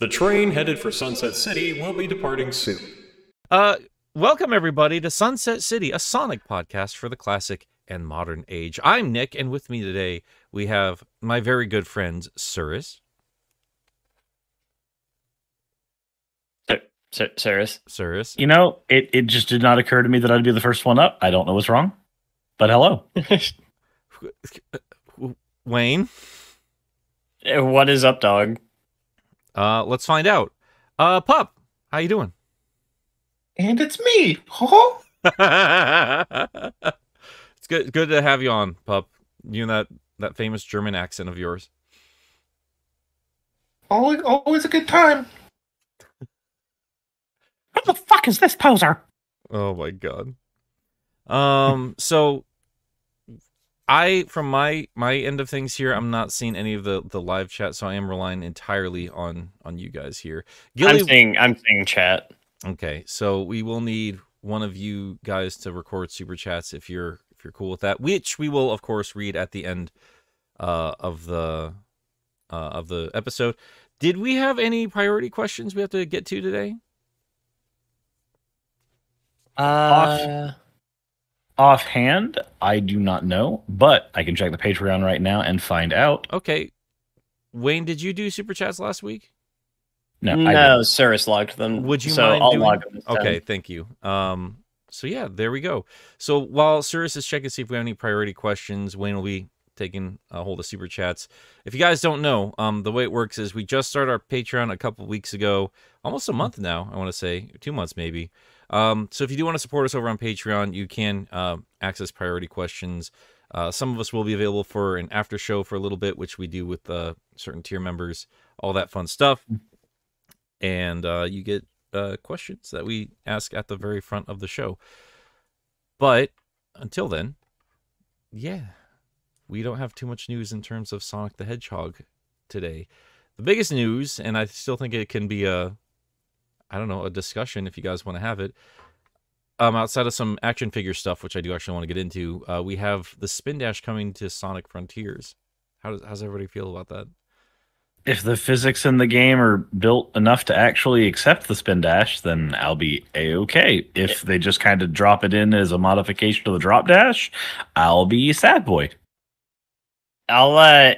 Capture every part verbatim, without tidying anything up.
The train headed for Sunset City will be departing soon. Uh, welcome everybody to Sunset City, a Sonic podcast for the classic and modern age. I'm Nick, and with me today we have my very good friends, Cirrus. Sir, Cirrus. Cirrus. You know, it, it just did not occur to me that I'd be the first one up. I don't know what's wrong, but hello. Wayne? What is up, dog? Uh, let's find out. Uh, Pup, how you doing? And it's me. Huh? It's good good to have you on, Pup. You and that, that famous German accent of yours. Always, always a good time. What the fuck is this poser? Oh my god. Um, so I, from my my end of things here, I'm not seeing any of the, the live chat, so I am relying entirely on, on you guys here. Gilly, I'm seeing I'm seeing chat. Okay, so we will need one of you guys to record super chats if you're if you're cool with that, which we will of course read at the end uh, of the uh, of the episode. Did we have any priority questions we have to get to today? Uh, Off, offhand, I do not know, but I can check the Patreon right now and find out. Okay. Wayne, did you do Super Chats last week? No, no, Cirrus logged them. Would you so mind I'll doing... log them? Okay, thank you. Um, so yeah, there we go. So while Cirrus is checking to see if we have any priority questions, Wayne will be taking a hold of Super Chats. If you guys don't know, um, the way it works is we just started our Patreon a couple weeks ago, almost a month now, I want to say, two months maybe. Um, so if you do want to support us over on Patreon, you can uh, access priority questions. Uh, some of us will be available for an after show for a little bit, which we do with uh, certain tier members, all that fun stuff. And uh, you get uh, questions that we ask at the very front of the show. But until then, yeah, we don't have too much news in terms of Sonic the Hedgehog today. The biggest news, and I still think it can be a... I don't know, a discussion if you guys want to have it. Um, outside of some action figure stuff, which I do actually want to get into, uh, we have the Spin Dash coming to Sonic Frontiers. How does how's everybody feel about that? If the physics in the game are built enough to actually accept the Spin Dash, then I'll be A-okay. If they just kind of drop it in as a modification to the Drop Dash, I'll be sad boy. I'll uh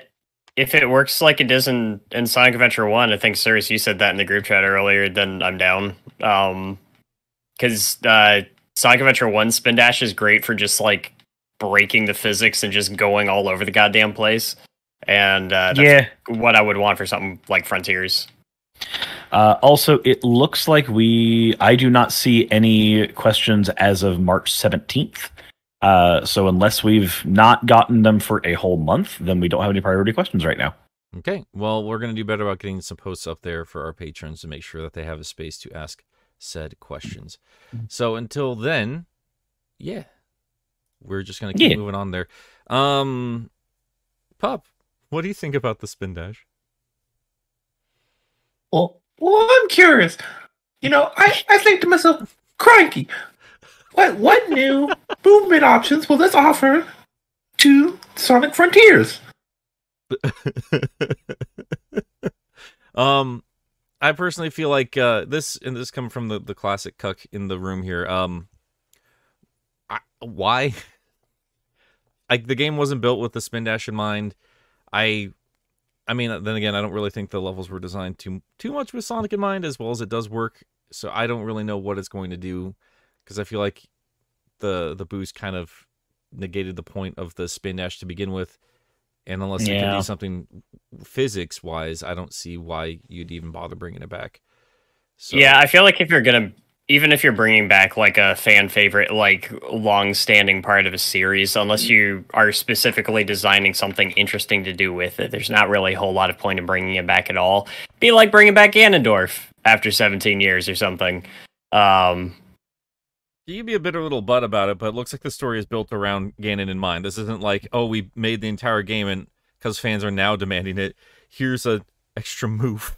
If it works like it does in, in Sonic Adventure one, I think, Cirrus, you said that in the group chat earlier, then I'm down. Because um, uh, Sonic Adventure one Spin Dash is great for just, like, breaking the physics and just going all over the goddamn place. And uh, that's yeah. what I would want for something like Frontiers. Uh, also, it looks like we... I do not see any questions as of March seventeenth. Uh, so unless we've not gotten them for a whole month, then we don't have any priority questions right now. Okay. Well, we're going to do better about getting some posts up there for our patrons to make sure that they have a space to ask said questions. So until then, yeah, we're just going to keep yeah. moving on there. Um, Pop, what do you think about the Spin Dash? Well, well, I'm curious. You know, I, I think to myself, crikey. What what new movement options will this offer to Sonic Frontiers? um, I personally feel like uh, this, and this comes from the, the classic cuck in the room here. Um, I, why? Like the game wasn't built with the Spin Dash in mind. I, I mean, then again, I don't really think the levels were designed too too much with Sonic in mind, as well as it does work. So I don't really know what it's going to do. Because I feel like the the boost kind of negated the point of the Spin Dash to begin with, and unless yeah. you can do something physics wise, I don't see why you'd even bother bringing it back. So. Yeah, I feel like if you're gonna, even if you're bringing back like a fan favorite, like long standing part of a series, unless you are specifically designing something interesting to do with it, there's not really a whole lot of point in bringing it back at all. It'd be like bringing back Ganondorf after seventeen years or something. Um, You'd be a bitter little butt about it, but it looks like the story is built around Ganon in mind. This isn't like, oh, we made the entire game, and because fans are now demanding it, here's an extra move.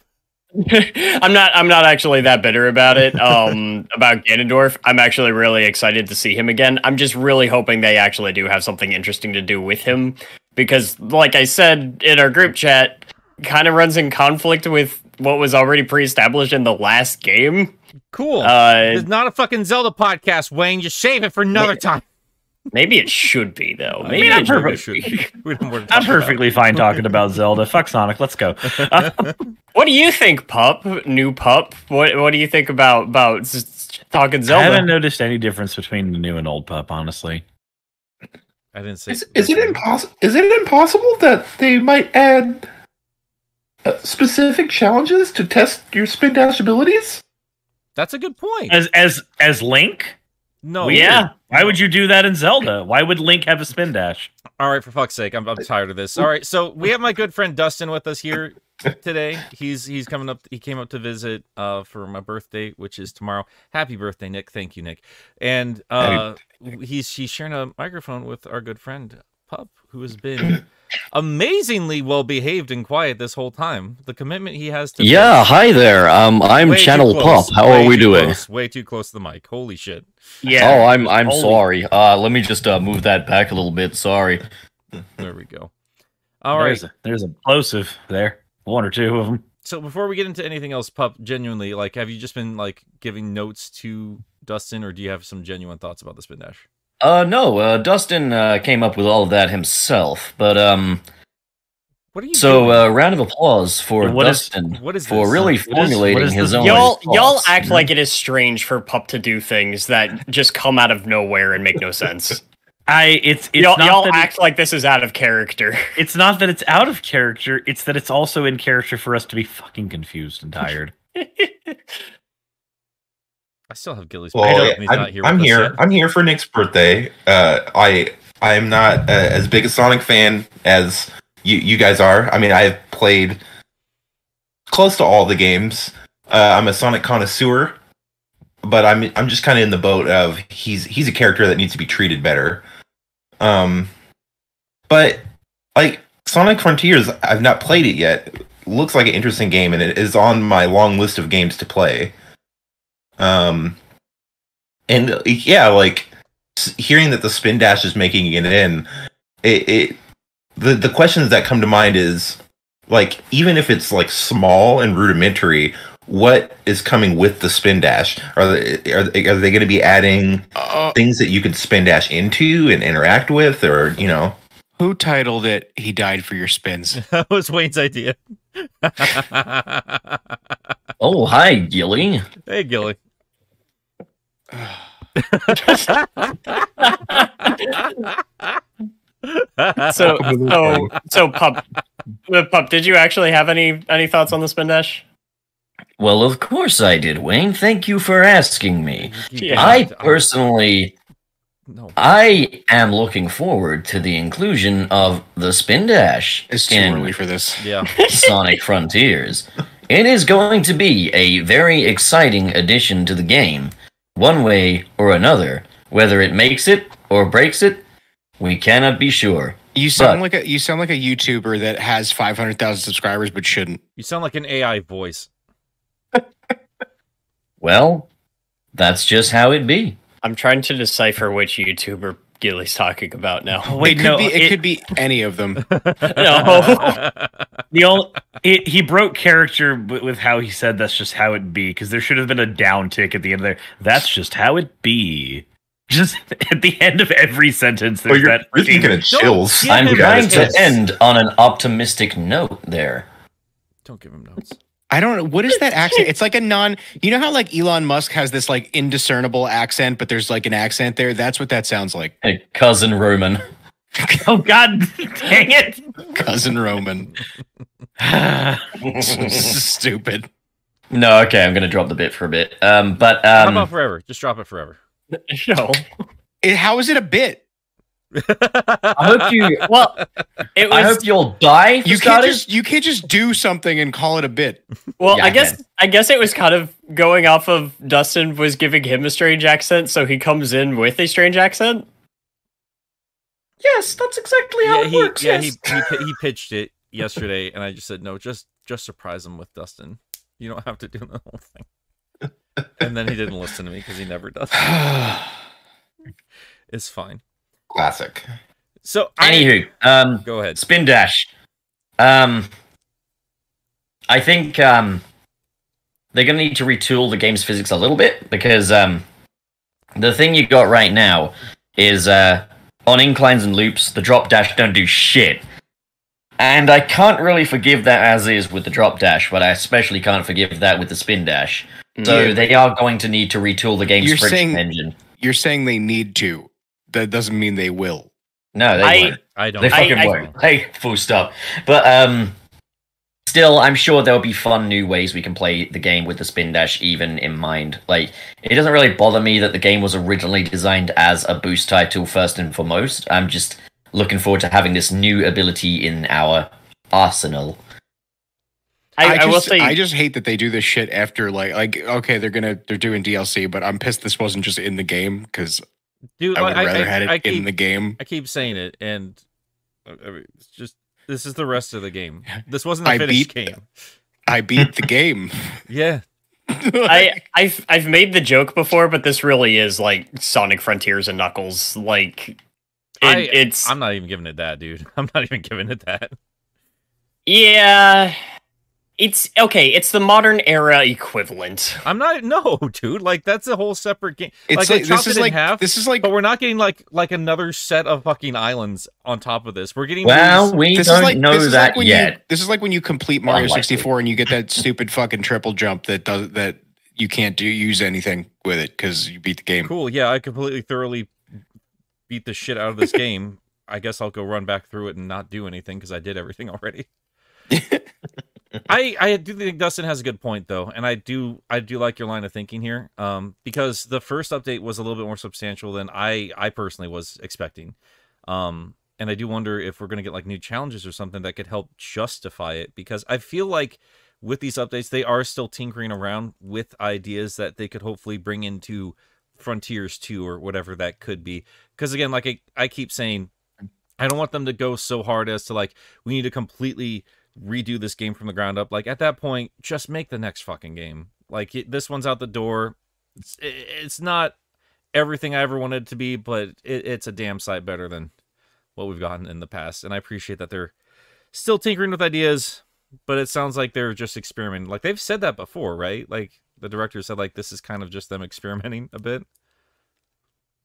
I'm not. I'm not actually that bitter about it. Um, about Ganondorf, I'm actually really excited to see him again. I'm just really hoping they actually do have something interesting to do with him, because, like I said in our group chat, kind of runs in conflict with what was already pre-established in the last game. Cool. Uh, it's not a fucking Zelda podcast, Wayne. Just save it for another maybe, time. Maybe it should be, though. Maybe I mean, it perfect, should be. We don't want to I'm perfectly about. fine talking about Zelda. Fuck Sonic. Let's go. Uh, what do you think, pup? New pup? What What do you think about, about talking Zelda? I haven't noticed any difference between the new and old pup, honestly. I didn't say. Is, is it impossible? Is it impossible that they might add uh, specific challenges to test your spin dash abilities? That's a good point. As as as Link? No. Well, yeah. Why would you do that in Zelda? Why would Link have a spin dash? All right, for fuck's sake, I'm I'm tired of this. All right, so we have my good friend Dustin with us here today. He's he's coming up. He came up to visit uh, for my birthday, which is tomorrow. Happy birthday, Nick! Thank you, Nick. And uh, he's she's sharing a microphone with our good friend Pup, who has been amazingly well behaved and quiet this whole time. The commitment he has to yeah. Play. Hi there. Um, I'm way Channel Pup. How way are we doing? Close. Way too close to the mic. Holy shit. Yeah. Oh, I'm I'm Holy. sorry. Uh, let me just uh, move that back a little bit. Sorry. There we go. All there's right. A, there's a plosive there. One or two of them. So before we get into anything else, Pup, genuinely, like, have you just been like giving notes to Dustin, or do you have some genuine thoughts about the spin dash? Uh, no. Uh, Dustin uh, came up with all of that himself, but um. What are you so, doing? uh, round of applause for what Dustin is, what is for really what formulating is, is his own. Y'all, y'all act like it is strange for Pup to do things that just come out of nowhere and make no sense. I it's, it's y'all, not y'all that act it, like this is out of character. It's not that it's out of character. It's that it's also in character for us to be fucking confused and tired. I still have Gilly's. Well, I I'm, not here I'm here. Yet. I'm here for Nick's birthday. Uh, I I am not uh, as big a Sonic fan as you you guys are. I mean, I have played close to all the games. Uh, I'm a Sonic connoisseur, but I'm I'm just kind of in the boat of he's he's a character that needs to be treated better. Um, but like Sonic Frontiers, I've not played it yet. It looks like an interesting game, and it is on my long list of games to play. Um, and yeah, like hearing that the spin dash is making it in, it, it the the questions that come to mind is like, even if it's like small and rudimentary, what is coming with the spin dash? Are they are they, are they going to be adding uh, things that you can spin dash into and interact with, or you know? Who titled it? He died for your spins. That was Wayne's idea. Oh, hi, Gilly. Hey, Gilly. so, so, so, Pup, Pup, did you actually have any any thoughts on the spin dash? Well, of course I did, Wayne. Thank you for asking me. Yeah. I personally, no. I am looking forward to the inclusion of the spin dash. It's too early for this. Yeah. Sonic Frontiers. It is going to be a very exciting addition to the game, one way or another. Whether it makes it or breaks it, we cannot be sure. You sound but, like a you sound like a YouTuber that has five hundred thousand subscribers but shouldn't. You sound like an A I voice. Well, that's just how it be. I'm trying to decipher which YouTuber Gilly's talking about now. Oh, wait, it could no, be, it, it could be any of them. No, the old, it, he broke character with how he said that's just how it be, because there should have been a downtick at the end of there. That's just how it be. Just at the end of every sentence, there's oh, you're, that. You're thinking of chills. I'm trying to end on an optimistic note there. Don't give him notes. I don't know. What is that accent? It's like a non... You know how like Elon Musk has this like indiscernible accent, but there's like an accent there? That's what that sounds like. Hey, Cousin Roman. Oh, God. Dang it. Cousin Roman. Stupid. No, okay. I'm going to drop the bit for a bit. Um, but um, How about forever? Just drop it forever. No. It, how is it a bit? I hope you... Well, it was, I hope you'll die. For you can't just, you can't just do something and call it a bit. Well, yeah, I guess man. I guess it was kind of going off of Dustin was giving him a strange accent, so he comes in with a strange accent. Yes, that's exactly how yeah, it he, works. Yeah, yes. he, he he pitched it yesterday, and I just said no. Just just surprise him with Dustin. You don't have to do the whole thing. And then he didn't listen to me because he never does. It's fine. Classic. So, I, anywho, um, go ahead. Spin dash. Um, I think um, they're going to need to retool the game's physics a little bit, because um, the thing you got right now is uh, on inclines and loops, the drop dash don't do shit. And I can't really forgive that as is with the drop dash, but I especially can't forgive that with the spin dash. So yeah. They are going to need to retool the game's you're friction saying, engine. You're saying they need to. That doesn't mean they will. No, they I, won't. I don't. They fucking I, I, won't. Hey, full stop. But um, still, I'm sure there'll be fun new ways we can play the game with the spin dash even in mind. Like, it doesn't really bother me that the game was originally designed as a boost title first and foremost. I'm just looking forward to having this new ability in our arsenal. I, I, just, I will say, I just hate that they do this shit after like, like okay, they're gonna they're doing D L C, but I'm pissed this wasn't just in the game because I would I, rather I, had it I keep, in the game. I keep saying it, and I mean, it's just this is the rest of the game. This wasn't the I finished beat, game. I beat the game. Yeah. I, I've I've made the joke before, but this really is like Sonic Frontiers and Knuckles. Like it, I, it's. I'm not even giving it that, dude. I'm not even giving it that. Yeah. It's okay. It's the modern era equivalent. I'm not. No, dude. Like that's a whole separate game. It's like, like this is it like half, this is like. But we're not getting like like another set of fucking islands on top of this. We're getting. Well, these, we this don't like, know that like yet. You, this is like when you complete Mario Unlikely. sixty-four and you get that stupid fucking triple jump that does that. You can't do use anything with it because you beat the game. Cool. Yeah, I completely thoroughly beat the shit out of this game. I guess I'll go run back through it and not do anything because I did everything already. I, I do think Dustin has a good point though, and I do I do like your line of thinking here, um, because the first update was a little bit more substantial than I, I personally was expecting, um, and I do wonder if we're going to get like new challenges or something that could help justify it, because I feel like with these updates they are still tinkering around with ideas that they could hopefully bring into Frontiers two or whatever that could be, because again, like I, I keep saying, I don't want them to go so hard as to like we need to completely redo this game from the ground up. Like at that point, just make the next fucking game. Like it, this one's out the door. It's, it, it's not everything I ever wanted it to be, but it, it's a damn sight better than what we've gotten in the past. And I appreciate that they're still tinkering with ideas, but it sounds like they're just experimenting. Like they've said that before, right? Like the director said, like this is kind of just them experimenting a bit.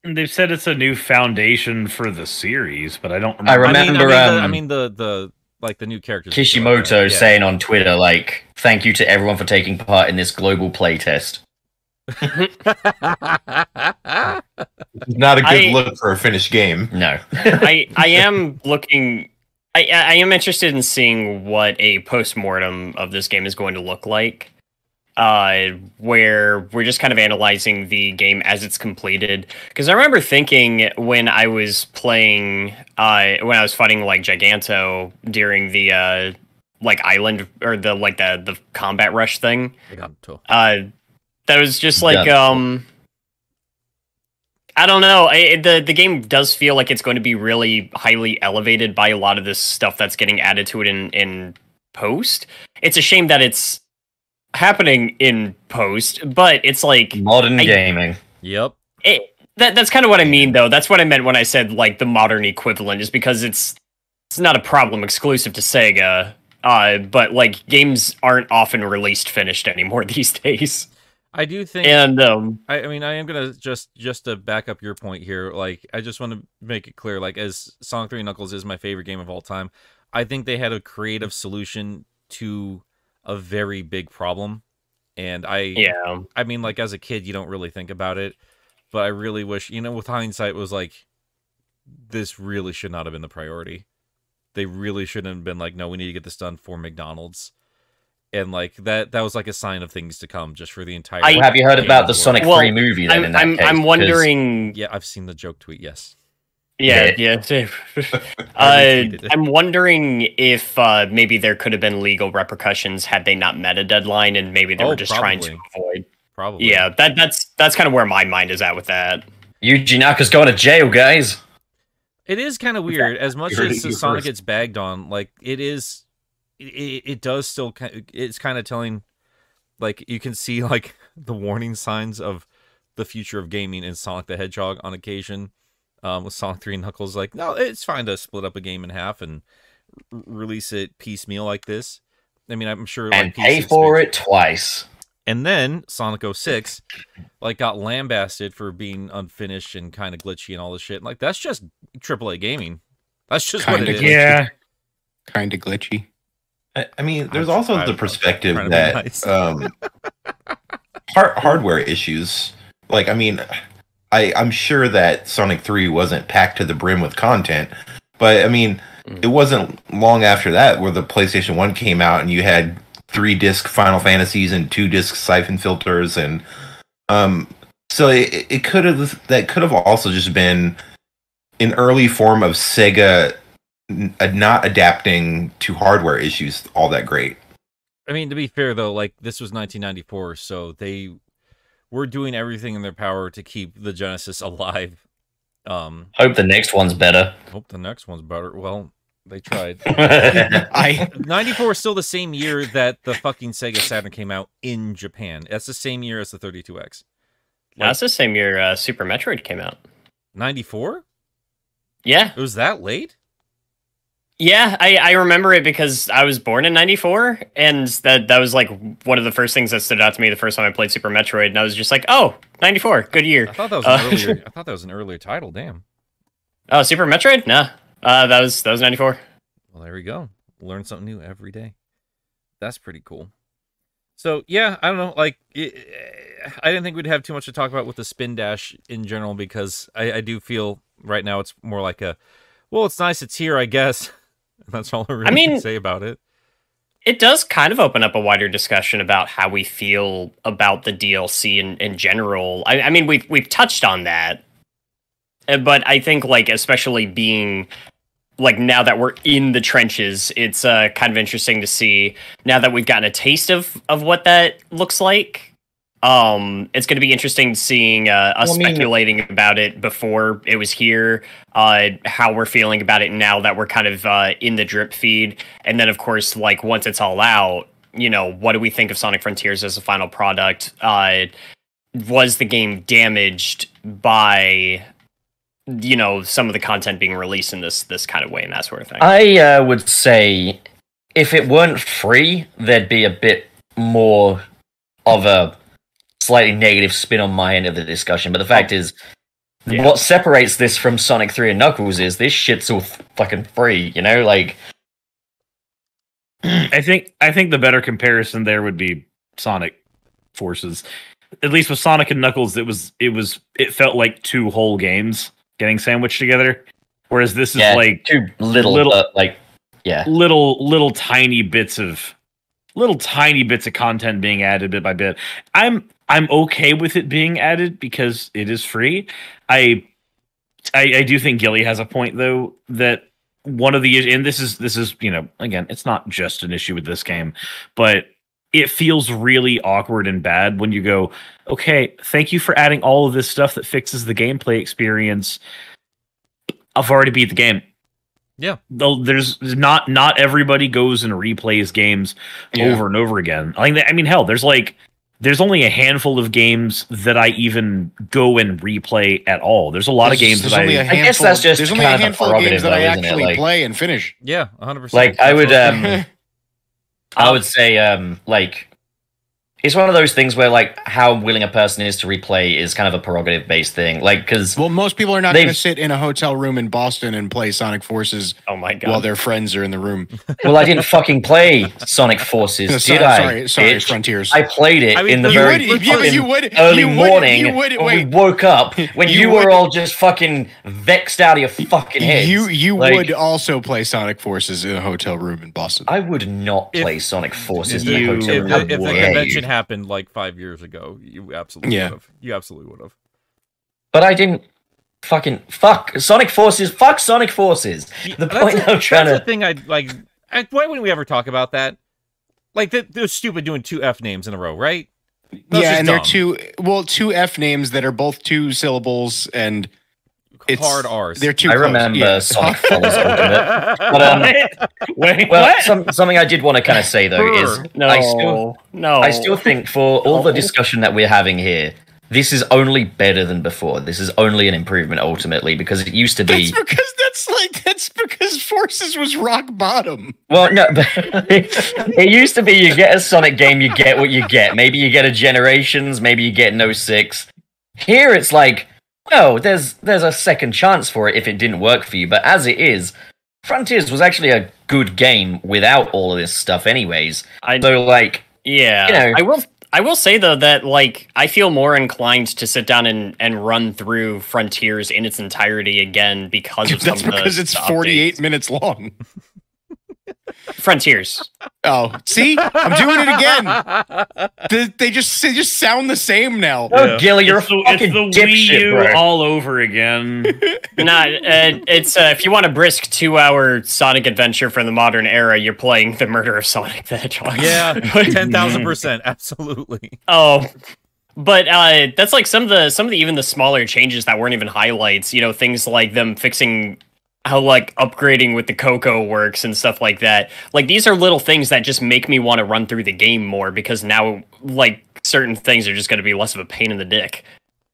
They've said it's a new foundation for the series, but I don't remember. I remember. I mean, um... I mean the the. Like the new characters. Kishimoto yeah. saying on Twitter, like, thank you to everyone for taking part in this global playtest. Not a good I, look for a finished game. No. I, I am looking... I, I am interested in seeing what a post-mortem of this game is going to look like, uh, where we're just kind of analyzing the game as it's completed. Because I remember thinking when I was playing, uh, when I was fighting like Giganto during the uh, like island or the like the the combat rush thing. Giganto. Uh, that was just like yeah. um, I don't know. I, the the game does feel like it's going to be really highly elevated by a lot of this stuff that's getting added to it in in post. It's a shame that it's happening in post, but it's like modern I, gaming. Yep. It, that that's kind of what I mean, though. That's what I meant when I said like the modern equivalent, is because it's it's not a problem exclusive to Sega, uh, but like games aren't often released finished anymore these days. I do think, and um, I, I mean, I am gonna just just to back up your point here. Like, I just want to make it clear, like, as Sonic three and Knuckles is my favorite game of all time, I think they had a creative solution to a very big problem, and I yeah I mean, like, as a kid you don't really think about it, but I really wish, you know, with hindsight, was like, this really should not have been the priority. They really shouldn't have been like, no, we need to get this done for McDonald's, and like that that was like a sign of things to come just for the entire I, have you heard about the Sonic well, three movie then? I'm, in that I'm, case, I'm wondering yeah I've seen the joke tweet yes Yeah, yeah. yeah. uh, I'm wondering if uh, maybe there could have been legal repercussions had they not met a deadline, and maybe they oh, were just probably. trying to avoid. Probably. Yeah, that that's that's kind of where my mind is at with that. Yuji Naka's going to jail, guys. It is kind of weird. Yeah. As much as Sonic gets bagged on, like it is, it, it does still. It's kind of telling. Like you can see, like the warning signs of the future of gaming in Sonic the Hedgehog on occasion. Um, with Sonic three and Knuckles, like, no, it's fine to split up a game in half and r- release it piecemeal like this. I mean, I'm sure, like, and pay for it twice. And then Sonic oh six, like, got lambasted for being unfinished and kind of glitchy and all this shit. And, like, that's just triple A gaming. That's just kinda, what it is. Yeah, kind of glitchy. I, I mean, there's I'm also the perspective that nice. um, hard, hardware issues. Like, I mean, I, I'm sure that Sonic three wasn't packed to the brim with content, but, I mean, mm. it wasn't long after that where the PlayStation one came out and you had three disc Final Fantasies and two disc Siphon Filters, and um so it, it could have that could have also just been an early form of Sega not adapting to hardware issues all that great. I mean, to be fair though, like, this was nineteen ninety-four, so they were doing everything in their power to keep the Genesis alive. Um, hope the next one's better. Hope the next one's better. Well, they tried. I ninety-four is still the same year that the fucking Sega Saturn came out in Japan. That's the same year as the thirty-two X. Like, that's the same year uh, Super Metroid came out. ninety-four? Yeah. It was that late? Yeah, I, I remember it because I was born in ninety-four, and that, that was like one of the first things that stood out to me the first time I played Super Metroid, and I was just like, oh, ninety-four, good year. I thought that was uh, an earlier, I thought that was an earlier title, damn. Oh, Super Metroid? Nah. Uh, that was that was ninety-four. Well, there we go. Learn something new every day. That's pretty cool. So yeah, I don't know. Like, it, I didn't think we'd have too much to talk about with the Spin Dash in general, because I, I do feel right now it's more like a, well, it's nice, it's here, I guess. That's all I really I mean, can say about it. It does kind of open up a wider discussion about how we feel about the D L C in, in general. I, I mean, we've we've touched on that. But I think, like, especially being, like, now that we're in the trenches, it's uh, kind of interesting to see, now that we've gotten a taste of, of what that looks like, um, it's going to be interesting seeing uh, us well, I mean, speculating about it before it was here, uh, how we're feeling about it now that we're kind of uh, in the drip feed. And then, of course, like, once it's all out, you know, what do we think of Sonic Frontiers as a final product? Uh, was the game damaged by, you know, some of the content being released in this this kind of way and that sort of thing? I uh, would say if it weren't free, there'd be a bit more of a slightly negative spin on my end of the discussion. But the fact is, yeah. what separates this from Sonic three and Knuckles is this shit's all fucking free, you know? Like, I think I think the better comparison there would be Sonic Forces. At least with Sonic and Knuckles, it was it was it felt like two whole games getting sandwiched together, whereas this is yeah, like too little, little uh, like yeah, little little tiny bits of little tiny bits of content being added bit by bit. I'm I'm okay with it being added because it is free. I I, I do think Gilly has a point though, that one of the and this is this is you know, again, it's not just an issue with this game, but it feels really awkward and bad when you go, okay, thank you for adding all of this stuff that fixes the gameplay experience. I've already beat the game. Yeah. Though there's not not everybody goes and replays games yeah. over and over again. I mean, I mean, hell, there's like there's only a handful of games that I even go and replay at all. There's a lot there's, of games that I. I guess that's just there's only a handful of games that I actually like, play and finish. Yeah, one hundred percent. Like I would. Um, I would say, um, like, it's one of those things where, like, how willing a person is to replay is kind of a prerogative-based thing. Like, because well, most people are not going to sit in a hotel room in Boston and play Sonic Forces. Oh my God. While their friends are in the room. Well, I didn't fucking play Sonic Forces, no, sorry, did I? Sorry, sorry, it, Frontiers. I played it I mean, in the very would, fucking you would, early you would, morning you would, when we woke up when you, you were all just fucking vexed out of your fucking heads. You you like, would also play Sonic Forces in a hotel room in Boston. I would not play if, Sonic Forces you, in a hotel if, room. If, if the convention you. happened like five years ago, you absolutely yeah. would have. You absolutely would have. But I didn't fucking fuck Sonic Forces. Fuck Sonic Forces. The yeah, point a, I'm trying that's to. That's the thing. I like. I, why wouldn't we ever talk about that? Like they're, they're stupid doing two F names in a row, right? Those yeah, and dumb. They're two well two F names that are both two syllables and it's, hard R's. They're two. I close. remember yeah. Sonic Forces. But um, wait, well, what? Some, something I did want to kind of say though is no, I still no, I still think for all no. the discussion that we're having here, this is only better than before. This is only an improvement ultimately because it used to be. That's because that's like that's because Forces was rock bottom. Well, no, but it used to be you get a Sonic game, you get what you get. Maybe you get a Generations, maybe you get no six. Here it's like, no, there's there's a second chance for it if it didn't work for you. But as it is, Frontiers was actually a good game without all of this stuff anyways. I so like yeah, you know, I will I will say though that like I feel more inclined to sit down and, and run through Frontiers in its entirety again because of that's some because of the, it's the forty-eight updates. Minutes long. Frontiers. Oh, see, I'm doing it again. They, they just they just sound the same now. Oh, yeah. Gilly, you're it's a fucking the, it's the Wii U bro. All over again. Nah, uh, it's uh, if you want a brisk two-hour Sonic adventure from the modern era, you're playing The Murder of Sonic the Hedgehog. Yeah, ten thousand percent, absolutely. Oh. But uh, that's like some of the some of the even the smaller changes that weren't even highlights. You know, things like them fixing how like upgrading with the Cocoa works and stuff like that. Like these are little things that just make me want to run through the game more because now like certain things are just going to be less of a pain in the dick.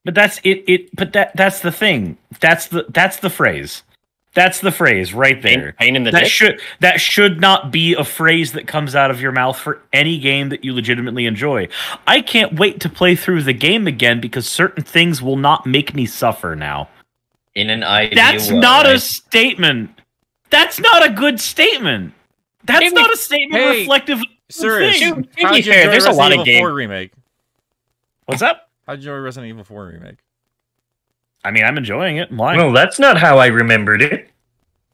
But that's it. It. But that that's the thing. That's the that's the phrase. That's the phrase right there. Pain, pain in the that dick. Should that should not be a phrase that comes out of your mouth for any game that you legitimately enjoy. I can't wait to play through the game again because certain things will not make me suffer now. In an ideal That's world. Not a statement. That's not a good statement. That's Maybe, not a statement hey, reflective of serious. Dude, how'd you enjoy there's Resident a lot of game. Remake? What's up? How'd you enjoy Resident Evil four remake? I mean, I'm enjoying it. Why? Well, that's not how I remembered it.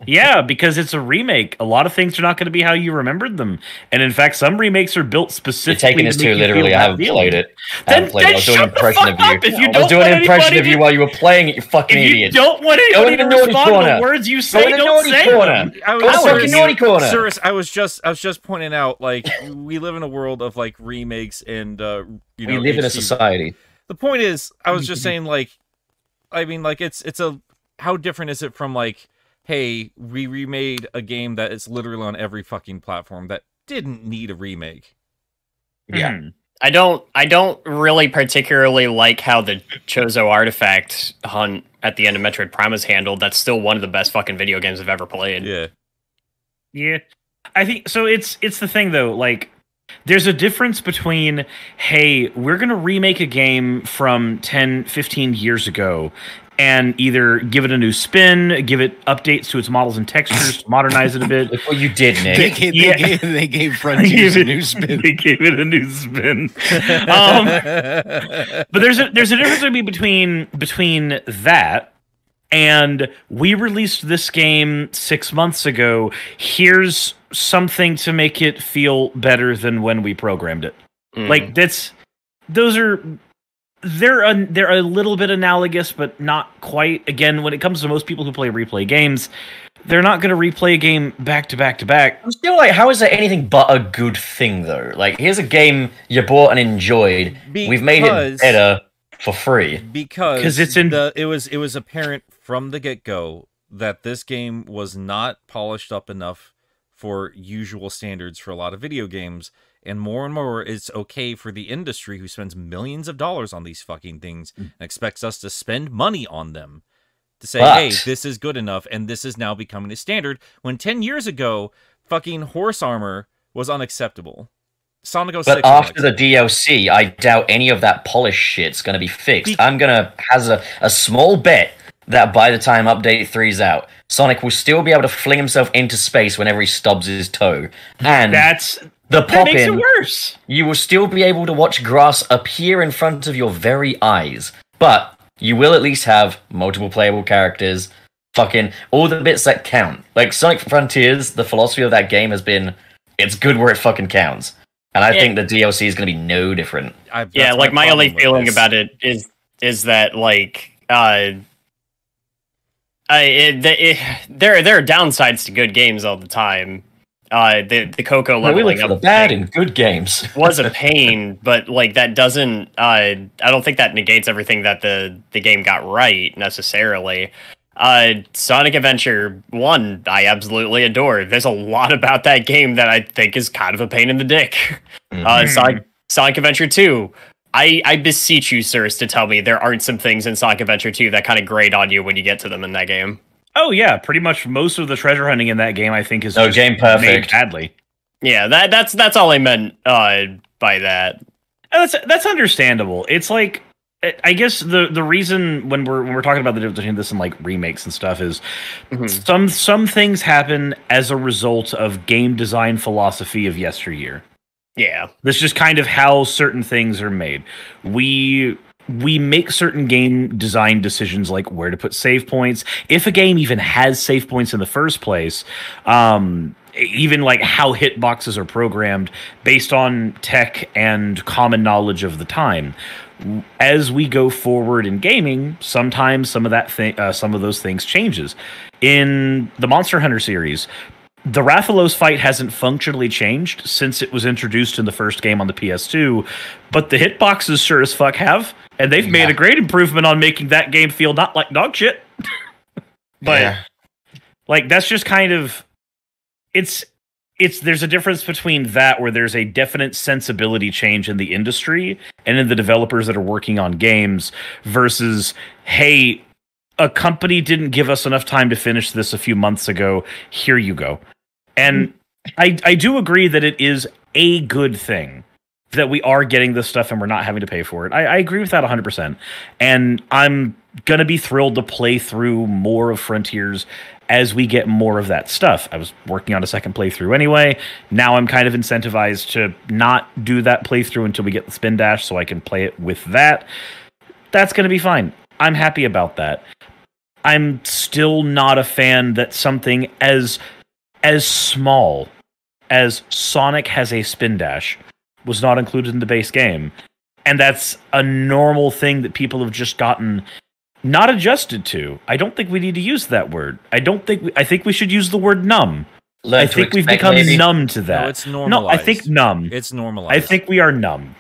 Yeah, because it's a remake. A lot of things are not going to be how you remembered them. And in fact, some remakes are built specifically. You're taking this too literally. I haven't played it. I haven't played it. I was doing an impression of you. I was doing an impression of you while you were playing it, you fucking idiot. You don't want anybody to respond to the words you say. Don't say them. Sirius, I was just I was just pointing out, like, we live in a world of, like, remakes and, uh, you know. We live in a society. The point is, I was just saying, like, I mean, like, it's it's a, how different is it from, like, hey, we remade a game that is literally on every fucking platform that didn't need a remake. Yeah. Mm-hmm. I don't I don't really particularly like how the Chozo artifact hunt at the end of Metroid Prime is handled. That's still one of the best fucking video games I've ever played. Yeah. Yeah. I think so it's it's the thing though, like there's a difference between, hey, we're going to remake a game from ten, fifteen years ago and either give it a new spin, give it updates to its models and textures, modernize it a bit. Well, you did, Nick. They gave, yeah. they gave, they gave Frontiers a new spin. They gave it a new spin. Um, but there's a there's a difference between between that and we released this game six months ago. Here's something to make it feel better than when we programmed it. Mm. Like that's those are. They're a, they're a little bit analogous, but not quite. Again, when it comes to most people who play replay games, they're not going to replay a game back to back to back. I'm still like, how is that anything but a good thing, though? Like, here's a game you bought and enjoyed. Because, we've made it better for free. Because it's in- the, it was it was apparent from the get-go that this game was not polished up enough for usual standards for a lot of video games. And more and more, it's okay for the industry who spends millions of dollars on these fucking things and expects us to spend money on them to say, but, hey, this is good enough, and this is now becoming a standard, when ten years ago, fucking horse armor was unacceptable. Sonic oh six but after the D L C, I doubt any of that polished shit's going to be fixed. Be- I'm going to hazard a small bet that by the time update three's out, Sonic will still be able to fling himself into space whenever he stubs his toe. And that's... The pop-in, that makes it worse. You will still be able to watch grass appear in front of your very eyes, but you will at least have multiple playable characters, fucking all the bits that count. Like Sonic Frontiers, the philosophy of that game has been, it's good where it fucking counts. And I yeah. think the D L C is going to be no different. I, yeah, like my, my only feeling this. about it is is that, like, uh... I, it, it, there, there are downsides to good games all the time. Uh, the the Cocoa leveling really up bad and good games was a pain, but like that doesn't. Uh, I don't think that negates everything that the, the game got right necessarily. Uh, Sonic Adventure one, I absolutely adore. There's a lot about that game that I think is kind of a pain in the dick. Mm-hmm. Uh, Sonic Sonic Adventure two, I I beseech you, sirs, to tell me there aren't some things in Sonic Adventure two that kind of grate on you when you get to them in that game. Oh yeah, pretty much most of the treasure hunting in that game, I think, is no, just game perfect. Badly. Yeah, that that's that's all I meant uh, by that. That's that's understandable. It's like, I guess the, the reason when we're when we're talking about the difference between this and like remakes and stuff is mm-hmm. some some things happen as a result of game design philosophy of yesteryear. Yeah, that's just kind of how certain things are made. We. We make certain game design decisions like where to put save points, if a game even has save points in the first place, um, even like how hitboxes are programmed based on tech and common knowledge of the time. As we go forward in gaming, sometimes some of that thi- uh, some of those things changes. In the Monster Hunter series, the Rathalos fight hasn't functionally changed since it was introduced in the first game on the P S two, but the hitboxes sure as fuck have, and they've yeah. made a great improvement on making that game feel not like dog shit. But, yeah. like, that's just kind of... It's... It's there's a difference between that where there's a definite sensibility change in the industry and in the developers that are working on games versus, hey... a company didn't give us enough time to finish this a few months ago. Here you go. And I, I do agree that it is a good thing that we are getting this stuff and we're not having to pay for it. I, I agree with that one hundred percent. And I'm going to be thrilled to play through more of Frontiers as we get more of that stuff. I was working on a second playthrough anyway. Now I'm kind of incentivized to not do that playthrough until we get the Spin Dash so I can play it with that. That's going to be fine. I'm happy about that. I'm still not a fan that something as as small as Sonic has a spin dash was not included in the base game. And that's a normal thing that people have just gotten not adjusted to. I don't think we need to use that word. I don't think we, I think we should use the word numb. Learn I think expect, we've become maybe. numb to that. No, it's normalized. No, I think numb. It's normalized. I think we are numb.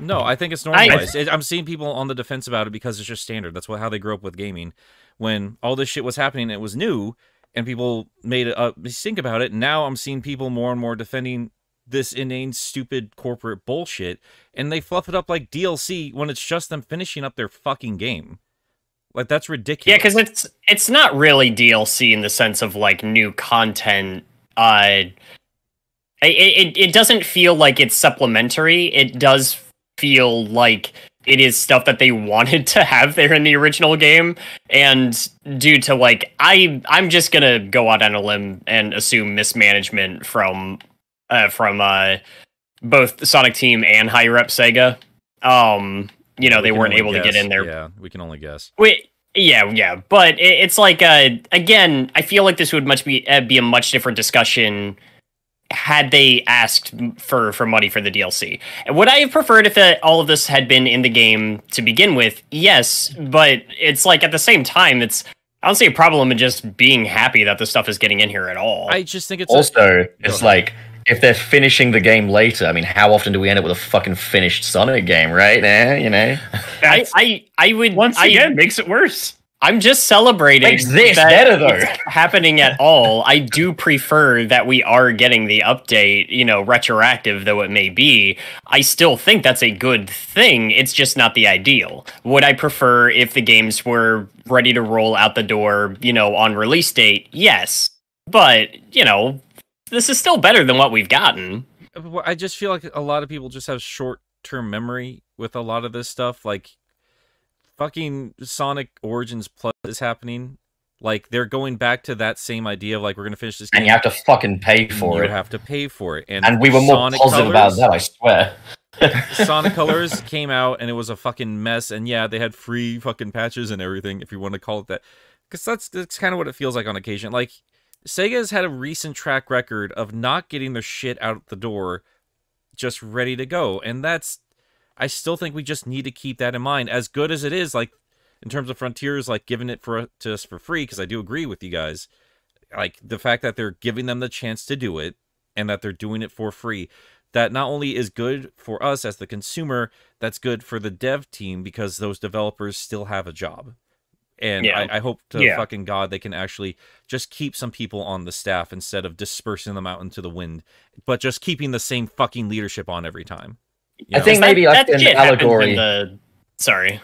No, I think it's normalized. I, I'm seeing people on the defense about it because it's just standard. That's what, how they grew up with gaming. When all this shit was happening, it was new, and people made a, a stink about it. Now I'm seeing people more and more defending this inane, stupid corporate bullshit, and they fluff it up like D L C when it's just them finishing up their fucking game. Like, that's ridiculous. Yeah, because it's, it's not really D L C in the sense of, like, new content. Uh, it, it, it doesn't feel like it's supplementary. It does feel like it is stuff that they wanted to have there in the original game, and due to like I I'm just gonna go out on a limb and assume mismanagement from uh, from uh, both Sonic Team and higher up Sega. Um, you know we they weren't able guess. to get in there. Yeah, we can only guess. We yeah yeah, but it, it's like uh, again, I feel like this would much be uh, be a much different discussion had they asked for, for money for the D L C. Would I have preferred if the, all of this had been in the game to begin with? Yes, but it's like at the same time, it's I don't see a problem in just being happy that this stuff is getting in here at all. I just think it's also a- it's like if they're finishing the game later. I mean, how often do we end up with a fucking finished Sonic game, right? Eh, you know, I, I I would once again I, makes it worse. I'm just celebrating Makes this that better, though. It's happening at all. I do prefer that we are getting the update, you know, retroactive though it may be. I still think that's a good thing. It's just not the ideal. Would I prefer if the games were ready to roll out the door, you know, on release date? Yes. But, you know, this is still better than what we've gotten. I just feel like a lot of people just have short-term memory with a lot of this stuff, like fucking Sonic Origins Plus is happening. Like, they're going back to that same idea of, like, we're going to finish this game. And you have to fucking pay for it. You have to pay for it. And, and we were more Sonic positive Colors, about that, I swear. Sonic Colors came out, and it was a fucking mess. And, yeah, they had free fucking patches and everything, if you want to call it that. Because that's, that's kind of what it feels like on occasion. Like, Sega's had a recent track record of not getting their shit out the door just ready to go. And that's I still think we just need to keep that in mind. As good as it is, like, in terms of Frontiers, like, giving it for to us for free, because I do agree with you guys, like, the fact that they're giving them the chance to do it, and that they're doing it for free, that not only is good for us as the consumer, that's good for the dev team, because those developers still have a job. And yeah. I, I hope to yeah. fucking God they can actually just keep some people on the staff instead of dispersing them out into the wind, but just keeping the same fucking leadership on every time. You know, I think maybe that, like that an allegory. The... Sorry,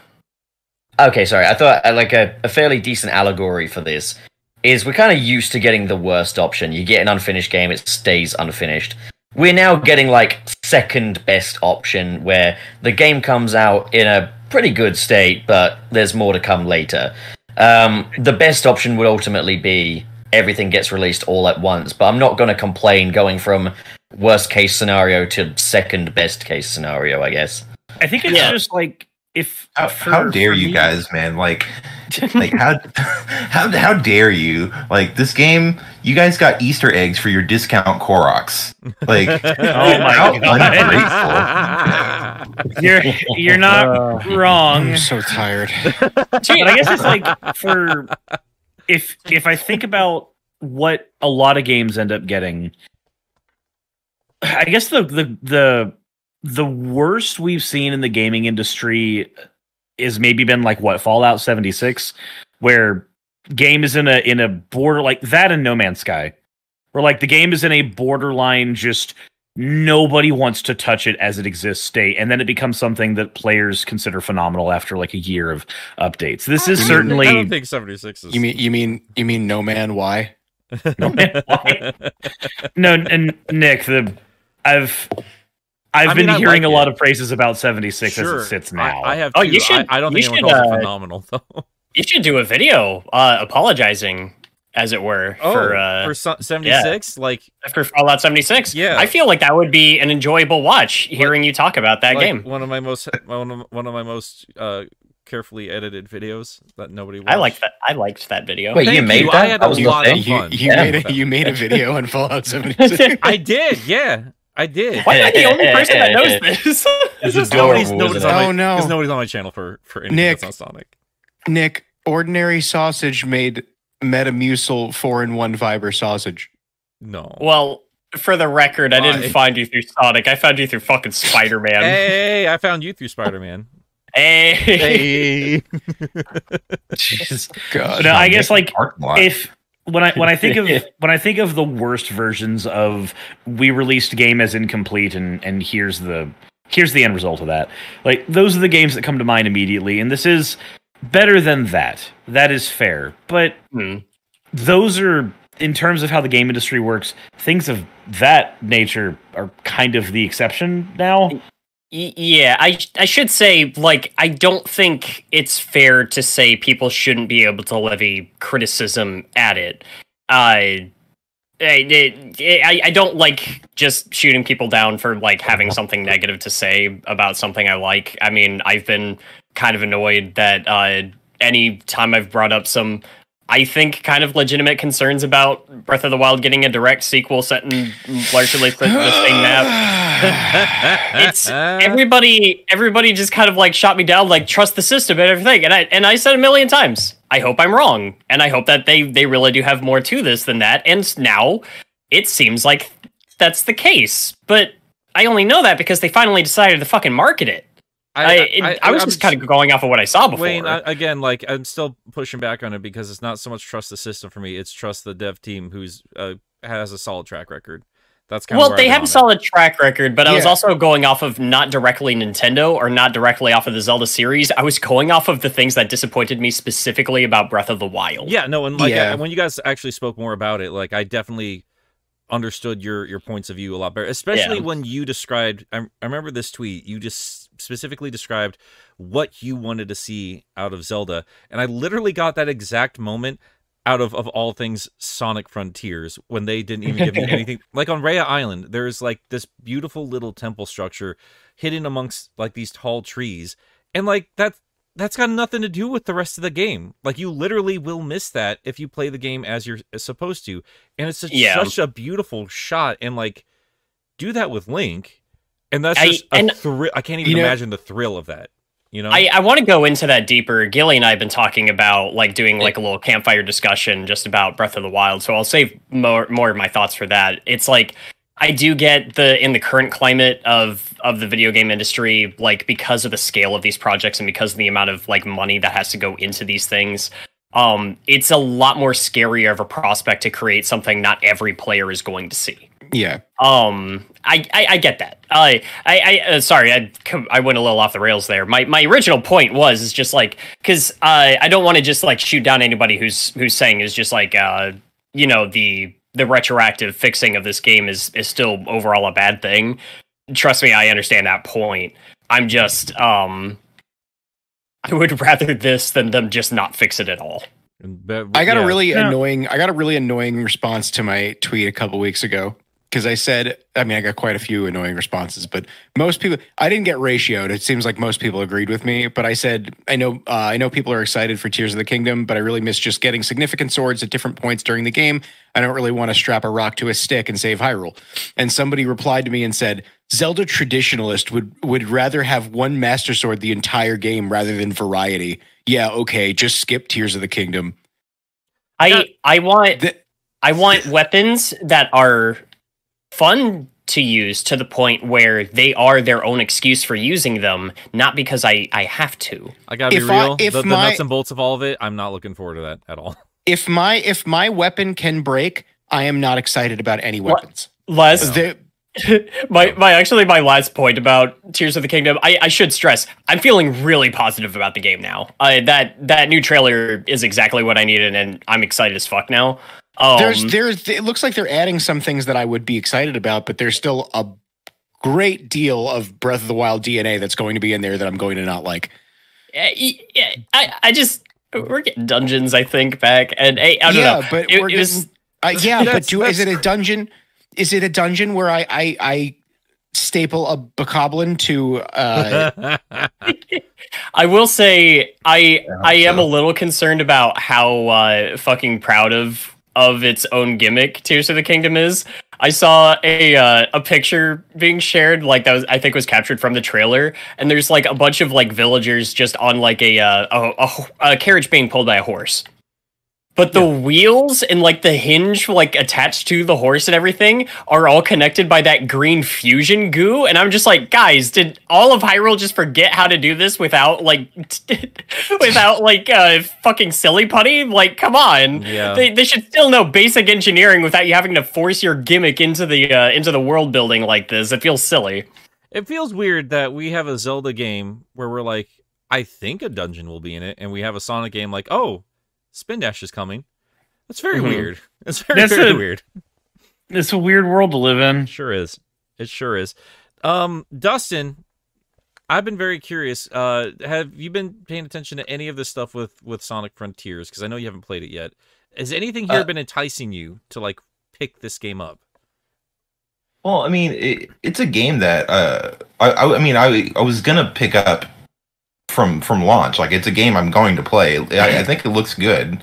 Okay, sorry. I thought uh, like a, a fairly decent allegory for this is we're kind of used to getting the worst option. You get an unfinished game, it stays unfinished. We're now getting like second best option where the game comes out in a pretty good state, but there's more to come later. Um, the best option would ultimately be everything gets released all at once, but I'm not going to complain going from worst case scenario to second best case scenario, I guess. I think it's yeah. just like if how, for, how dare you me? guys, man? Like, like how how how dare you? Like this game, you guys got Easter eggs for your discount Koroks. Like, oh my how God. Ungrateful. you're you're not uh, wrong. I'm so tired. But I guess it's like for if if I think about what a lot of games end up getting, I guess the the the. The worst we've seen in the gaming industry is maybe been like what Fallout seventy-six, where game is in a in a border like that and No Man's Sky, where like the game is in a borderline just nobody wants to touch it as it exists state, and then it becomes something that players consider phenomenal after like a year of updates. This is I mean, certainly. I don't think seventy-six is. You mean you mean you mean No Man Why? No Man Why? No, and Nick, the I've. I've I mean, been I hearing like a lot it. of praises about seventy-six sure. as it sits now. I, I have. Too. Oh, you should. I, I don't think should, anyone calls uh, it phenomenal though. You should do a video uh, apologizing, as it were, oh, for uh, for seventy-six, yeah. like for Fallout seventy-six. Yeah, I feel like that would be an enjoyable watch. Hearing like, you talk about that like game, one of my most one of, one of my most uh, carefully edited videos that nobody. Watched. I like that. I liked that video. Wait, Thank you made you. that? I had that a lot of fun. You, you yeah. made a, you made a video on Fallout seventy-six. I did. Yeah. I did. Why am I the only person that knows this? This is nobody's, nobody's on my, oh no! Because nobody's on my channel for for anything Nick, that's not Sonic. Nick, ordinary sausage made Metamucil four in one fiber sausage. No. Well, for the record, Why? I didn't find you through Sonic. I found you through fucking Spider-Man. Hey, I found you through Spider-Man. Hey. Hey. Jesus God. No, I guess like if. When I when I think of when I think of the worst versions of we released game as incomplete and and here's the here's the end result of that, like those are the games that come to mind immediately, and this is better than that. That is fair, but mm. those are, in terms of how the game industry works, things of that nature are kind of the exception now. Yeah, I I should say, like, I don't think it's fair to say people shouldn't be able to levy criticism at it. Uh, I, I don't like just shooting people down for, like, having something negative to say about something I like. I mean, I've been kind of annoyed that uh, any time I've brought up some, I think, kind of legitimate concerns about Breath of the Wild getting a direct sequel set in largely the same map. It's everybody. Everybody just kind of like shot me down, like trust the system and everything. And I and I said a million times, I hope I'm wrong, and I hope that they they really do have more to this than that. And now it seems like that's the case. But I only know that because they finally decided to fucking market it. I, I, I, I was I'm just kind of going off of what I saw before. Wayne, I, again, like I'm still pushing back on it because it's not so much trust the system for me; it's trust the dev team who's uh, has a solid track record. That's kind well, of they have a solid it. track record, but yeah. I was also going off of not directly Nintendo or not directly off of the Zelda series. I was going off of the things that disappointed me specifically about Breath of the Wild. Yeah, no, and like yeah. I, when you guys actually spoke more about it, like I definitely understood your your points of view a lot better, especially yeah. when you described. I, I remember this tweet. You just. specifically described what you wanted to see out of Zelda, and I literally got that exact moment out of of all things Sonic Frontiers when they didn't even give me anything. Like on Raya Island, there's like this beautiful little temple structure hidden amongst like these tall trees, and like that that's got nothing to do with the rest of the game. Like you literally will miss that if you play the game as you're supposed to, and it's such, yeah. such a beautiful shot. And like do that with Link. And that's just I, and, a thrill. I can't even you know, imagine the thrill of that. You know, I, I want to go into that deeper. Gilly and I have been talking about like doing like a little campfire discussion just about Breath of the Wild. So I'll save more more of my thoughts for that. It's like I do get the in the current climate of of the video game industry, like because of the scale of these projects and because of the amount of like money that has to go into these things. Um, it's a lot more scarier of a prospect to create something not every player is going to see. Yeah. Um. I, I, I get that. I I, I uh, sorry. I I went a little off the rails there. My my original point was is just like because I uh, I don't want to just like shoot down anybody who's who's saying is just like uh you know the the retroactive fixing of this game is is still overall a bad thing. Trust me, I understand that point. I'm just um. I would rather this than them just not fix it at all. That, I got yeah. a really yeah. annoying. I got a really annoying response to my tweet a couple weeks ago because I said. I mean, I got quite a few annoying responses, but most people. I didn't get ratioed. It seems like most people agreed with me. But I said, I know, uh, I know people are excited for Tears of the Kingdom, but I really miss just getting significant swords at different points during the game. I don't really want to strap a rock to a stick and save Hyrule. And somebody replied to me and said, Zelda traditionalist would would rather have one Master Sword the entire game rather than variety. Yeah, okay, just skip Tears of the Kingdom. I I want the, I want weapons that are fun to use to the point where they are their own excuse for using them, not because I, I have to. I gotta if be real. I, if the, the my, nuts and bolts of all of it, I'm not looking forward to that at all. If my if my weapon can break, I am not excited about any weapons. Less the my my actually my last point about Tears of the Kingdom, I, I should stress I'm feeling really positive about the game now. Uh, that that new trailer is exactly what I needed, and I'm excited as fuck now. Um, there's there's it looks like they're adding some things that I would be excited about, but there's still a great deal of Breath of the Wild D N A that's going to be in there that I'm going to not like. I I, I just we're getting dungeons I think back, and I, I don't yeah, know. But it, we're it was, getting, uh, yeah, but do is it a dungeon? Is it a dungeon where I I, I staple a bokoblin to? Uh... I will say I I am a little concerned about how uh, fucking proud of of its own gimmick Tears of the Kingdom is. I saw a uh, a picture being shared like that was I think was captured from the trailer, and there's like a bunch of like villagers just on like a uh, a, a, a carriage being pulled by a horse. But the yeah. wheels and like the hinge like attached to the horse and everything are all connected by that green fusion goo. And I'm just like, guys, did all of Hyrule just forget how to do this without like without like uh, fucking silly putty? Like, come on. Yeah. They they should still know basic engineering without you having to force your gimmick into the uh, into the world building like this. It feels silly. It feels weird that we have a Zelda game where we're like, I think a dungeon will be in it, and we have a Sonic game like, oh, Spin Dash is coming. That's very mm-hmm. weird. It's very, That's very a, weird. It's a weird world to live in. Sure is. It sure is. Um, Dustin, I've been very curious. Uh, have you been paying attention to any of this stuff with, with Sonic Frontiers? Because I know you haven't played it yet. Has anything here uh, been enticing you to like pick this game up? Well, I mean, it, it's a game that uh, I, I, I mean, I I was gonna pick up from from launch. Like, it's a game I'm going to play. I, I think it looks good,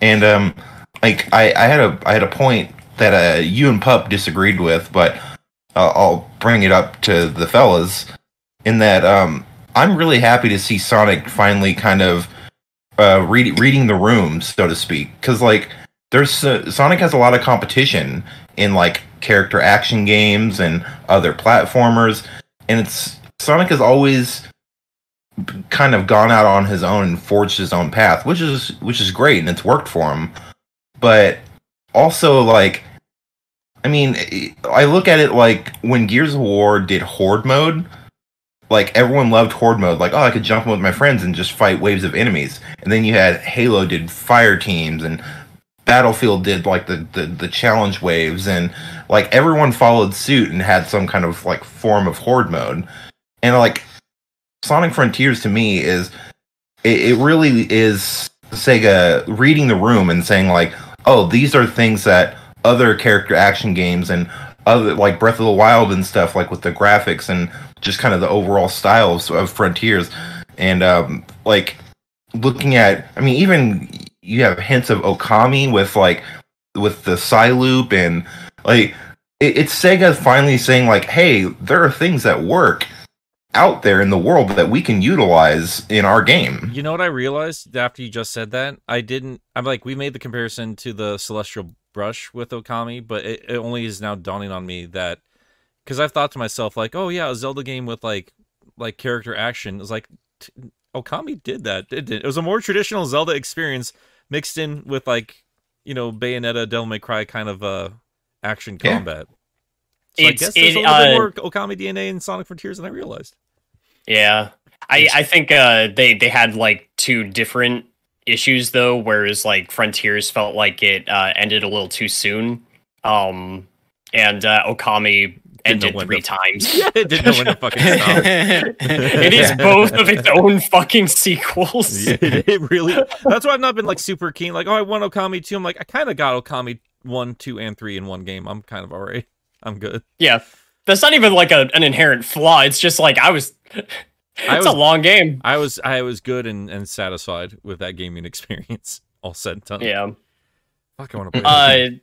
and um like I, I had a I had a point that uh you and Pup disagreed with, but uh, I'll bring it up to the fellas in that um I'm really happy to see Sonic finally kind of uh read, reading the room, so to speak, because like there's uh, Sonic has a lot of competition in like character action games and other platformers, and it's Sonic is always kind of gone out on his own and forged his own path, which is which is great, and it's worked for him. But also, like, I mean, I look at it like when Gears of War did Horde mode, like, everyone loved Horde mode. Like, oh, I could jump in with my friends and just fight waves of enemies. And then you had Halo did fire teams, and Battlefield did, like, the, the, the challenge waves. And, like, everyone followed suit and had some kind of, like, form of Horde mode. And, like, Sonic Frontiers to me is it, it really is Sega reading the room and saying like, oh, these are things that other character action games and other like Breath of the Wild and stuff, like with the graphics and just kind of the overall style of, of Frontiers, and um, like looking at, I mean, even you have hints of Okami with like with the Psy Loop, and like it, it's Sega finally saying like, hey, there are things that work out there in the world that we can utilize in our game. You know what I realized after you just said that? I didn't... I'm like, we made the comparison to the Celestial Brush with Okami, but it, it only is now dawning on me that... Because I've thought to myself, like, oh yeah, a Zelda game with, like, like character action. It was like, t- Okami did that, didn't it? It was a more traditional Zelda experience mixed in with, like, you know, Bayonetta, Devil May Cry kind of uh, action yeah. combat. So it's, I guess there's it, a little uh, bit more Okami D N A in Sonic Frontiers than I realized. Yeah. I, I think uh, they, they had, like, two different issues, though, whereas, like, Frontiers felt like it uh, ended a little too soon. Um, and uh, Okami ended three the... times. Yeah, it didn't win the fucking song. It is both of its own fucking sequels. Yeah, it really... That's why I've not been, like, super keen. Like, oh, I won Okami two. I'm like, I kind of got Okami one, two, and three in one game. I'm kind of all right. I'm good. Yeah. That's not even, like, a, an inherent flaw. It's just, like, I was... It's a long game. I was I was good and, and satisfied with that gaming experience. All said and done. Yeah. Fuck, I want to play.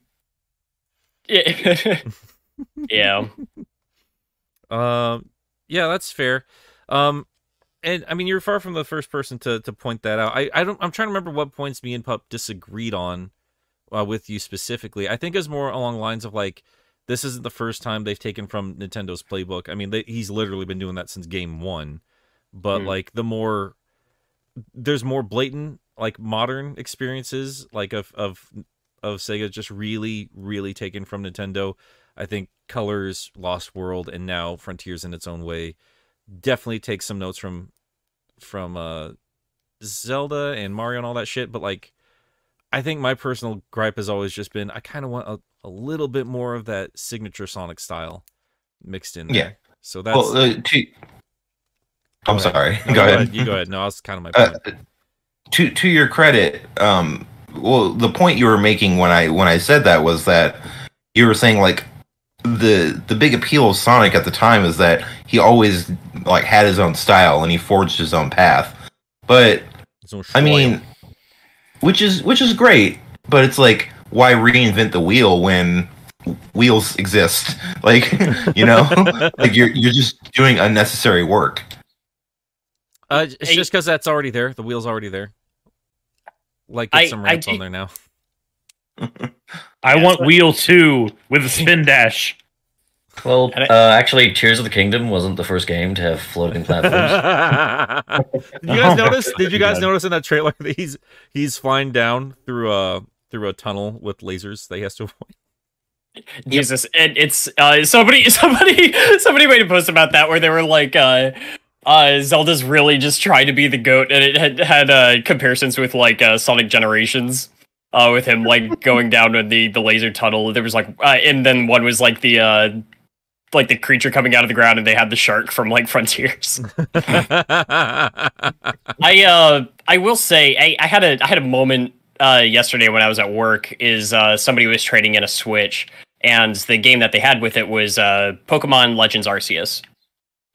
Uh, yeah. yeah. Um. Yeah, that's fair. Um. And I mean, you're far from the first person to to point that out. I I don't. I'm trying to remember what points me and Pup disagreed on uh, with you specifically. I think it was more along the lines of like, this isn't the first time they've taken from Nintendo's playbook. I mean, they, he's literally been doing that since game one. But, mm. like, the more... There's more blatant, like, modern experiences, like, of, of of Sega just really, really taken from Nintendo. I think Colors, Lost World, and now Frontiers in its own way definitely take some notes from, from uh, Zelda and Mario and all that shit. But, like, I think my personal gripe has always just been, I kind of want a, a little bit more of that signature Sonic style mixed in there. Yeah. So that's... Well, uh, to... I'm go sorry. No, go, go ahead. ahead. You go ahead. No, that's kind of my point. Uh, to to your credit, um, well, the point you were making when I when I said that was that you were saying like the the big appeal of Sonic at the time is that he always like had his own style and he forged his own path. But I mean, which is which is great, but it's like why reinvent the wheel when wheels exist? Like you know, like you're you're just doing unnecessary work. Uh, it's just because that's already there. The wheel's already there. Like, get some ramps I, I, on there now. I yeah, want wheel two with a spin dash. Well, uh, actually, Tears of the Kingdom wasn't the first game to have floating platforms. Did you guys notice? Did you guys notice in that trailer that he's he's flying down through a through a tunnel with lasers that he has to avoid? Jesus, and it's uh, somebody somebody somebody made a post about that where they were like. Uh, Uh, Zelda's really just trying to be the GOAT, and it had had uh, comparisons with like uh, Sonic Generations, uh, with him like going down to the, the laser tunnel. There was like, uh, and then one was like the uh, like the creature coming out of the ground, and they had the shark from like Frontiers. I uh, I will say I, I had a I had a moment uh, yesterday when I was at work. Is uh, somebody was trading in a Switch, and the game that they had with it was uh, Pokemon Legends Arceus.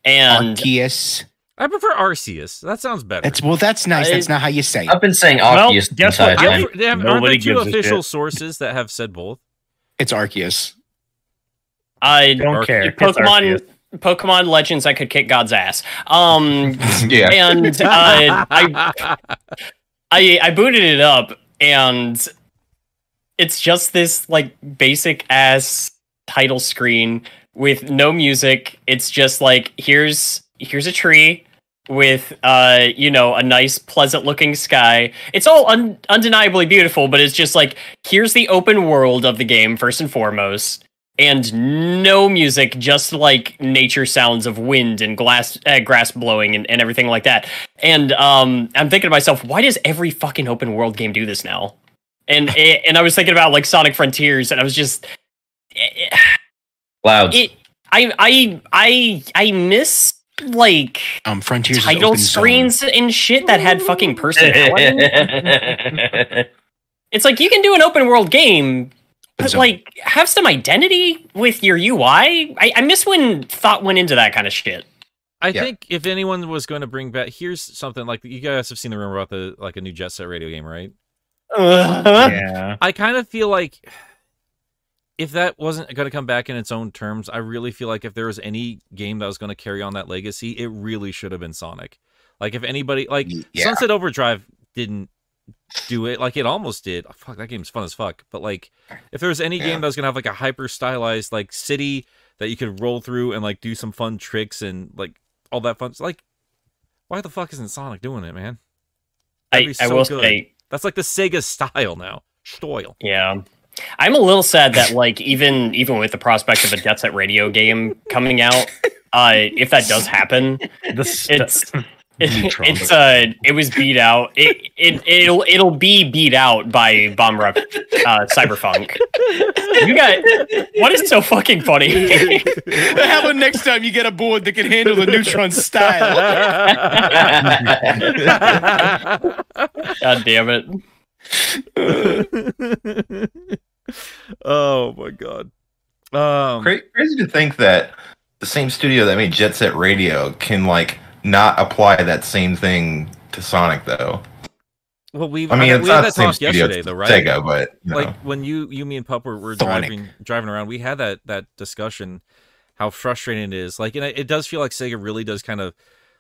And Arceus. I prefer Arceus. That sounds better. That's, well, that's nice. That's I, not how you say it. I've been saying Arceus. Well, guess what? I, they have, aren't there two official sources that have said both? It's Arceus. I don't Arceus. care. Pokemon Pokemon Legends, I could kick God's ass. Um, yeah. And uh, I, I, I booted it up, and it's just this like basic ass title screen. With no music, it's just like here's here's a tree with uh you know a nice pleasant looking sky. It's all un- undeniably beautiful, but it's just like here's the open world of the game first and foremost, and no music, just like nature sounds of wind and glass uh, grass blowing and, and everything like that. And um, I'm thinking to myself, why does every fucking open world game do this now? And and I was thinking about like Sonic Frontiers, and I was just. It, it, Clouds. It, I I I I miss like um, Frontiers title screens zone. And shit that had fucking personality. It's like you can do an open world game, but so, like have some identity with your U I. I, I miss when thought went into that kind of shit. I yeah. think if anyone was going to bring back, here's something like you guys have seen the rumor about the like a new Jet Set Radio game, right? Uh, yeah. I kind of feel like. If that wasn't going to come back in its own terms, I really feel like if there was any game that was going to carry on that legacy, it really should have been Sonic. Like, if anybody... Like, yeah. Sunset Overdrive didn't do it. Like, it almost did. Oh, fuck, that game's fun as fuck. But, like, if there was any yeah. game that was going to have, like, a hyper-stylized, like, city that you could roll through and, like, do some fun tricks and, like, all that fun... Like, why the fuck isn't Sonic doing it, man? That'd I, be so I will good. say... That's, like, the Sega style now. Stoyle. Yeah. I'm a little sad that, like, even even with the prospect of a Jet Set Radio game coming out, uh, if that does happen, this it's it, it's uh, it was beat out. It it it'll it'll be beat out by Bomb Rep uh, Cyberpunk. You got what is so fucking funny? How about next time you get a board that can handle the Neutron style? God damn it. Oh my god. Um, crazy to think that the same studio that made Jet Set Radio can, like, not apply that same thing to Sonic though. Well, we've I mean, I mean, it's we not had that the same talk studio yesterday though, right? Sega, but you know. Like when you you me and Pup were, were driving driving around, we had that that discussion how frustrating it is. Like, and it does feel like Sega really does kind of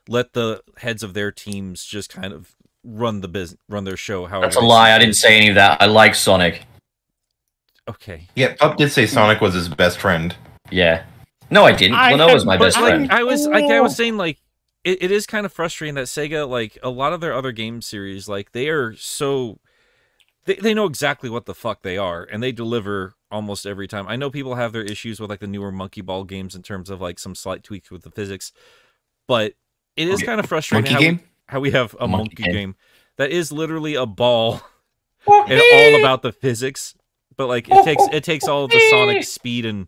let the heads of their teams just kind of run the business, run their show. However, that's a lie. I didn't say any of that. I like Sonic. Okay. Yeah, Pup did say Sonic was his best friend. Yeah. No, I didn't. I well, no, it was my best like, friend. I was, like, I was saying, like, it, it is kind of frustrating that Sega, like, a lot of their other game series, like, they are so, they they know exactly what the fuck they are, and they deliver almost every time. I know people have their issues with, like, the newer Monkey Ball games in terms of, like, some slight tweaks with the physics, but it is okay. kind of frustrating. Monkey game? How we have a monkey, monkey game that is literally a ball monkey. And all about the physics, but like it takes it takes all of the Sonic speed and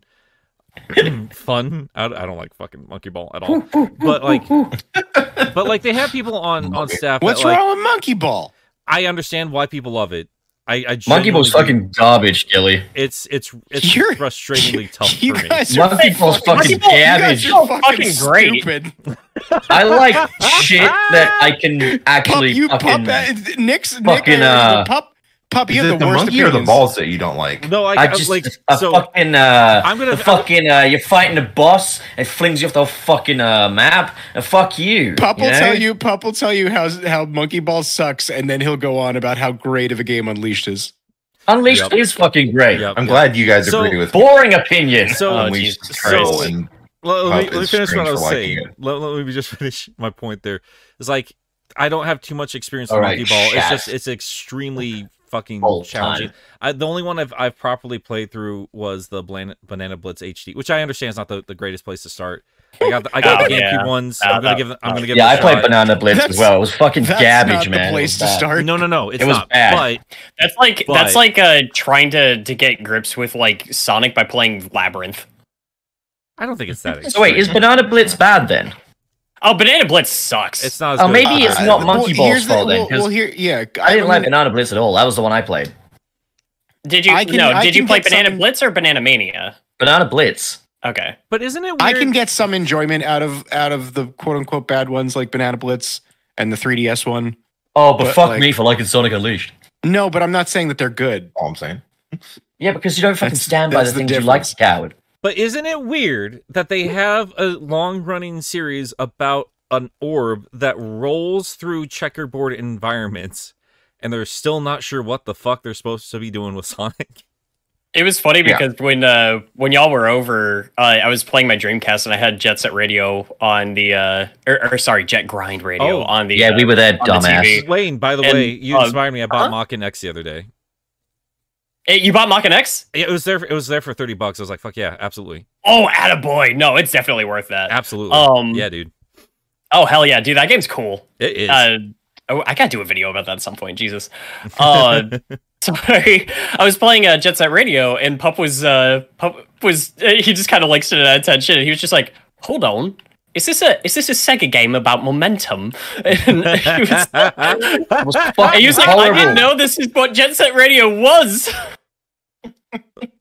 fun. I, I don't like fucking Monkey Ball at all, but like, but like they have people on on staff. What's that, like, wrong with Monkey Ball? I understand why people love it. I, I Monkey Ball's fucking garbage, Gilly. It's it's it's You're, frustratingly tough for me. Monkey Ball's fucking garbage. You guys are fucking great. I like shit that I can actually Pup, you fucking. Pup, uh, Nick's fucking Nick, uh, pup. Pup, you have the, the worst monkey opinions. Or the balls that you don't like? No, I, I just like a so, fucking. Uh, I'm gonna fucking. Uh, you're fighting a boss. It flings you off the fucking uh, map. And fuck you. Pup will you know? tell you. Pup will tell you how how Monkey Ball sucks, and then he'll go on about how great of a game Unleashed is. Unleashed yep. is fucking great. Yep, I'm yep. glad you guys so, agree with boring me. opinion. So Unleashed so, is so, let, me, let me finish what I was saying. Let, let me just finish my point there. It's like I don't have too much experience with right, Monkey Ball. Shit. It's just it's extremely. Fucking Old challenging. I, the only one I've I've properly played through was the Blan- Banana Blitz H D, which I understand is not the, the greatest place to start. I got the, I got oh, the GameCube yeah. ones. No, I'm gonna no, give. I'm gonna give. Yeah, I played Banana Blitz that's, as well. It was fucking that's garbage, not man. The place to start. No, no, no. It's it was not. Bad. But that's like but, that's like uh, trying to to get grips with like Sonic by playing Labyrinth. I don't think it's that extreme. So wait, is Banana Blitz bad then? Oh, Banana Blitz sucks. It's not. As oh, good maybe as it's not Monkey well, Ball's fault the, well, then. Well, here, yeah, I, I didn't mean, like Banana Blitz at all. That was the one I played. Did you? Can, no, I did you play Banana some... Blitz or Banana Mania? Banana Blitz. Okay, but isn't it weird? I can get some enjoyment out of out of the quote unquote bad ones like Banana Blitz and the three D S one. Oh, but, but fuck like, me for liking Sonic Unleashed. No, but I'm not saying that they're good. All I'm saying. Yeah, because you don't fucking that's, stand by the things difference. You like, coward. But isn't it weird that they have a long-running series about an orb that rolls through checkerboard environments, and they're still not sure what the fuck they're supposed to be doing with Sonic? It was funny because yeah. when uh, when y'all were over, uh, I was playing my Dreamcast, and I had Jet Set Radio on the, uh, or, or sorry, Jet Grind Radio oh, on the yeah, uh, we were there, dumbass. The Wayne, by the and, way, you uh, inspired me. I bought uh-huh? Mach and X the other day. You bought Mach and X? It was there. It was there for thirty bucks. I was like, "Fuck yeah, absolutely." Oh, attaboy! No, it's definitely worth that. Absolutely. Um, yeah, dude. Oh hell yeah, dude! That game's cool. It is. Uh, I gotta do a video about that at some point. Jesus. Uh, sorry, I was playing uh, Jet Set Radio, and Pup was uh, Pup was uh, he just kind of like stood at attention, and he was just like, "Hold on." Is this a is this a Sega game about momentum? And he was like, was he was like I didn't know this is what Jet Set Radio was.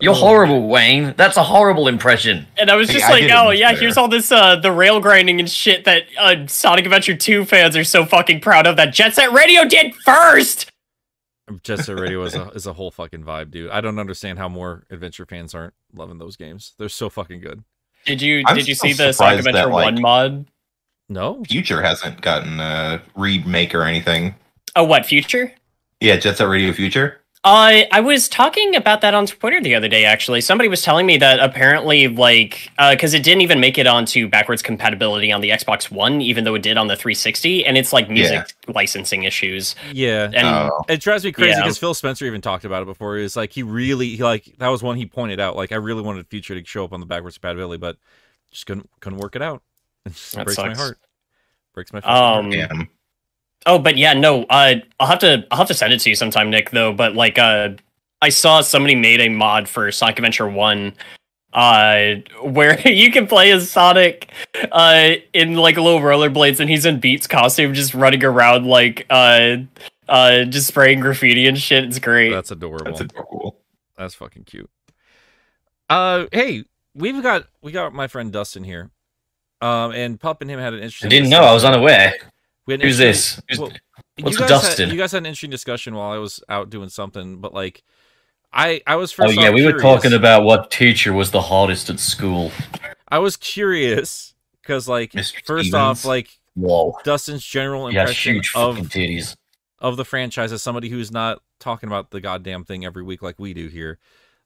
You're horrible, Wayne. That's a horrible impression. And I was just yeah, like, oh yeah, there. Here's all this uh, the rail grinding and shit that uh, Sonic Adventure two fans are so fucking proud of that Jet Set Radio did first. Jet Set Radio is a is a whole fucking vibe, dude. I don't understand how more adventure fans aren't loving those games. They're so fucking good. Did you I'm did you see the Sonic Adventure like, one mod? No. Future hasn't gotten a remake or anything. Oh, what, Future? Yeah, Jet Set Radio Future. I I was talking about that on Twitter the other day, actually. Somebody was telling me that apparently, like, because uh, it didn't even make it onto backwards compatibility on the Xbox One, even though it did on the three sixty, and it's, like, music yeah. licensing issues. Yeah. And oh. It drives me crazy because yeah. Phil Spencer even talked about it before. He was like, he really, he, like, that was one he pointed out. Like, I really wanted a feature to show up on the backwards compatibility, but just couldn't, couldn't work it out. It just that breaks sucks. my heart. Breaks my um, heart. Yeah. Oh, but yeah, no, uh, I'll have to I'll have to send it to you sometime, Nick, though. But like, uh, I saw somebody made a mod for Sonic Adventure one, uh, where you can play as Sonic, uh, in like little rollerblades, and he's in Beats costume, just running around, like, uh, uh, just spraying graffiti and shit. It's great. That's adorable. That's adorable. That's fucking cute. Uh, hey, we've got we got my friend Dustin here, um, and Pup and him had an interesting. I didn't know I was unaware. Who's this? Who's, well, what's you Dustin? Had, you guys had an interesting discussion while I was out doing something, but like, I, I was first. Oh yeah, we curious. were talking about what teacher was the hardest at school. I was curious because, like, Mister first Stevens. off, like, Whoa. Dustin's general impression of of the franchise as somebody who's not talking about the goddamn thing every week like we do here.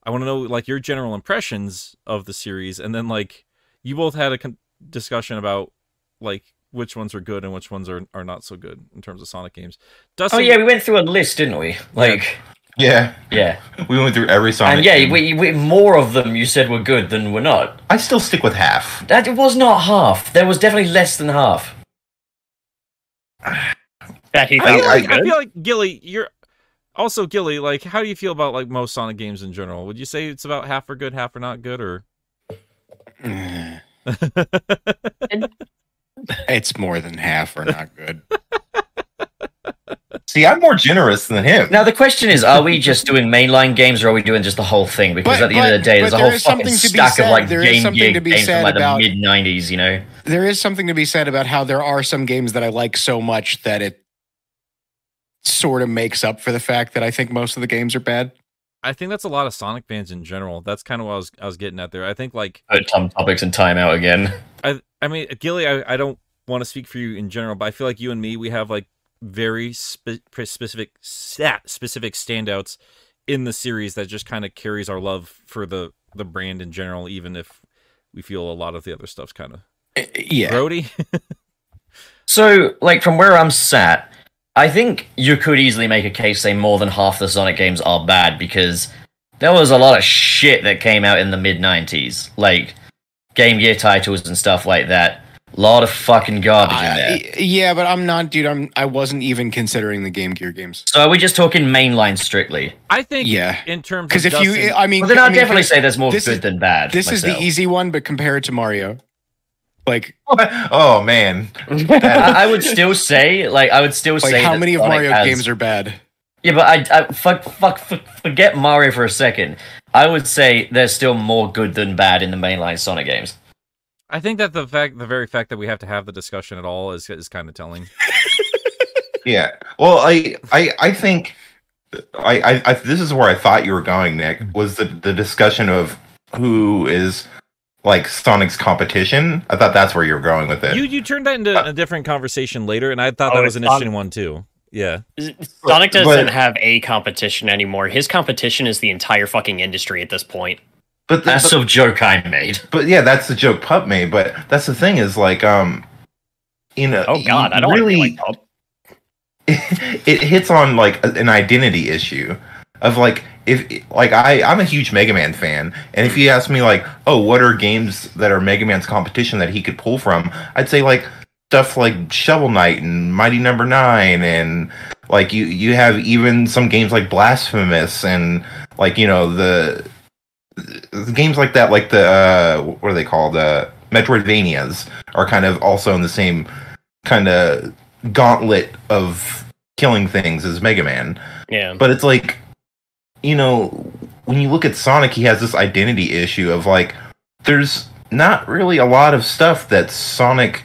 I want to know, like, your general impressions of the series, and then, like, you both had a con- discussion about, like, which ones are good and which ones are, are not so good in terms of Sonic games. Dustin, oh yeah, we went through a list, didn't we? Like, yeah, yeah, we went through every Sonic. And yeah, game. We, we more of them you said were good than were not. I still stick with half. That it was not half. There was definitely less than half. That he thought I, like, good. I feel like Gilly, you're also Gilly. Like, how do you feel about, like, most Sonic games in general? Would you say it's about half are good, half are not good, or? It's more than half are not good. See, I'm more generous than him. Now, the question is, are we just doing mainline games, or are we doing just the whole thing? Because but, at the but, end of the day, there's a whole there fucking stack of, like, there game gear to be games said from, like, about, the mid nineties, you know? There is something to be said about how there are some games that I like so much that it sort of makes up for the fact that I think most of the games are bad. I think that's a lot of Sonic fans in general. That's kind of what I was I was getting at there. I think, like, oh, Tom Topics and Time Out again. I I mean, Gilly, I, I don't want to speak for you in general, but I feel like you and me, we have, like, very spe- specific specific standouts in the series that just kind of carries our love for the, the brand in general, even if we feel a lot of the other stuff's kind of uh, yeah. Brody. So, like, from where I'm sat, I think you could easily make a case saying more than half the Sonic games are bad, because there was a lot of shit that came out in the mid nineties. Like, Game Gear titles and stuff like that. A lot of fucking garbage uh, in there. Yeah, but I'm not, dude, I'm, I wasn't even considering the Game Gear games. So are we just talking mainline strictly? I think yeah. in terms of... Because if Dustin, you... I mean... Well, then I'll I mean, definitely say there's more good is, than bad. This myself. is the easy one, but compare it to Mario. Like, oh man, I, I would still say, like, I would still like say, how many of Mario has... games are bad? Yeah, but I, I fuck, fuck, fuck, forget Mario for a second. I would say there's still more good than bad in the mainline Sonic games. I think that the fact, the very fact that we have to have the discussion at all is is kind of telling. Yeah, well, I, I, I think, I, I, I, this is where I thought you were going, Nick. Was the the discussion of who is, like, Sonic's competition? I thought that's where you were going with it. You you turned that into uh, a different conversation later, and I thought oh, that was an Sonic, interesting one too. Yeah, Sonic doesn't but, have a competition anymore. His competition is the entire fucking industry at this point. But the, that's the joke I made. But yeah, that's the joke Pup made. But that's the thing is, like, um, you know, oh god, I don't really like Pup. It, it hits on, like, an identity issue of, like. If like I, I'm a huge Mega Man fan, and if you ask me, like, oh, what are games that are Mega Man's competition that he could pull from, I'd say, like, stuff like Shovel Knight and Mighty Number Nine, and, like, you you have even some games like Blasphemous, and, like, you know, the, the games like that, like the uh, what are they called? Uh, Metroidvanias are kind of also in the same kind of gauntlet of killing things as Mega Man. Yeah, but it's like. You know, when you look at Sonic, he has this identity issue of, like, there's not really a lot of stuff that's Sonic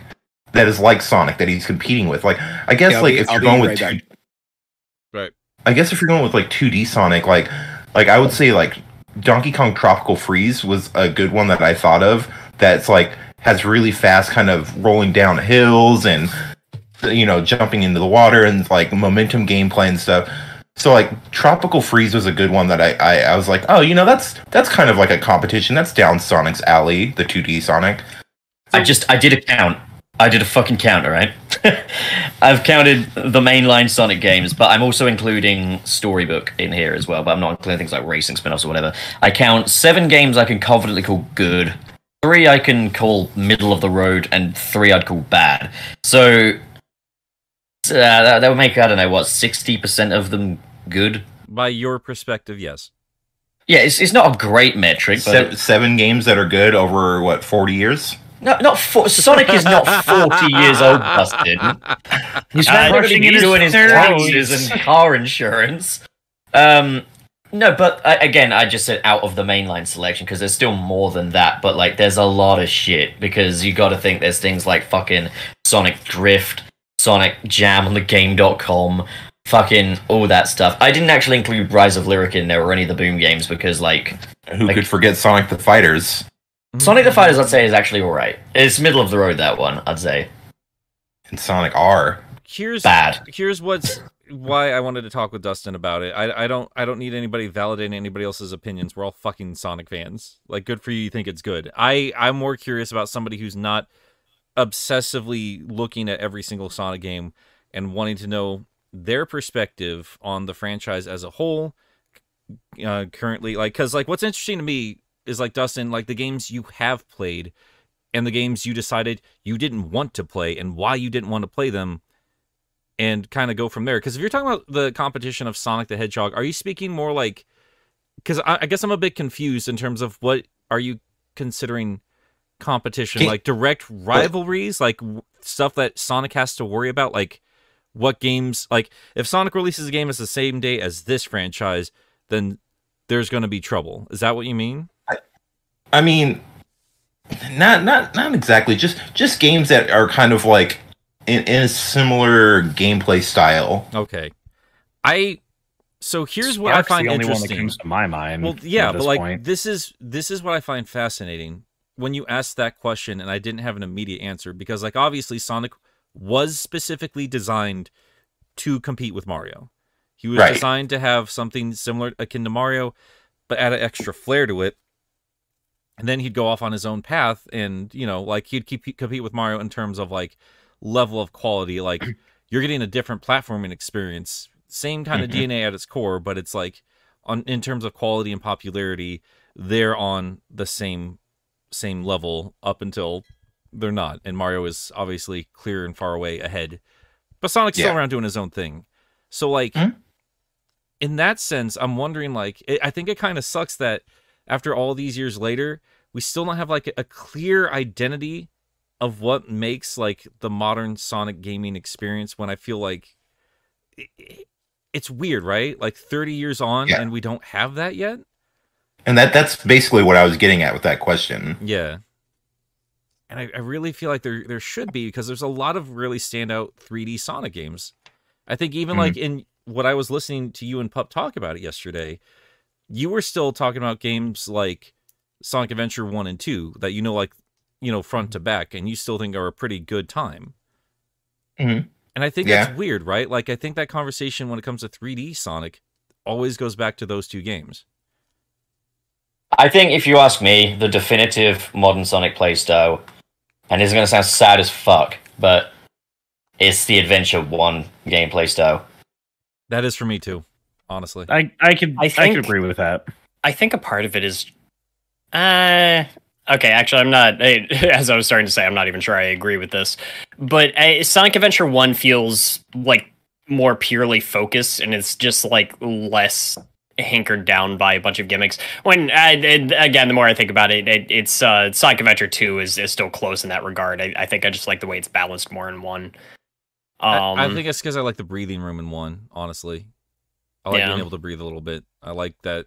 that is like Sonic that he's competing with. Like, I guess, yeah, like, be, if I'll you're going right with two, right, I guess if you're going with, like, two D Sonic, like, like I would say, like, Donkey Kong Tropical Freeze was a good one that I thought of. That's, like, has really fast kind of rolling down hills and, you know, jumping into the water and, like, momentum gameplay and stuff. So like Tropical Freeze was a good one that I, I, I was like, oh, you know, that's that's kind of like a competition. That's down Sonic's alley, the two D Sonic. So- I just I did a count. I did a fucking count, all right? I've counted the mainline Sonic games, but I'm also including Storybook in here as well, but I'm not including things like racing spin-offs or whatever. I count seven games I can confidently call good, three I can call middle of the road, and three I'd call bad. So uh, that, that would make, I don't know, what, sixty percent of them good? By your perspective, yes. Yeah, it's it's not a great metric. But Se- seven games that are good over, what, forty years? No, not for, Sonic is not forty years old, Busted. He's rushing into his taxes and car insurance. Um, no, but I, again, I just said out of the mainline selection because there's still more than that. But like, there's a lot of shit because you got to think there's things like fucking Sonic Drift, Sonic Jam on the game dot com, fucking all that stuff. I didn't actually include Rise of Lyric in there or any of the Boom games because like, who like, could forget Sonic the Fighters? Sonic the Fighters, I'd say, is actually alright. It's middle of the road, that one, I'd say. And Sonic R. Here's bad. Here's what's why I wanted to talk with Dustin about it. I I don't I don't need anybody validating anybody else's opinions. We're all fucking Sonic fans. Like, good for you, you think it's good. I, I'm more curious about somebody who's not obsessively looking at every single Sonic game and wanting to know their perspective on the franchise as a whole. Uh, currently, like, because like what's interesting to me is like, Dustin, like the games you have played and the games you decided you didn't want to play and why you didn't want to play them and kind of go from there. Because if you're talking about the competition of Sonic the Hedgehog, are you speaking more like... Because I, I guess I'm a bit confused in terms of what are you considering competition? Can, like direct rivalries? Like stuff that Sonic has to worry about? Like what games... Like if Sonic releases a game as the same day as this franchise, then there's going to be trouble. Is that what you mean? I mean, not not not exactly. Just just games that are kind of like in, in a similar gameplay style. Okay, I so here's what Spark's I find the only interesting. One that comes to my mind. Well, yeah, but like point. this is this is what I find fascinating when you ask that question, and I didn't have an immediate answer because, like, obviously Sonic was specifically designed to compete with Mario. He was right. designed to have something similar akin to Mario, but add an extra flair to it. And then he'd go off on his own path and, you know, like he'd keep compete with Mario in terms of like level of quality. Like you're getting a different platforming experience, same kind of mm-hmm. D N A at its core, but it's like on in terms of quality and popularity, they're on the same, same level up until they're not. And Mario is obviously clear and far away ahead, but Sonic's yeah. still around doing his own thing. So like mm-hmm. in that sense, I'm wondering, like, it, I think it kind of sucks that, after all these years later, we still don't have like a clear identity of what makes like the modern Sonic gaming experience. When I feel like it's weird, right? Like thirty years on, yeah. and we don't have that yet. And that that's basically what I was getting at with that question. Yeah. And I, I really feel like there there should be, because there's a lot of really standout three D Sonic games. I think even mm-hmm. like in what I was listening to you and Pup talk about it yesterday, you were still talking about games like Sonic Adventure one and two that, you know, like, you know, front to back, and you still think are a pretty good time. Mm-hmm. And I think yeah. that's weird, right? Like, I think that conversation when it comes to three D Sonic always goes back to those two games. I think if you ask me, the definitive modern Sonic playstyle, and it's going to sound sad as fuck, but it's the Adventure one gameplay style. That is for me too. Honestly, I I could I, think, I could agree with that. I think a part of it is, uh, okay. Actually, I'm not. I, as I was starting to say, I'm not even sure I agree with this. But uh, Sonic Adventure One feels like more purely focused, and it's just like less hankered down by a bunch of gimmicks. When I, it, again, the more I think about it, it it's uh, Sonic Adventure Two is, is still close in that regard. I, I think I just like the way it's balanced more in one. Um, I, I think it's because I like the breathing room in one, honestly. I like yeah. being able to breathe a little bit. I like that,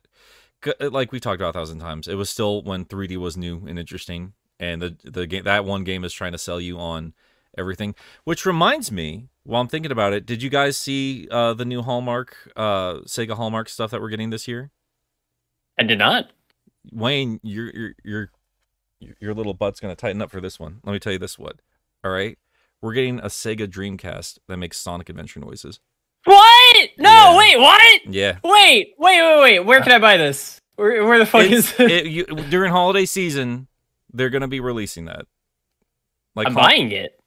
like we've talked about a thousand times, it was still when three D was new and interesting, and the the game, that one game is trying to sell you on everything. Which reminds me, while I'm thinking about it, did you guys see uh, the new Hallmark, uh, Sega Hallmark stuff that we're getting this year? I did not. Wayne, your your your your little butt's gonna tighten up for this one. Let me tell you this what. All right, we're getting a Sega Dreamcast that makes Sonic Adventure noises. What? What? No, yeah. wait, what? Yeah. Wait, wait, wait, wait. Where can I buy this? Where, where the fuck it's, is this? It, you, during holiday season, they're going to be releasing that. Like, I'm hol- buying it.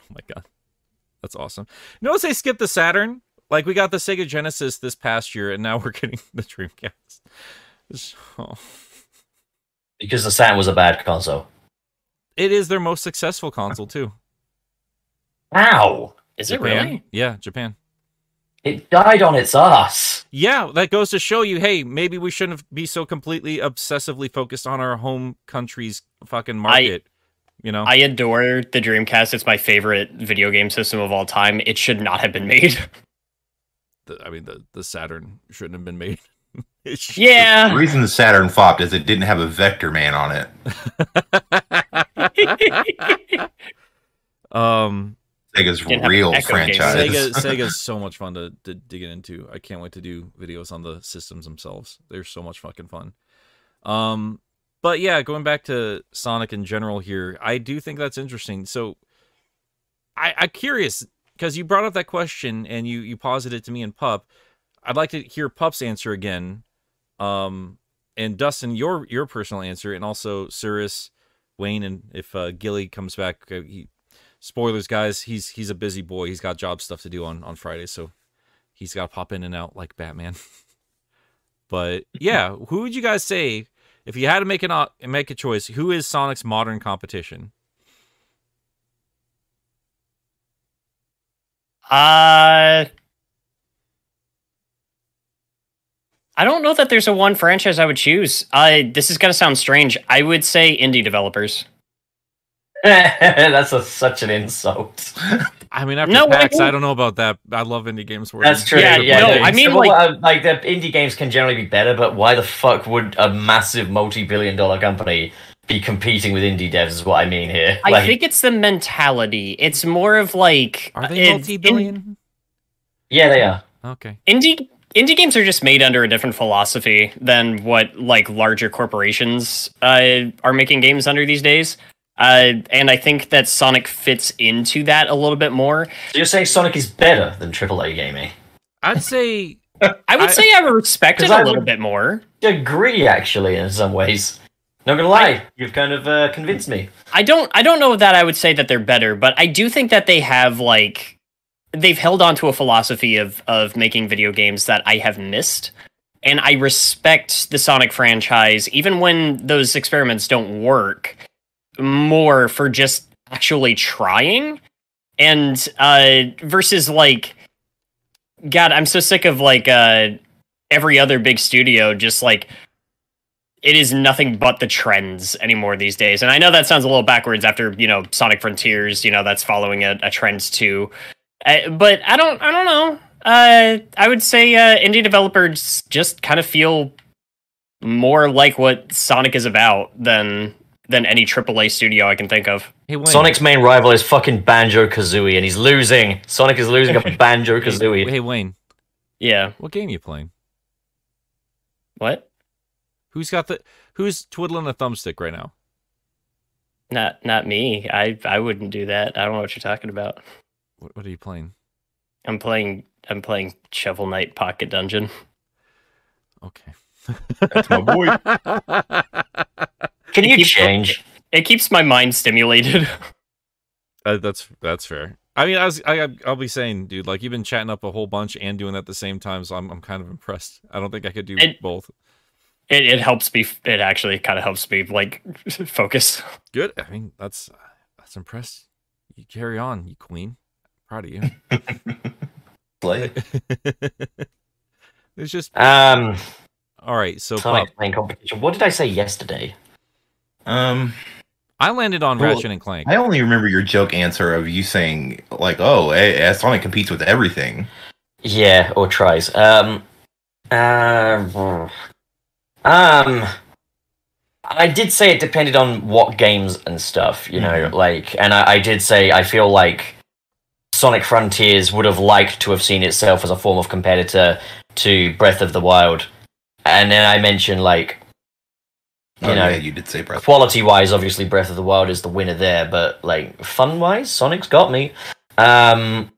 Oh, my God. That's awesome. Notice they skipped the Saturn. Like, we got the Sega Genesis this past year, and now we're getting the Dreamcast. So... Because the Saturn was a bad console. It is their most successful console, too. Wow. Is it Japan? Really? Yeah, Japan. It died on its ass. Yeah, that goes to show you, hey, maybe we shouldn't be so completely obsessively focused on our home country's fucking market. I, you know, I adore the Dreamcast. It's my favorite video game system of all time. It should not have been made. The, I mean, the, the Saturn shouldn't have been made. It yeah. The reason the Saturn flopped is it didn't have a Vector Man on it. um... Sega's real franchise. Sega, Sega's so much fun to, to, to get into. I can't wait to do videos on the systems themselves. They're so much fucking fun. Um, but yeah, going back to Sonic in general here, I do think that's interesting. So I, I'm curious, because you brought up that question and you, you posited it to me and Pup. I'd like to hear Pup's answer again. Um, and Dustin, your, your personal answer, and also Cirrus, Wayne, and if uh, Gilly comes back, he... Spoilers, guys. He's he's a busy boy. He's got job stuff to do on, on Friday, so he's got to pop in and out like Batman. But yeah, who would you guys say, if you had to make an make a choice, who is Sonic's modern competition? Uh, I don't know that there's a one franchise I would choose. Uh, this is gonna sound strange. I would say indie developers. That's a, such an insult. I mean, after no, PAX, I, I don't know about that. I love indie games. Where that's true. Yeah, yeah. No, I mean, like, well, uh, like the indie games can generally be better, but why the fuck would a massive multi-billion dollar company be competing with indie devs is what I mean here. I like, think it's the mentality. It's more of like... Are they multi-billion? In, yeah, they are. Okay. Indie indie games are just made under a different philosophy than what like larger corporations uh, are making games under these days. Uh, and I think that Sonic fits into that a little bit more. So you're saying Sonic is better than triple A gaming? I'd say... I would I, say I respect it a I little bit more. Agree, actually, in some ways. Not gonna lie, I, you've kind of uh, convinced me. I don't I don't know that I would say that they're better, but I do think that they have, like... They've held on to a philosophy of, of making video games that I have missed. And I respect the Sonic franchise, even when those experiments don't work... more for just actually trying and uh versus like God, I'm so sick of like uh every other big studio just like it is nothing but the trends anymore these days. And I know that sounds a little backwards after, you know, Sonic Frontiers, you know, that's following a, a trend too. Uh, but I don't I don't know. Uh I would say uh indie developers just kind of feel more like what Sonic is about than than any triple A studio I can think of. Sonic's main rival is fucking Banjo-Kazooie, and he's losing. Sonic is losing up Banjo-Kazooie. Hey, hey, Wayne. Yeah? What game are you playing? What? Who's got the... Who's twiddling a thumbstick right now? Not not me. I, I wouldn't do that. I don't know what you're talking about. What, what are you playing? I'm playing... I'm playing Shovel Knight Pocket Dungeon. Okay. That's my boy. Can it you keeps, change? It keeps my mind stimulated. uh, that's that's fair. I mean, I was I I'll be saying, dude, like you've been chatting up a whole bunch and doing that at the same time, so I'm I'm kind of impressed. I don't think I could do it, both. It it helps me. It actually kind of helps me like focus. Good. I mean, that's that's impressed. You carry on, you queen. Proud of you. Play it. It's just um. All right, so Sonic Pop, playing competition. What did I say yesterday? Um, I landed on well, Ratchet and Clank. I only remember your joke answer of you saying like, "Oh, Sonic competes with everything." Yeah, or tries. Um, uh, um, I did say it depended on what games and stuff, you know. Mm-hmm. Like, and I, I did say I feel like Sonic Frontiers would have liked to have seen itself as a form of competitor to Breath of the Wild. And then I mentioned, like, you oh, know, yeah, you did say Breath. Quality-wise, obviously, Breath of the Wild is the winner there, but, like, fun-wise, Sonic's got me. Um,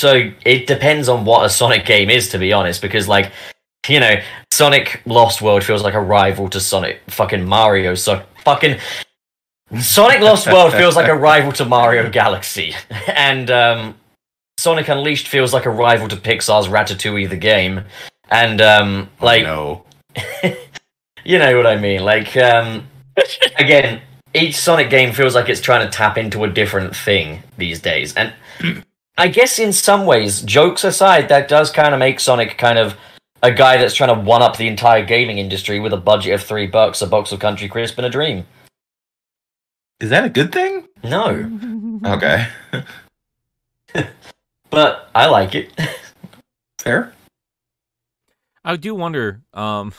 so it depends on what a Sonic game is, to be honest, because, like, you know, Sonic Lost World feels like a rival to Sonic fucking Mario. So fucking Sonic Lost World feels like a rival to Mario Galaxy, and um, Sonic Unleashed feels like a rival to Pixar's Ratatouille the game, and um, like, oh, no. You know what I mean? Like, um, again, each Sonic game feels like it's trying to tap into a different thing these days, and I guess in some ways, jokes aside, that does kind of make Sonic kind of a guy that's trying to one-up the entire gaming industry with a budget of three bucks, a box of Country Crisp, and a dream. Is that a good thing? No. Okay. But I like it. Fair. I do wonder, um,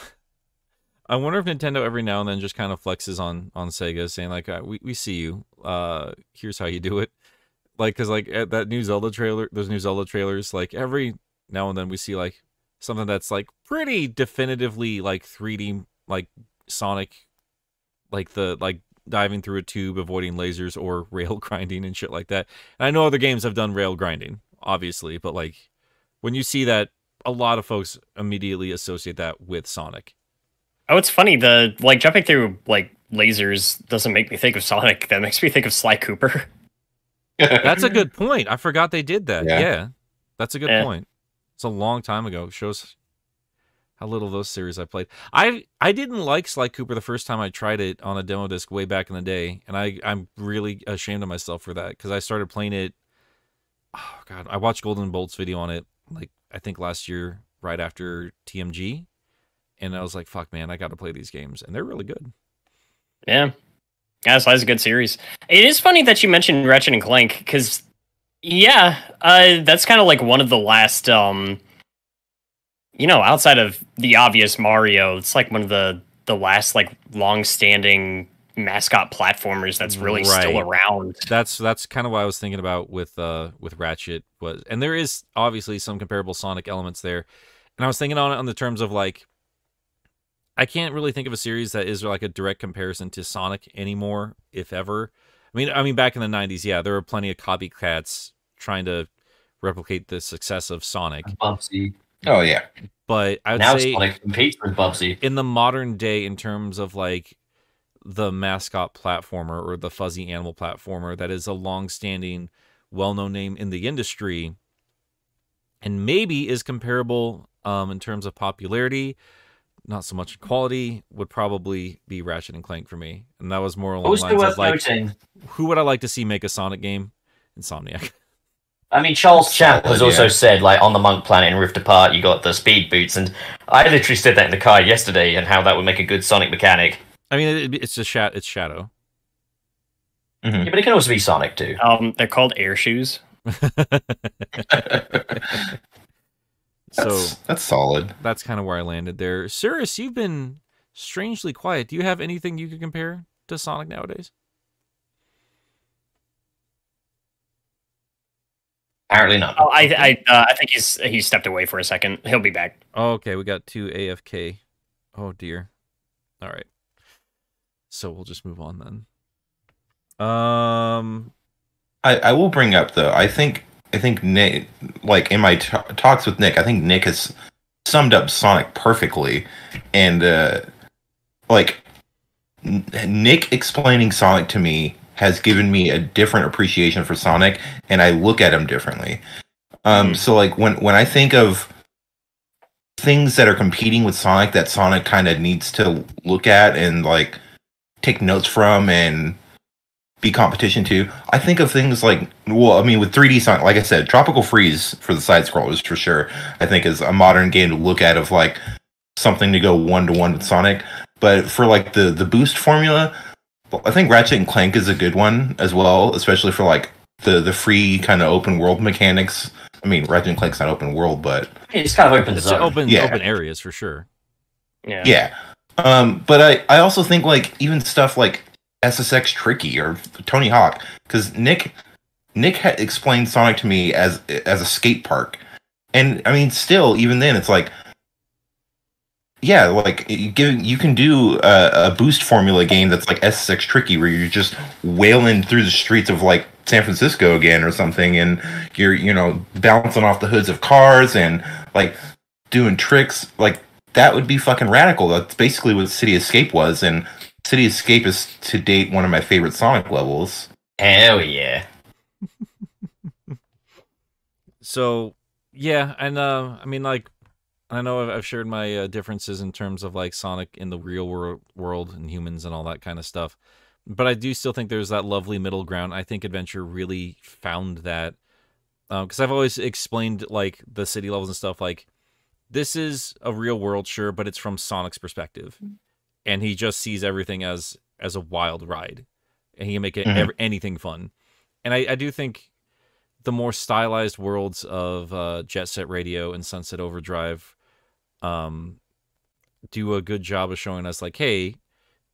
I wonder if Nintendo every now and then just kind of flexes on, on Sega, saying, like, uh, we, we see you, uh, here's how you do it. Like, because, like, at that new Zelda trailer, those new Zelda trailers, like, every now and then we see, like, something that's, like, pretty definitively, like, three D, like, Sonic, like, the, like, diving through a tube, avoiding lasers, or rail grinding and shit like that. And I know other games have done rail grinding, obviously, but, like, when you see that, a lot of folks immediately associate that with Sonic. Oh, it's funny, the, like, jumping through, like, lasers doesn't make me think of Sonic. That makes me think of Sly Cooper. That's a good point. I forgot they did that. Yeah, yeah. That's a good yeah. point. It's a long time ago. It shows how little of those series I played. I I didn't like Sly Cooper the first time I tried it on a demo disc way back in the day, and I, I'm really ashamed of myself for that, because I started playing it. Oh, God. I watched Golden Bolt's video on it, like, I think last year, right after T M G, and I was like, fuck, man, I got to play these games, and they're really good. Yeah. Yeah, Sly's a good series. It is funny that you mentioned Ratchet and Clank, because, yeah, uh, that's kind of like one of the last, um, you know, outside of the obvious Mario, it's like one of the, the last, like, long-standing mascot platformers that's really right. still around. That's that's kind of what I was thinking about with uh, with Ratchet. was, And there is obviously some comparable Sonic elements there. And I was thinking on it on the terms of, like, I can't really think of a series that is like a direct comparison to Sonic anymore, if ever. I mean, I mean, back in the nineties, yeah, there were plenty of copycats trying to replicate the success of Sonic. Bubsy. Oh yeah, but I would now say Sonic competes with Bubsy in the modern day in terms of like the mascot platformer or the fuzzy animal platformer that is a long-standing, well-known name in the industry, and maybe is comparable um, in terms of popularity. Not so much quality, would probably be Ratchet and Clank for me. And that was more along the lines of, like, who would I like to see make a Sonic game? Insomniac. I mean, Charles Champ has also yeah. said, like, on the Monk Planet in Rift Apart, you got the speed boots, and I literally said that in the car yesterday, and how that would make a good Sonic mechanic. I mean, it, it's just sha- it's Shadow. Mm-hmm. Yeah, but it can also be Sonic, too. Um, they're called air shoes. So that's, that's solid. That's kind of where I landed there. Cirrus, you've been strangely quiet. Do you have anything you could compare to Sonic nowadays? Apparently not. Oh, I I, uh, I think he's he stepped away for a second. He'll be back. Oh, okay, we got two A F K. Oh dear. All right. So we'll just move on then. Um, I I will bring up though. I think. I think Nick, like in my t- talks with Nick, I think Nick has summed up Sonic perfectly, and uh, like n- Nick explaining Sonic to me has given me a different appreciation for Sonic, and I look at him differently. Um, mm-hmm. So like when when I think of things that are competing with Sonic that Sonic kind of needs to look at and like take notes from and be competition to, I think of things like, well, I mean, with three D Sonic, like I said, Tropical Freeze for the side scrollers for sure, I think is a modern game to look at of like something to go one to one with Sonic. But for like the the boost formula, I think Ratchet and Clank is a good one as well, especially for like the the free kind of open world mechanics. I mean, Ratchet and Clank's not open world, but it's kind of open it's open, yeah. open areas for sure. Yeah, yeah. Um, but I I also think like even stuff like S S X Tricky or Tony Hawk, because Nick Nick had explained Sonic to me as as a skate park, and I mean, still even then, it's like, yeah, like you give, you can do a, a boost formula game that's like S S X Tricky, where you're just wailing through the streets of like San Francisco again or something, and you're, you know, bouncing off the hoods of cars and like doing tricks. Like, that would be fucking radical. That's basically what City Escape was, and City Escape is to date one of my favorite Sonic levels. Hell yeah. So yeah, and uh, I mean, like, I know I've, I've shared my uh, differences in terms of like Sonic in the real world, world and humans and all that kind of stuff, but I do still think there's that lovely middle ground. I think Adventure really found that, because um, I've always explained like the city levels and stuff like, this is a real world, sure, but it's from Sonic's perspective, and he just sees everything as as a wild ride, and he can make it mm-hmm. ev- anything fun. And I, I do think the more stylized worlds of uh, Jet Set Radio and Sunset Overdrive um, do a good job of showing us, like, hey,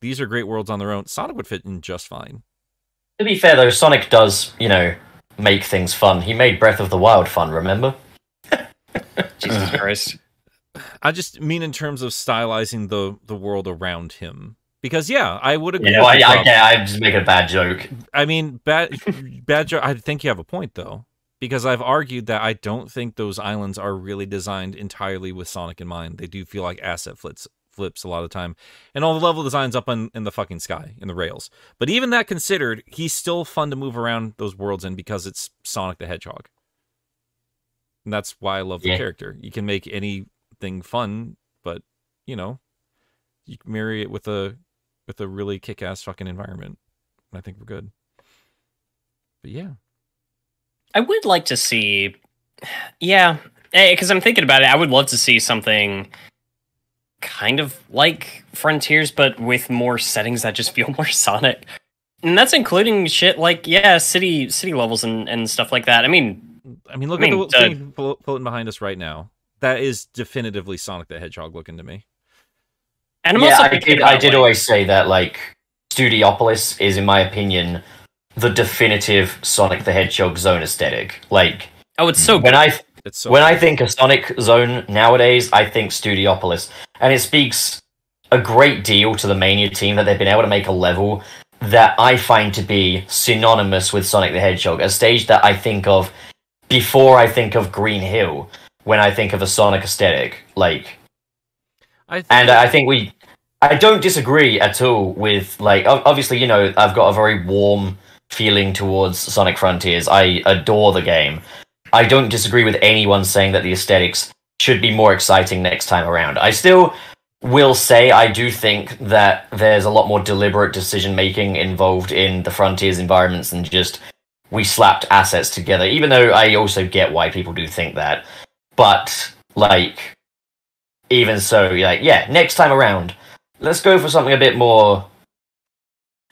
these are great worlds on their own. Sonic would fit in just fine. To be fair, though, Sonic does, you know, make things fun. He made Breath of the Wild fun, remember? Jesus Christ. I just mean in terms of stylizing the, the world around him. Because, yeah, I would agree. You know, I, I, yeah, I just make a bad joke. I mean, bad, bad joke. I think you have a point, though, because I've argued that I don't think those islands are really designed entirely with Sonic in mind. They do feel like asset flips, flips a lot of the time, and all the level design's up in, in the fucking sky, in the rails. But even that considered, he's still fun to move around those worlds in because it's Sonic the Hedgehog, and that's why I love the yeah. character. You can make anything fun, but you know, you can marry it with a with a really kick-ass fucking environment. I think we're good. But yeah. I would like to see... Yeah, because I'm thinking about it, I would love to see something kind of like Frontiers, but with more settings that just feel more Sonic. And that's including shit like, yeah, city city levels and, and stuff like that. I mean... I mean, look I mean, at the uh, thing floating behind us right now. That is definitively Sonic the Hedgehog looking to me. And I'm yeah, also I did. I did like, always say that, like, Studiopolis is, in my opinion, the definitive Sonic the Hedgehog zone aesthetic. Like, oh, it's so when good. I it's so when good. I think of Sonic Zone nowadays, I think Studiopolis, and it speaks a great deal to the Mania team that they've been able to make a level that I find to be synonymous with Sonic the Hedgehog, a stage that I think of before I think of Green Hill when I think of a Sonic aesthetic, like. I th- and I think we, I don't disagree at all with, like, obviously, you know, I've got a very warm feeling towards Sonic Frontiers. I adore the game. I don't disagree with anyone saying that the aesthetics should be more exciting next time around. I still will say I do think that there's a lot more deliberate decision-making involved in the Frontiers environments than just we slapped assets together, even though I also get why people do think that. But, like... Even so, like, yeah, next time around, let's go for something a bit more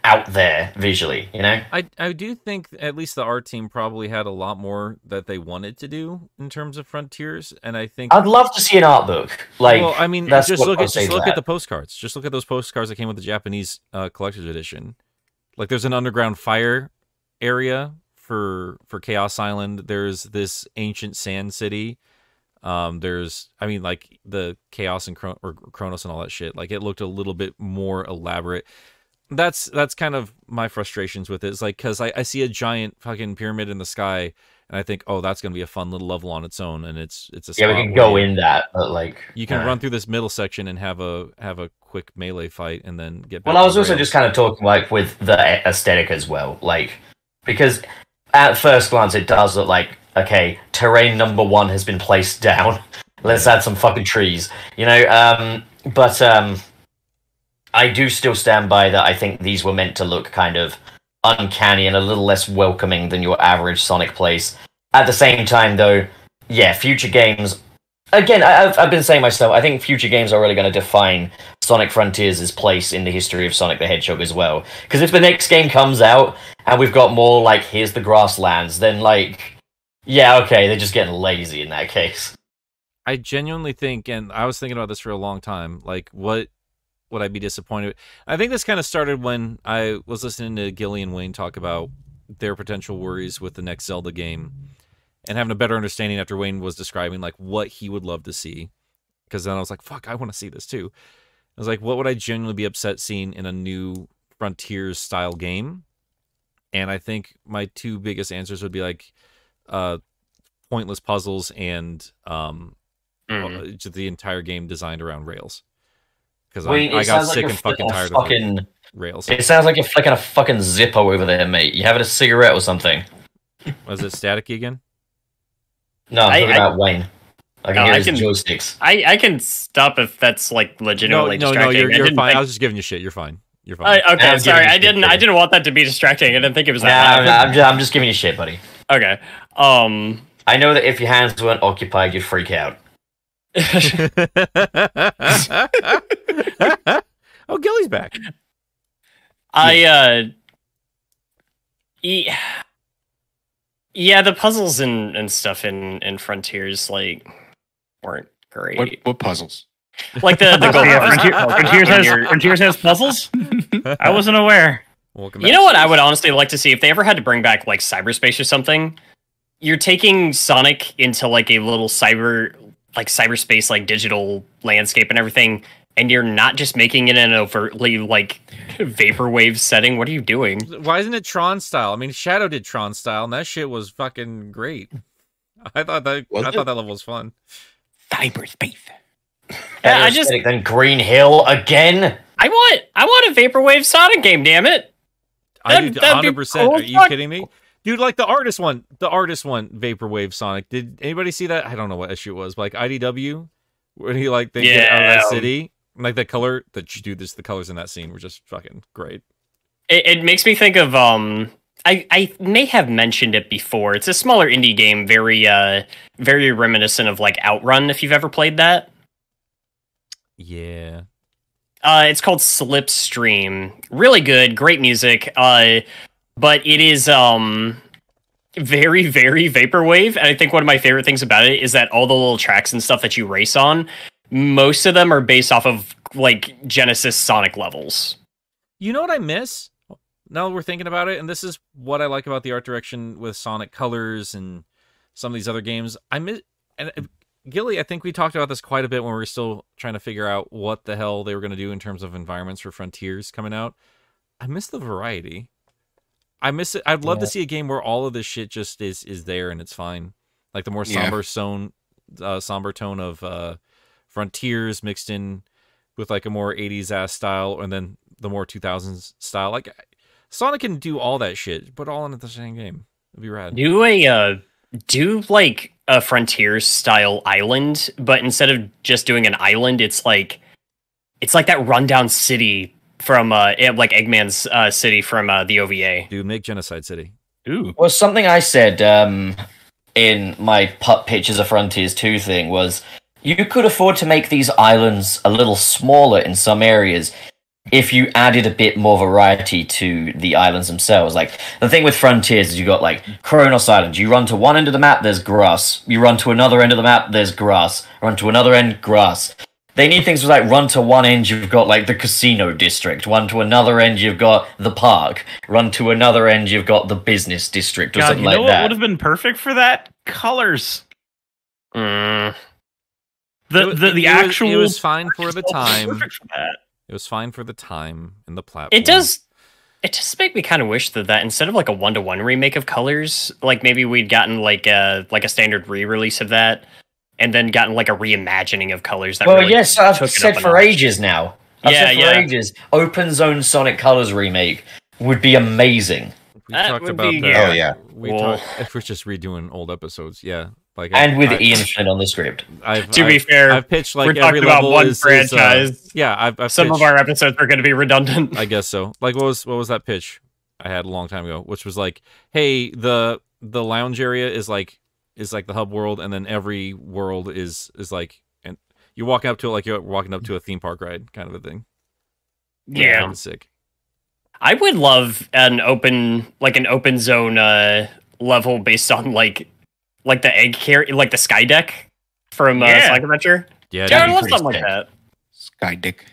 out there visually, you know? I, I do think at least the art team probably had a lot more that they wanted to do in terms of Frontiers, and I think... I'd love to see an art book. Like, well, I mean, just look, at, just look at the postcards. Just look at those postcards that came with the Japanese uh, collector's edition. Like, there's an underground fire area for for Chaos Island. There's this ancient sand city. Um, there's, I mean, like, the Chaos and Chron- or Kronos and all that shit, like, it looked a little bit more elaborate. That's that's kind of my frustrations with it. It's like, because I, I see a giant fucking pyramid in the sky, and I think, oh, that's going to be a fun little level on its own, and it's it's a Yeah, we can go in that, but, like... You can yeah. run through this middle section and have a have a quick melee fight, and then get back. Well, I was also rails. just kind of talking, like, with the aesthetic as well, like, because at first glance, it does look like, okay, terrain number one has been placed down. Let's add some fucking trees, you know. Um, but um, I do still stand by that. I think these were meant to look kind of uncanny and a little less welcoming than your average Sonic place. At the same time, though, yeah, future games. Again, I, I've I've been saying myself. I think future games are really going to define Sonic Frontiers' place in the history of Sonic the Hedgehog as well. Because if the next game comes out and we've got more like here's the grasslands, then like. Yeah, okay, they're just getting lazy in that case. I genuinely think, and I was thinking about this for a long time, like, what would I be disappointed with? I think this kind of started when I was listening to Gillian Wayne talk about their potential worries with the next Zelda game and having a better understanding after Wayne was describing, like, what he would love to see. Because then I was like, fuck, I want to see this too. I was like, what would I genuinely be upset seeing in a new Frontiers-style game? And I think my two biggest answers would be like uh, pointless puzzles and um, mm. the entire game designed around Rails. Because I, I got sick like and fucking tired fucking, of Rails. It sounds like you're flicking a fucking Zippo over there, mate. You having a cigarette or something? Was it staticky again? No, I'm talking I, about I, Wayne. I can no, hear I can, joysticks. I, I can stop if that's like legitimately no, no, distracting. No, no, you're, you're fine. Think... I was just giving you shit. You're fine. You're fine. Uh, okay, I'm sorry. I didn't. Shit, I didn't want that to be distracting. I didn't think it was. Nah, that I'm, I'm, just, I'm just giving you shit, buddy. Okay. Um. I know that if your hands weren't occupied, you'd freak out. Oh, Gilly's back. I uh. E- yeah, the puzzles and, and stuff in, in Frontiers like weren't great. What, what puzzles? Like the the gold yeah, Frontier, Frontiers has Frontiers has puzzles. I wasn't aware. Welcome you back. Know what? I would honestly like to see if they ever had to bring back like cyberspace or something. You're taking Sonic into like a little cyber. Like cyberspace, like digital landscape and everything, and you're not just making it in an overtly like vaporwave setting. What are you doing? Why isn't it Tron style? I mean, Shadow did Tron style, and that shit was fucking great. I thought that was I it? thought that level was fun. Cyberspace. Yeah, I just then Green Hill again. I want I want a vaporwave Sonic game. Damn it! I do one hundred percent. Are you kidding me? Dude, like the artist one, the artist one, Vaporwave Sonic. Did anybody see that? I don't know what issue it was, but like I D W, when he like they yeah. get out of that city, and like the color, the dude, this the colors in that scene were just fucking great. It, it makes me think of um, I I may have mentioned it before. It's a smaller indie game, very uh, very reminiscent of like Outrun, if you've ever played that. Yeah. Uh, it's called Slipstream. Really good, great music. Uh. But it is um, very, very vaporwave. And I think one of my favorite things about it is that all the little tracks and stuff that you race on, most of them are based off of like Genesis Sonic levels. You know what I miss? Now that we're thinking about it, and this is what I like about the art direction with Sonic Colors and some of these other games. I miss, and Gilly, I think we talked about this quite a bit when we were still trying to figure out what the hell they were going to do in terms of environments for Frontiers coming out. I miss the variety. I miss it. I'd love yeah. to see a game where all of this shit just is is there and it's fine. Like the more somber yeah. tone, uh, somber tone of uh, Frontiers mixed in with like a more eighties ass style, and then the more two thousands style. Like Sonic can do all that shit, but all in the same game. It'd be rad. Do a uh, do like a Frontiers style island, but instead of just doing an island, it's like it's like that rundown city. From uh, like Eggman's uh, city from uh, the O V A. Dude, make Genocide City. Ooh. Well, something I said um, in my Pup Pictures of Frontiers two thing was you could afford to make these islands a little smaller in some areas if you added a bit more variety to the islands themselves. Like the thing with Frontiers is you got like Kronos Island. You run to one end of the map, there's grass. You run to another end of the map, there's grass. Run to another end, grass. They need things like run to one end, you've got like the casino district. Run to another end, you've got the park. Run to another end, you've got the business district or God, something you know like what that. What would have been perfect for that? Colors. Mm. The the, the it actual. Was, it was fine for the time. Perfect for that. It was fine for the time and the platform. It does. It just make me kind of wish that, that instead of like a one to one remake of Colors, like maybe we'd gotten like a like a standard re-release of that. And then gotten like a reimagining of Colors. That well, really yes, I've said for ages now. I've yeah, said for yeah. ages. Open Zone Sonic Colors remake would be amazing. We that talked about be, that. Yeah. Oh yeah, we well, talked. If we're just redoing old episodes, yeah. Like and I, with I, Ian Flynn on the script. I've, to I've, be fair, I've pitched like we're every talking level about one is, franchise. Is, uh, yeah, I've, I've some pitched, of our episodes are going to be redundant. I guess so. Like, what was what was that pitch I had a long time ago, which was like, hey, the the lounge area is like. is like the hub world, and then every world is is like, and you walk up to it like you're walking up to a theme park ride kind of a thing. Yeah, kind of sick. I would love an open like an open zone uh, level based on like like the egg carry like the Sky Deck from uh, yeah. Sonic Adventure. Yeah, yeah I love something sick. like that. Sky Deck.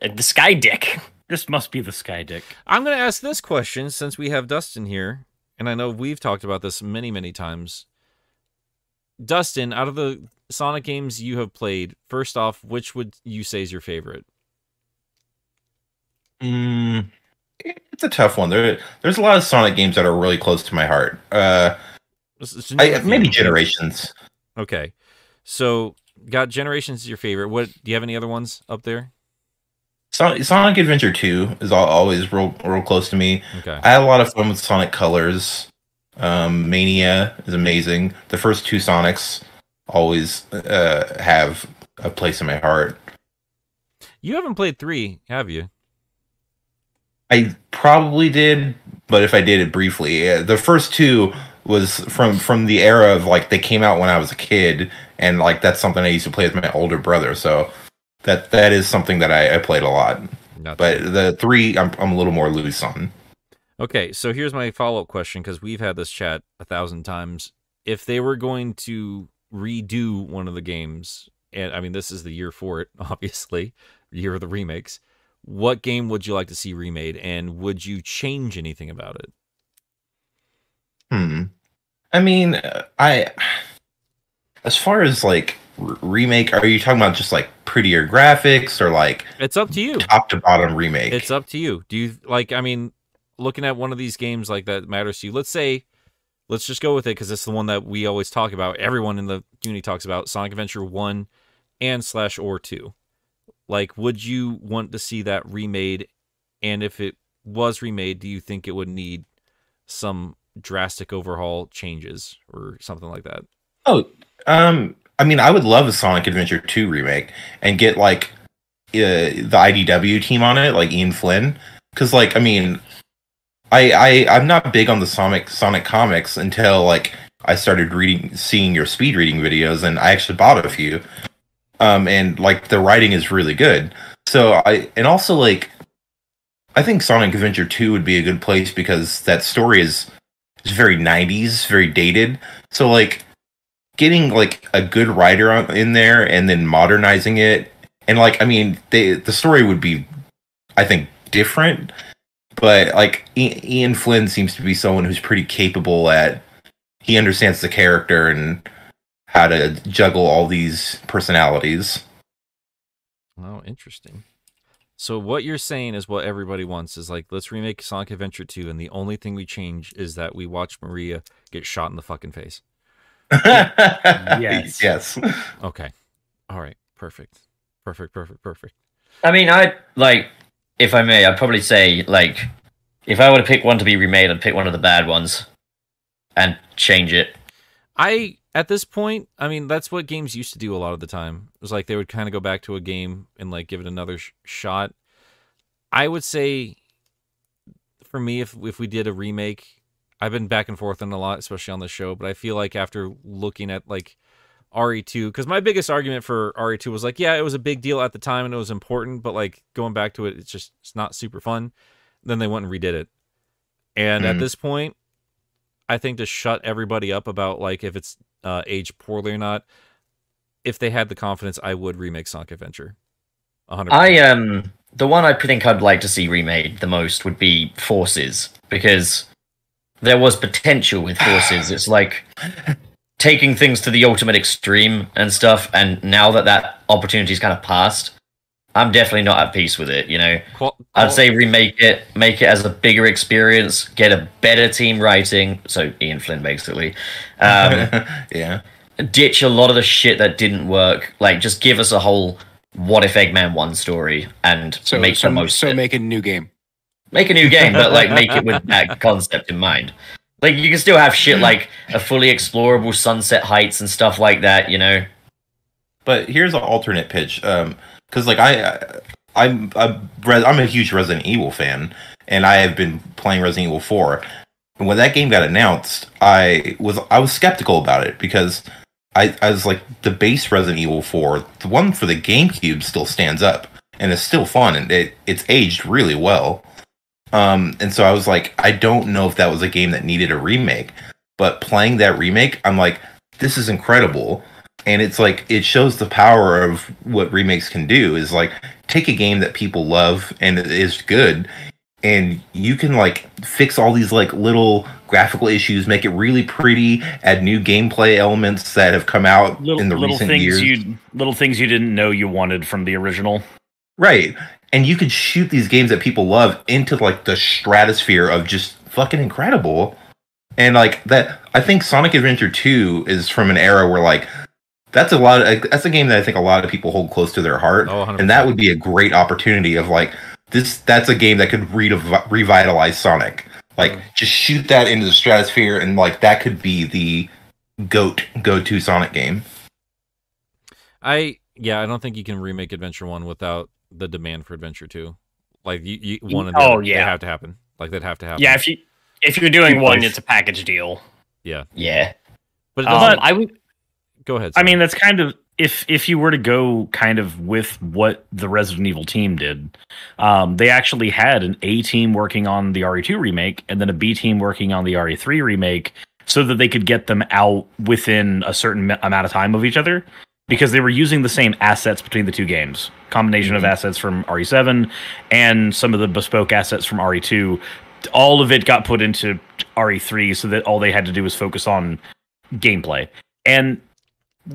Uh, the Sky Deck. This must be the Sky Deck. I'm gonna ask this question since we have Dustin here, and I know we've talked about this many many times. Dustin, out of the Sonic games you have played, first off, which would you say is your favorite? Mm, It's a tough one. There, there's a lot of Sonic games that are really close to my heart. Uh, I, maybe Generations. Okay, so got Generations is your favorite. What do you have? Any other ones up there? Sonic, Sonic Adventure two is always real, real close to me. Okay. I had a lot of fun with Sonic Colors. Um, Mania is amazing. The first two Sonics always uh, have a place in my heart. You haven't played three, have you? I probably did, but if I did it briefly, the first two was from, from the era of, like, they came out when I was a kid, and, like, that's something I used to play with my older brother, so that that is something that I, I played a lot. Nothing. But the three, I'm I'm a little more loose on. Okay, so here's my follow-up question, because we've had this chat a thousand times. If they were going to redo one of the games, and, I mean, this is the year for it, obviously, year of the remakes, what game would you like to see remade, and would you change anything about it? Hmm. I mean, I, as far as like re- remake, are you talking about just like prettier graphics or like, it's up to you, top to bottom remake? It's up to you. Do you like, I mean, looking at one of these games like that matters to you. Let's say, let's just go with it. 'Cause it's the one that we always talk about. Everyone in the community talks about Sonic Adventure one and slash or two. Like, would you want to see that remade? And if it was remade, do you think it would need some drastic overhaul changes or something like that? Oh, um, I mean, I would love a Sonic Adventure two remake and get, like, uh, the I D W team on it, like Ian Flynn. Because, like, I mean, I, I, I'm not big on the Sonic Sonic comics until, like, I started reading, seeing your speed reading videos, and I actually bought a few. Um, and, like, the writing is really good. So, I, and also, like, I think Sonic Adventure two would be a good place because that story is, is very nineties, very dated. So, like, getting, like, a good writer on, in there and then modernizing it. And, like, I mean, they, the story would be, I think, different. But, like, Ian Flynn seems to be someone who's pretty capable at, he understands the character and how to juggle all these personalities. Oh, interesting. So what you're saying is what everybody wants is, like, let's remake Sonic Adventure two, and the only thing we change is that we watch Maria get shot in the fucking face. Yes. Yes. Okay. All right. Perfect. Perfect, perfect, perfect. I mean, I, like, if I may, I'd probably say, like, if I were to pick one to be remade, I'd pick one of the bad ones and change it. I... At this point, I mean, that's what games used to do a lot of the time. It was like they would kind of go back to a game and, like, give it another sh- shot. I would say, for me, if if we did a remake, I've been back and forth on a lot, especially on the show, but I feel like after looking at, like, R E two, because my biggest argument for R E two was, like, yeah, it was a big deal at the time and it was important, but, like, going back to it, it's just it's not super fun. Then they went and redid it. And mm-hmm. At this point, I think to shut everybody up about, like, if it's Uh, age poorly or not, if they had the confidence, I would remake Sonic Adventure. one hundred percent. I um the one I think I'd like to see remade the most would be Forces, because there was potential with Forces. It's like taking things to the ultimate extreme and stuff, and now that that opportunity's kind of passed, I'm definitely not at peace with it, you know. Qual- I'd say remake it, make it as a bigger experience, get a better team writing, so Ian Flynn basically. Um, yeah. Ditch a lot of the shit that didn't work. Like, just give us a whole what if Eggman one story and so, make so, the most. So it. Make a new game. Make a new game, but like make it with that concept in mind. Like, you can still have shit like a fully explorable Sunset Heights and stuff like that, you know. But here's an alternate pitch. Um, Because, like, I, I'm, I'm a huge Resident Evil fan, and I have been playing Resident Evil four. And when that game got announced, I was I was skeptical about it, because I, I was like, the base Resident Evil four, the one for the GameCube, still stands up, and it's still fun, and it, it's aged really well. Um, and so I was like, I don't know if that was a game that needed a remake. But playing that remake, I'm like, this is incredible. And it's like, it shows the power of what remakes can do, is like, take a game that people love and is good, and you can, like, fix all these, like, little graphical issues, make it really pretty, add new gameplay elements that have come out little, in the little recent things years. You, little things you didn't know you wanted from the original. Right. and you could shoot these games that people love into like the stratosphere of just fucking incredible. And like that, I think Sonic Adventure two is from an era where like that's a lot of, that's a game that I think a lot of people hold close to their heart. Oh, one hundred percent. And that would be a great opportunity of like this. That's a game that could re- revitalize Sonic. Like mm. just shoot that into the stratosphere, and like that could be the goat go-to Sonic game. I yeah, I don't think you can remake Adventure one without the demand for Adventure two. Like you, you one and oh, yeah. they have to happen. Like they'd have to happen. Yeah, if you if you're doing you one, it's a package deal. Yeah, yeah. But um, not, I would. Go ahead. Sam. I mean, that's kind of if if you were to go kind of with what the Resident Evil team did, um, they actually had an A team working on the R E two remake and then a B team working on the R E three remake, so that they could get them out within a certain amount of time of each other, because they were using the same assets between the two games, combination mm-hmm. of assets from R E seven and some of the bespoke assets from R E two. All of it got put into R E three, so that all they had to do was focus on gameplay. And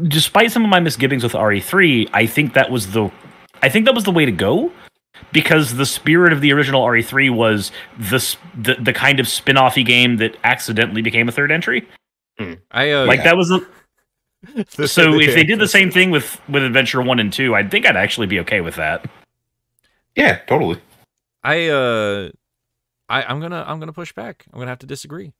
despite some of my misgivings with R E three, I think that was the, I think that was the way to go, because the spirit of the original R E three was the the, the kind of spin-off-y game that accidentally became a third entry. Mm. I uh, like yeah. that was. A, so if they did the same thing with, with Adventure one and two, I think I'd actually be okay with that. Yeah, totally. I uh, I I'm gonna I'm gonna push back. I'm gonna have to disagree.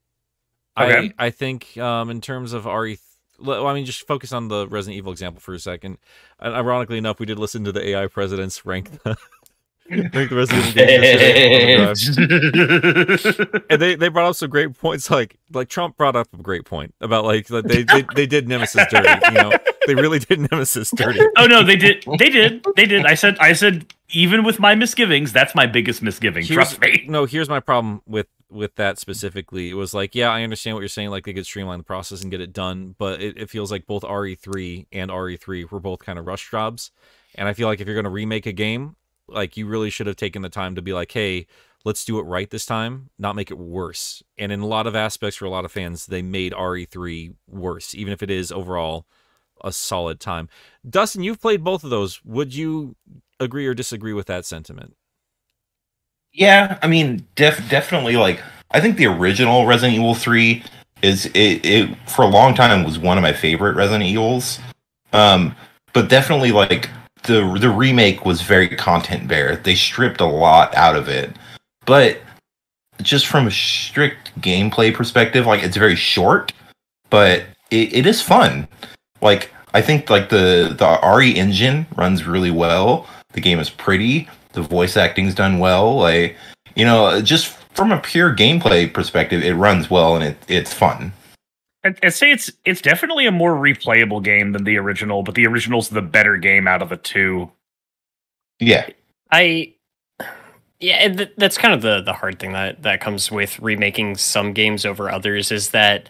Okay. I I think um in terms of R E three. I mean, just focus on the Resident Evil example for a second. And ironically enough, we did listen to the A I presidents rank the, rank the Resident Evil games. And they, they brought up some great points. Like like Trump brought up a great point about like, like they, they they did Nemesis dirty. You know, they really did Nemesis dirty. Oh no, they did, they did, they did. I said, I said, even with my misgivings, that's my biggest misgiving. Here's, trust me. No, here's my problem with. with that specifically. It was like, yeah, I understand what you're saying, like they could streamline the process and get it done, but it, it feels like both R E three and R E three were both kind of rush jobs. And I feel like if you're going to remake a game, like you really should have taken the time to be like, hey, let's do it right this time, not make it worse. And in a lot of aspects for a lot of fans, they made R E three worse, even if it is overall a solid time. Dustin, you've played both of those. Would you agree or disagree with that sentiment? Yeah, I mean, def- definitely, like, I think the original Resident Evil three is, it, it for a long time, was one of my favorite Resident Evils. Um, but definitely, like, the the remake was very content-bare. They stripped a lot out of it. But just from a strict gameplay perspective, like, it's very short, but it, it is fun. Like, I think, like, the, the R E engine runs really well. The game is pretty. The voice acting's done well. Like, you know, just from a pure gameplay perspective, it runs well and it it's fun. I'd, I'd say it's it's definitely a more replayable game than the original, but the original's the better game out of the two. Yeah, I yeah, th- that's kind of the the hard thing that that comes with remaking some games over others, is that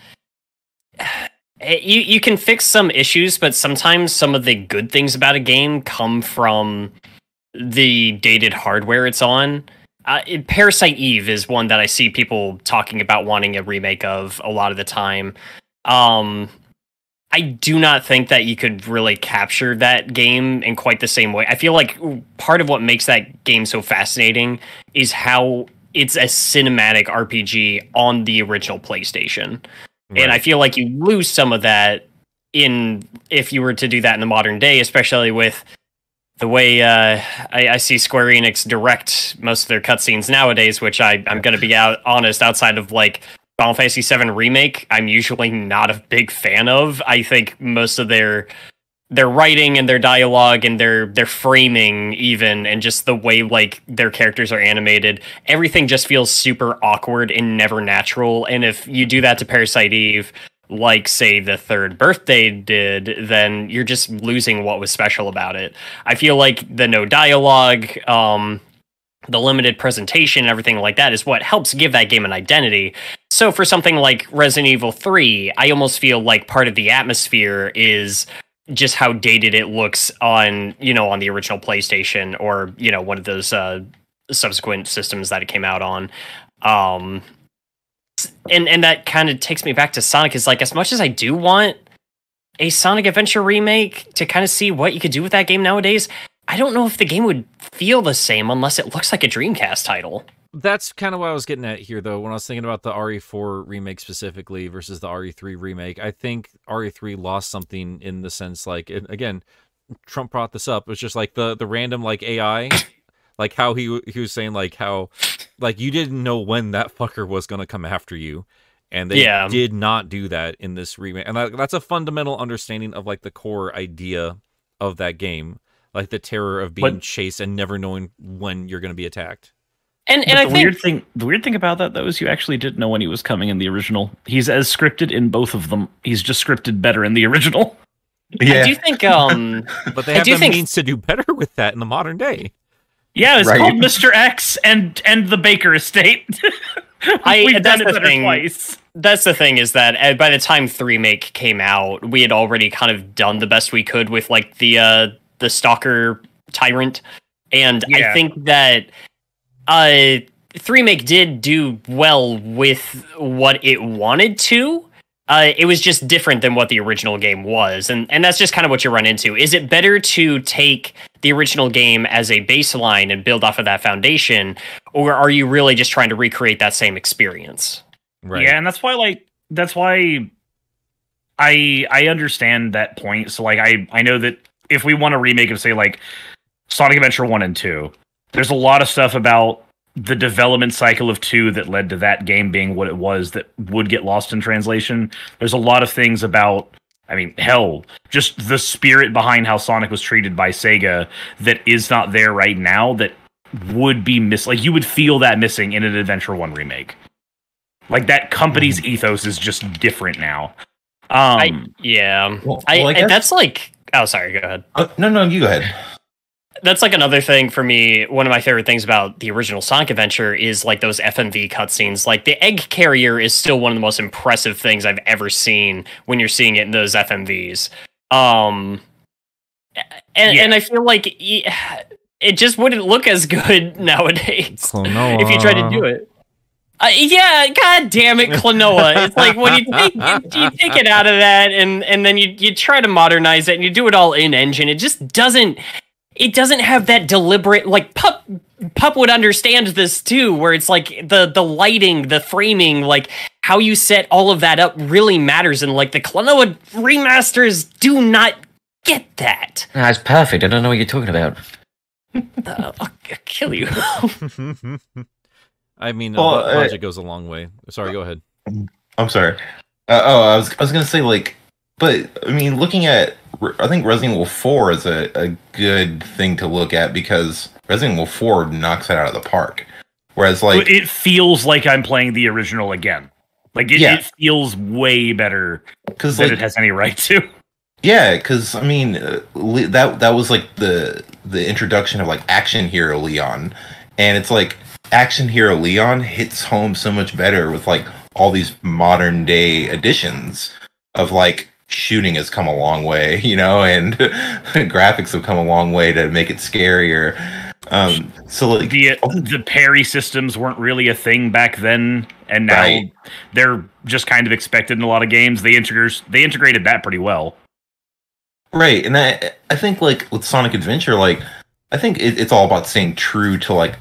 you you can fix some issues, but sometimes some of the good things about a game come from the dated hardware it's on. Uh, it, Parasite Eve is one that I see people talking about wanting a remake of a lot of the time. Um, I do not think that you could really capture that game in quite the same way. I feel like part of what makes that game so fascinating is how it's a cinematic R P G on the original PlayStation. Right. And I feel like you lose some of that in if you were to do that in the modern day, especially with the way uh, I, I see Square Enix direct most of their cutscenes nowadays, which I, I'm going to be out, honest, outside of like Final Fantasy seven Remake, I'm usually not a big fan of. I think most of their their writing and their dialogue and their, their framing even, and just the way like their characters are animated, everything just feels super awkward and never natural. And if you do that to Parasite Eve, like say the third birthday did, then you're just losing what was special about it. I feel like the no dialogue, um, the limited presentation and everything like that is what helps give that game an identity. So for something like Resident Evil three, I almost feel like part of the atmosphere is just how dated it looks on, you know, on the original PlayStation or, you know, one of those uh, subsequent systems that it came out on. Um, And and that kind of takes me back to Sonic, is like, as much as I do want a Sonic Adventure remake to kind of see what you could do with that game nowadays, I I don't know if the game would feel the same unless it looks like a Dreamcast title. That's kind of what I was getting at here, though, when I was thinking about the R E four remake specifically versus the R E three remake. I think R E three lost something in the sense, like, and again, Trump brought this up. It was just like the the random, like, A I, like how he he was saying, like how, like, you didn't know when that fucker was gonna come after you, and they yeah. did not do that in this remake. And that, that's a fundamental understanding of, like, the core idea of that game, like the terror of being but, chased and never knowing when you're gonna be attacked. And and I the think weird thing, the weird thing about that, though, is you actually didn't know when he was coming in the original. He's as scripted in both of them. He's just scripted better in the original. Yeah. I do think, um, but they have the think... means to do better with that in the modern day. Yeah, it's right. called Mister X and and the Baker Estate. I, We've done it better thing. twice. That's the thing, is that by the time the remake came out, we had already kind of done the best we could with, like, the uh, the stalker tyrant, and yeah. I think that. Uh, three make did do well with what it wanted to. Uh, it was just different than what the original game was, and and that's just kind of what you run into. Is it better to take the original game as a baseline and build off of that foundation, or are you really just trying to recreate that same experience? Right. Yeah, and that's why, like, that's why I I understand that point. So, like, I I know that if we want to remake of, say, like, Sonic Adventure one and two. There's a lot of stuff about the development cycle of two that led to that game being what it was that would get lost in translation. There's a lot of things about, I mean, hell, just the spirit behind how Sonic was treated by Sega that is not there right now, that would be missed. Like, you would feel that missing in an Adventure one remake. Like, that company's ethos is just different now. Um, I, yeah. Well, I, well, I guess... That's like... Oh, sorry, go ahead. Uh, no, no, you go ahead. That's, like, another thing for me. One of my favorite things about the original Sonic Adventure is, like, those F M V cutscenes. Like, the egg carrier is still one of the most impressive things I've ever seen when you're seeing it in those F M Vs. Um, and, yeah. and I feel like it just wouldn't look as good nowadays Klonoa. if you tried to do it. Uh, yeah, god damn it, Klonoa. It's like when you take, you, you take it out of that and, and then you, you try to modernize it and you do it all in-engine. It just doesn't... It doesn't have that deliberate, like, Pup Pup would understand this too, where it's like the the lighting, the framing, like how you set all of that up really matters, and, like, the Klonoa remasters do not get that. That's perfect. I don't know what you're talking about. uh, I'll kill you. I mean, well, uh, logic goes a long way. Sorry, go ahead. I'm sorry. Uh, oh, I was I was gonna say, like, but I mean, looking at. I think Resident Evil four is a, a good thing to look at, because Resident Evil four knocks it out of the park. Whereas, like, it feels like I'm playing the original again. Like, it, yeah. it feels way better than, like, it has any right to. Yeah, because, I mean, uh, Le- that that was, like, the the introduction of, like, action hero Leon, and it's like action hero Leon hits home so much better with, like, all these modern day additions of, like. Shooting has come a long way, you know, and graphics have come a long way to make it scarier. Um, so, like, the the parry systems weren't really a thing back then, and now right. they're just kind of expected in a lot of games. They integers they integrated that pretty well, right? And I I think, like, with Sonic Adventure, like, I think it, it's all about staying true to, like,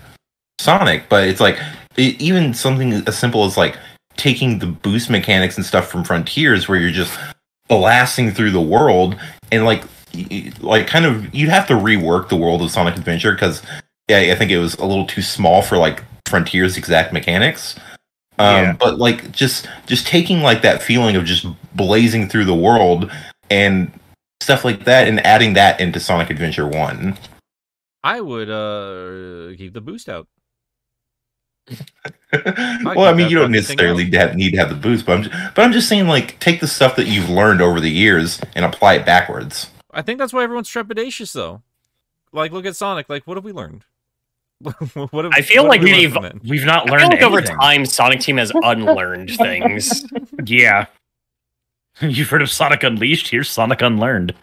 Sonic, but it's like it, even something as simple as, like, taking the boost mechanics and stuff from Frontiers, where you're just blasting through the world, and, like, like kind of you'd have to rework the world of Sonic Adventure, because yeah, I think it was a little too small for, like, Frontier's exact mechanics. Um, yeah. But, like, just just taking, like, that feeling of just blazing through the world and stuff like that, and adding that into Sonic Adventure One. I would uh, keep the boost out. Well, I mean, you don't necessarily have, need to have the boost, but I'm just, but I'm just saying, like, take the stuff that you've learned over the years and apply it backwards. I think that's why everyone's trepidatious, though. Like, look at Sonic. Like, what have we learned? what have, I feel like we we've we've not learned. I feel like over time, Sonic Team has unlearned things. Yeah, you've heard of Sonic Unleashed. Here's Sonic Unlearned.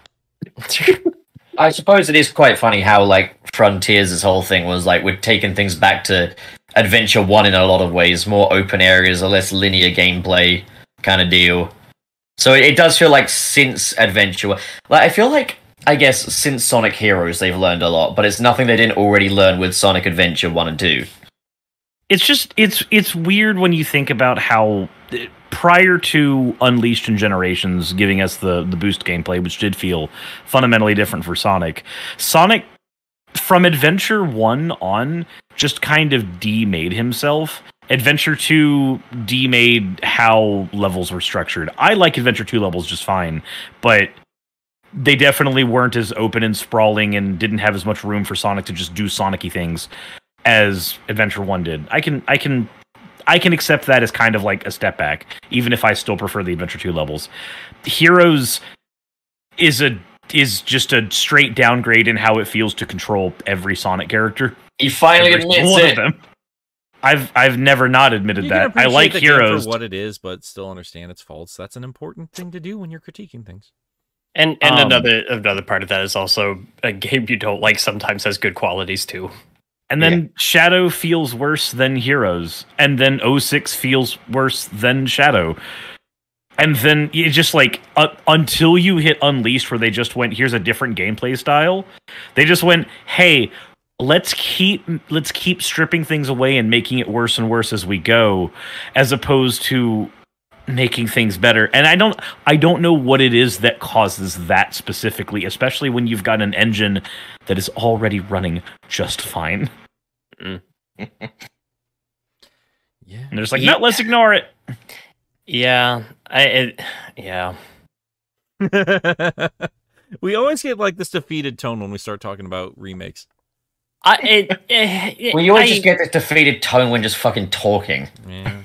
I suppose it is quite funny how, like, Frontiers' whole thing was, like, we're taking things back to Adventure one in a lot of ways, more open areas, a less linear gameplay kind of deal. So it, it does feel like since Adventure one, like, I feel like I guess since Sonic Heroes, they've learned a lot, but it's nothing they didn't already learn with Sonic Adventure one and two. It's just, it's it's weird when you think about how, prior to Unleashed and Generations giving us the, the boost gameplay, which did feel fundamentally different for Sonic, Sonic from Adventure one on just kind of demade himself. Adventure two demade how levels were structured. I like Adventure two levels just fine, but they definitely weren't as open and sprawling and didn't have as much room for Sonic to just do Sonic-y things as Adventure one did. I can I can I can accept that as kind of like a step back, even if I still prefer the Adventure two levels. Heroes is a is just a straight downgrade in how it feels to control every Sonic character. He finally every admits one it. Of them. I've I've never not admitted you that. I like the Heroes for what it is, but still understand its faults. That's an important thing to do when you're critiquing things. And and um, another another part of that is also a game you don't like sometimes has good qualities too. And then yeah. Shadow feels worse than Heroes. And then oh six feels worse than Shadow. And then it just like, uh, until you hit Unleashed where they just went, here's a different gameplay style. They just went, hey, let's keep let's keep stripping things away and making it worse and worse as we go, as opposed to making things better. And I don't I don't know what it is that causes that specifically, especially when you've got an engine that is already running just fine. Yeah. And there's like, yeah. no, let's ignore it. Yeah. I it, yeah. We always get like this defeated tone when we start talking about remakes. I it, it, it, Well, you always I, just get this defeated tone when just fucking talking. Yeah.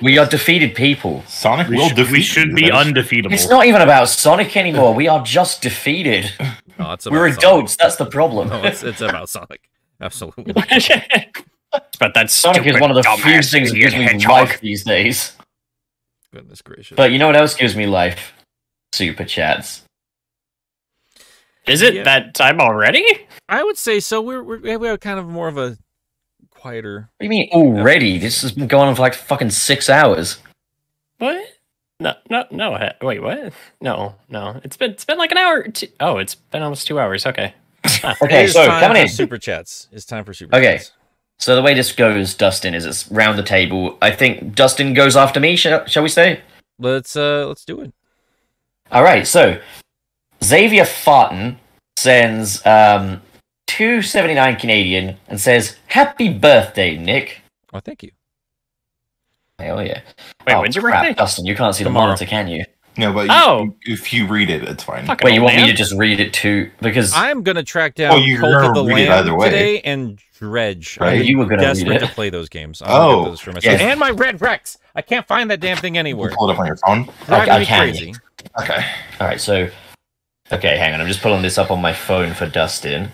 We are defeated people. Sonic we will should, defeat. We should be undefeatable. It's not even about Sonic anymore. We are just defeated. No, it's about We're adults. Sonic. That's the problem. No, it's, it's about Sonic. Absolutely. But that Sonic is one of the few things that gives me life these days. Goodness gracious. But you know what else gives me life? Super chats. Is it yeah. that time already? I would say so. We're, we're we have kind of more of a quieter. What do you mean already? Episode. This has been going on for like fucking six hours. What? No, no, no. Wait, what? No, no. It's been it's been like an hour. Two. Oh, it's been almost two hours. Okay. Okay, so coming in super chats. It's time for super. Okay. Chats. So the way this goes, Dustin, is it's round the table. I think Dustin goes after me. Shall, shall we say? Let's uh, let's do it. All right. So Xavier Farton sends um. two seventy-nine Canadian and says, "Happy birthday, Nick." Oh, thank you. Hell yeah. Wait, oh, when's your crap, birthday? Dustin, you can't see Tomorrow. the monitor, can you? No, but oh. you, if you read it, it's fine. Fucking Wait, you want man. me to just read it too? Because I'm going to track down well, Cult of the Lamb today and Dredge. Right? I'm you were desperate to play those games. Oh. Those for myself. Yeah. And my Red Rex. I can't find that damn thing anywhere. You pull it up on your phone? Drive I, I can. Crazy. Okay. All right, so... Okay, hang on. I'm just pulling this up on my phone for Dustin.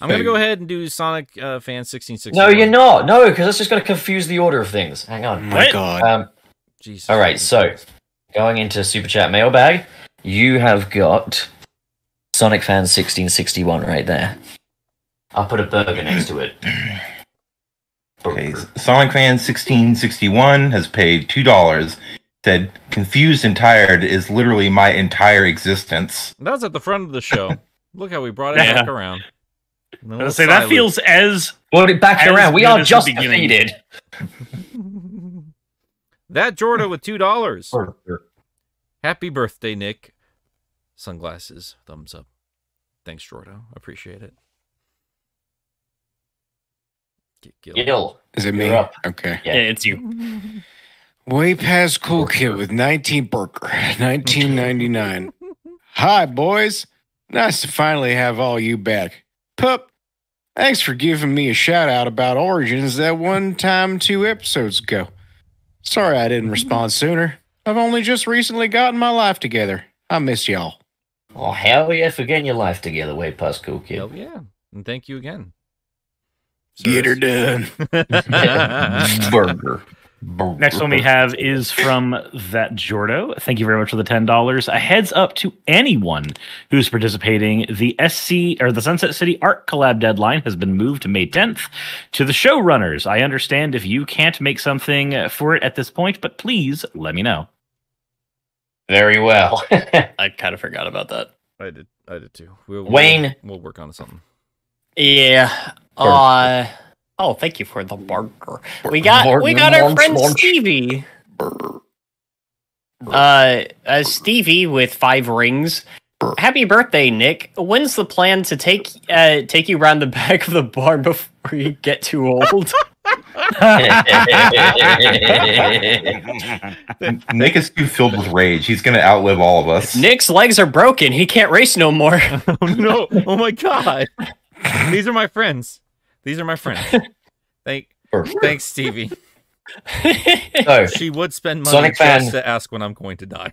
I'm going to go ahead and do Sonic uh, Fan sixteen sixty-one. No, you're not. No, because that's just going to confuse the order of things. Hang on. Oh my God. Um, Jesus. All right, so going into Super Chat Mailbag, you have got Sonic Fan sixteen sixty-one right there. I'll put a burger next to it. Okay, Sonic Fan sixteen sixty-one has paid two dollars. Said, "Confused and tired is literally my entire existence." That was at the front of the show. Look how we brought it yeah. back around. No, I was say silent. That feels as well. It back around. We are just defeated. That Jordan with two dollars. Happy birthday, Nick. Sunglasses. Thumbs up. Thanks, Jordan. Appreciate it. Gil. Gil. Is it me? Okay. Yeah, it's you. Way past cool kid with nineteen Burker, nineteen ninety nine. Hi, boys. Nice to finally have all you back. Pup, thanks for giving me a shout out about Origins that one time two episodes ago. Sorry I didn't respond sooner. I've only just recently gotten my life together. I miss y'all. Oh, hell yeah, for getting your life together, way past cool kid. Hell yeah, and thank you again. Get her done. Burger. Burger. Next one we have is from That Jordo. Thank you very much for the ten dollars. A heads up to anyone who's participating. The S C or the Sunset City Art Collab deadline has been moved to May tenth to the showrunners. I understand if you can't make something for it at this point, but please let me know. very well. I kind of forgot about that. I did. I did too. We'll, Wayne, we'll, we'll work on something. Yeah. Or, uh, oh, thank you for the burger. We got Martin we got our lunch, friend lunch. Stevie. Burr. Uh, uh, Stevie with five rings. Burr. Happy birthday, Nick. When's the plan to take uh, take you around the back of the barn before you get too old? Nick is too filled with rage. He's going to outlive all of us. Nick's legs are broken. He can't race no more. Oh, no. Oh, my God. These are my friends. These are my friends. Thank, Thanks, Stevie. So, she would spend money just to ask when I'm going to die.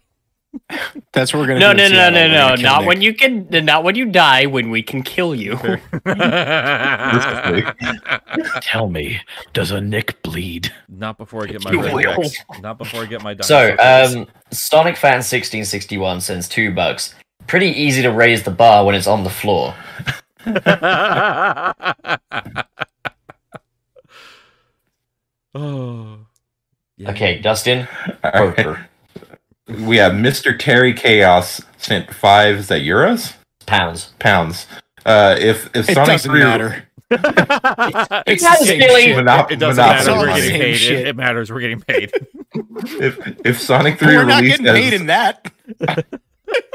That's what we're going to no, do. No, no, no, no, no. Not Nick. when you can. Not when you die, when we can kill you. Tell me, does a Nick bleed? Not before I get my Rex. Not before I get my dinosaur. So, um, Sonic Fan sixteen sixty-one sends two bucks. Pretty easy to raise the bar when it's on the floor. Oh. Yeah. Okay, Dustin. Right. We have Mister Terry Chaos sent five. Is that euros? Pounds. Pounds. Uh, if if it Sonic doesn't three matter. It doesn't really. Monop- it doesn't matter. We're getting paid. It, it matters. We're getting paid. if if Sonic three we're not getting paid as... in that.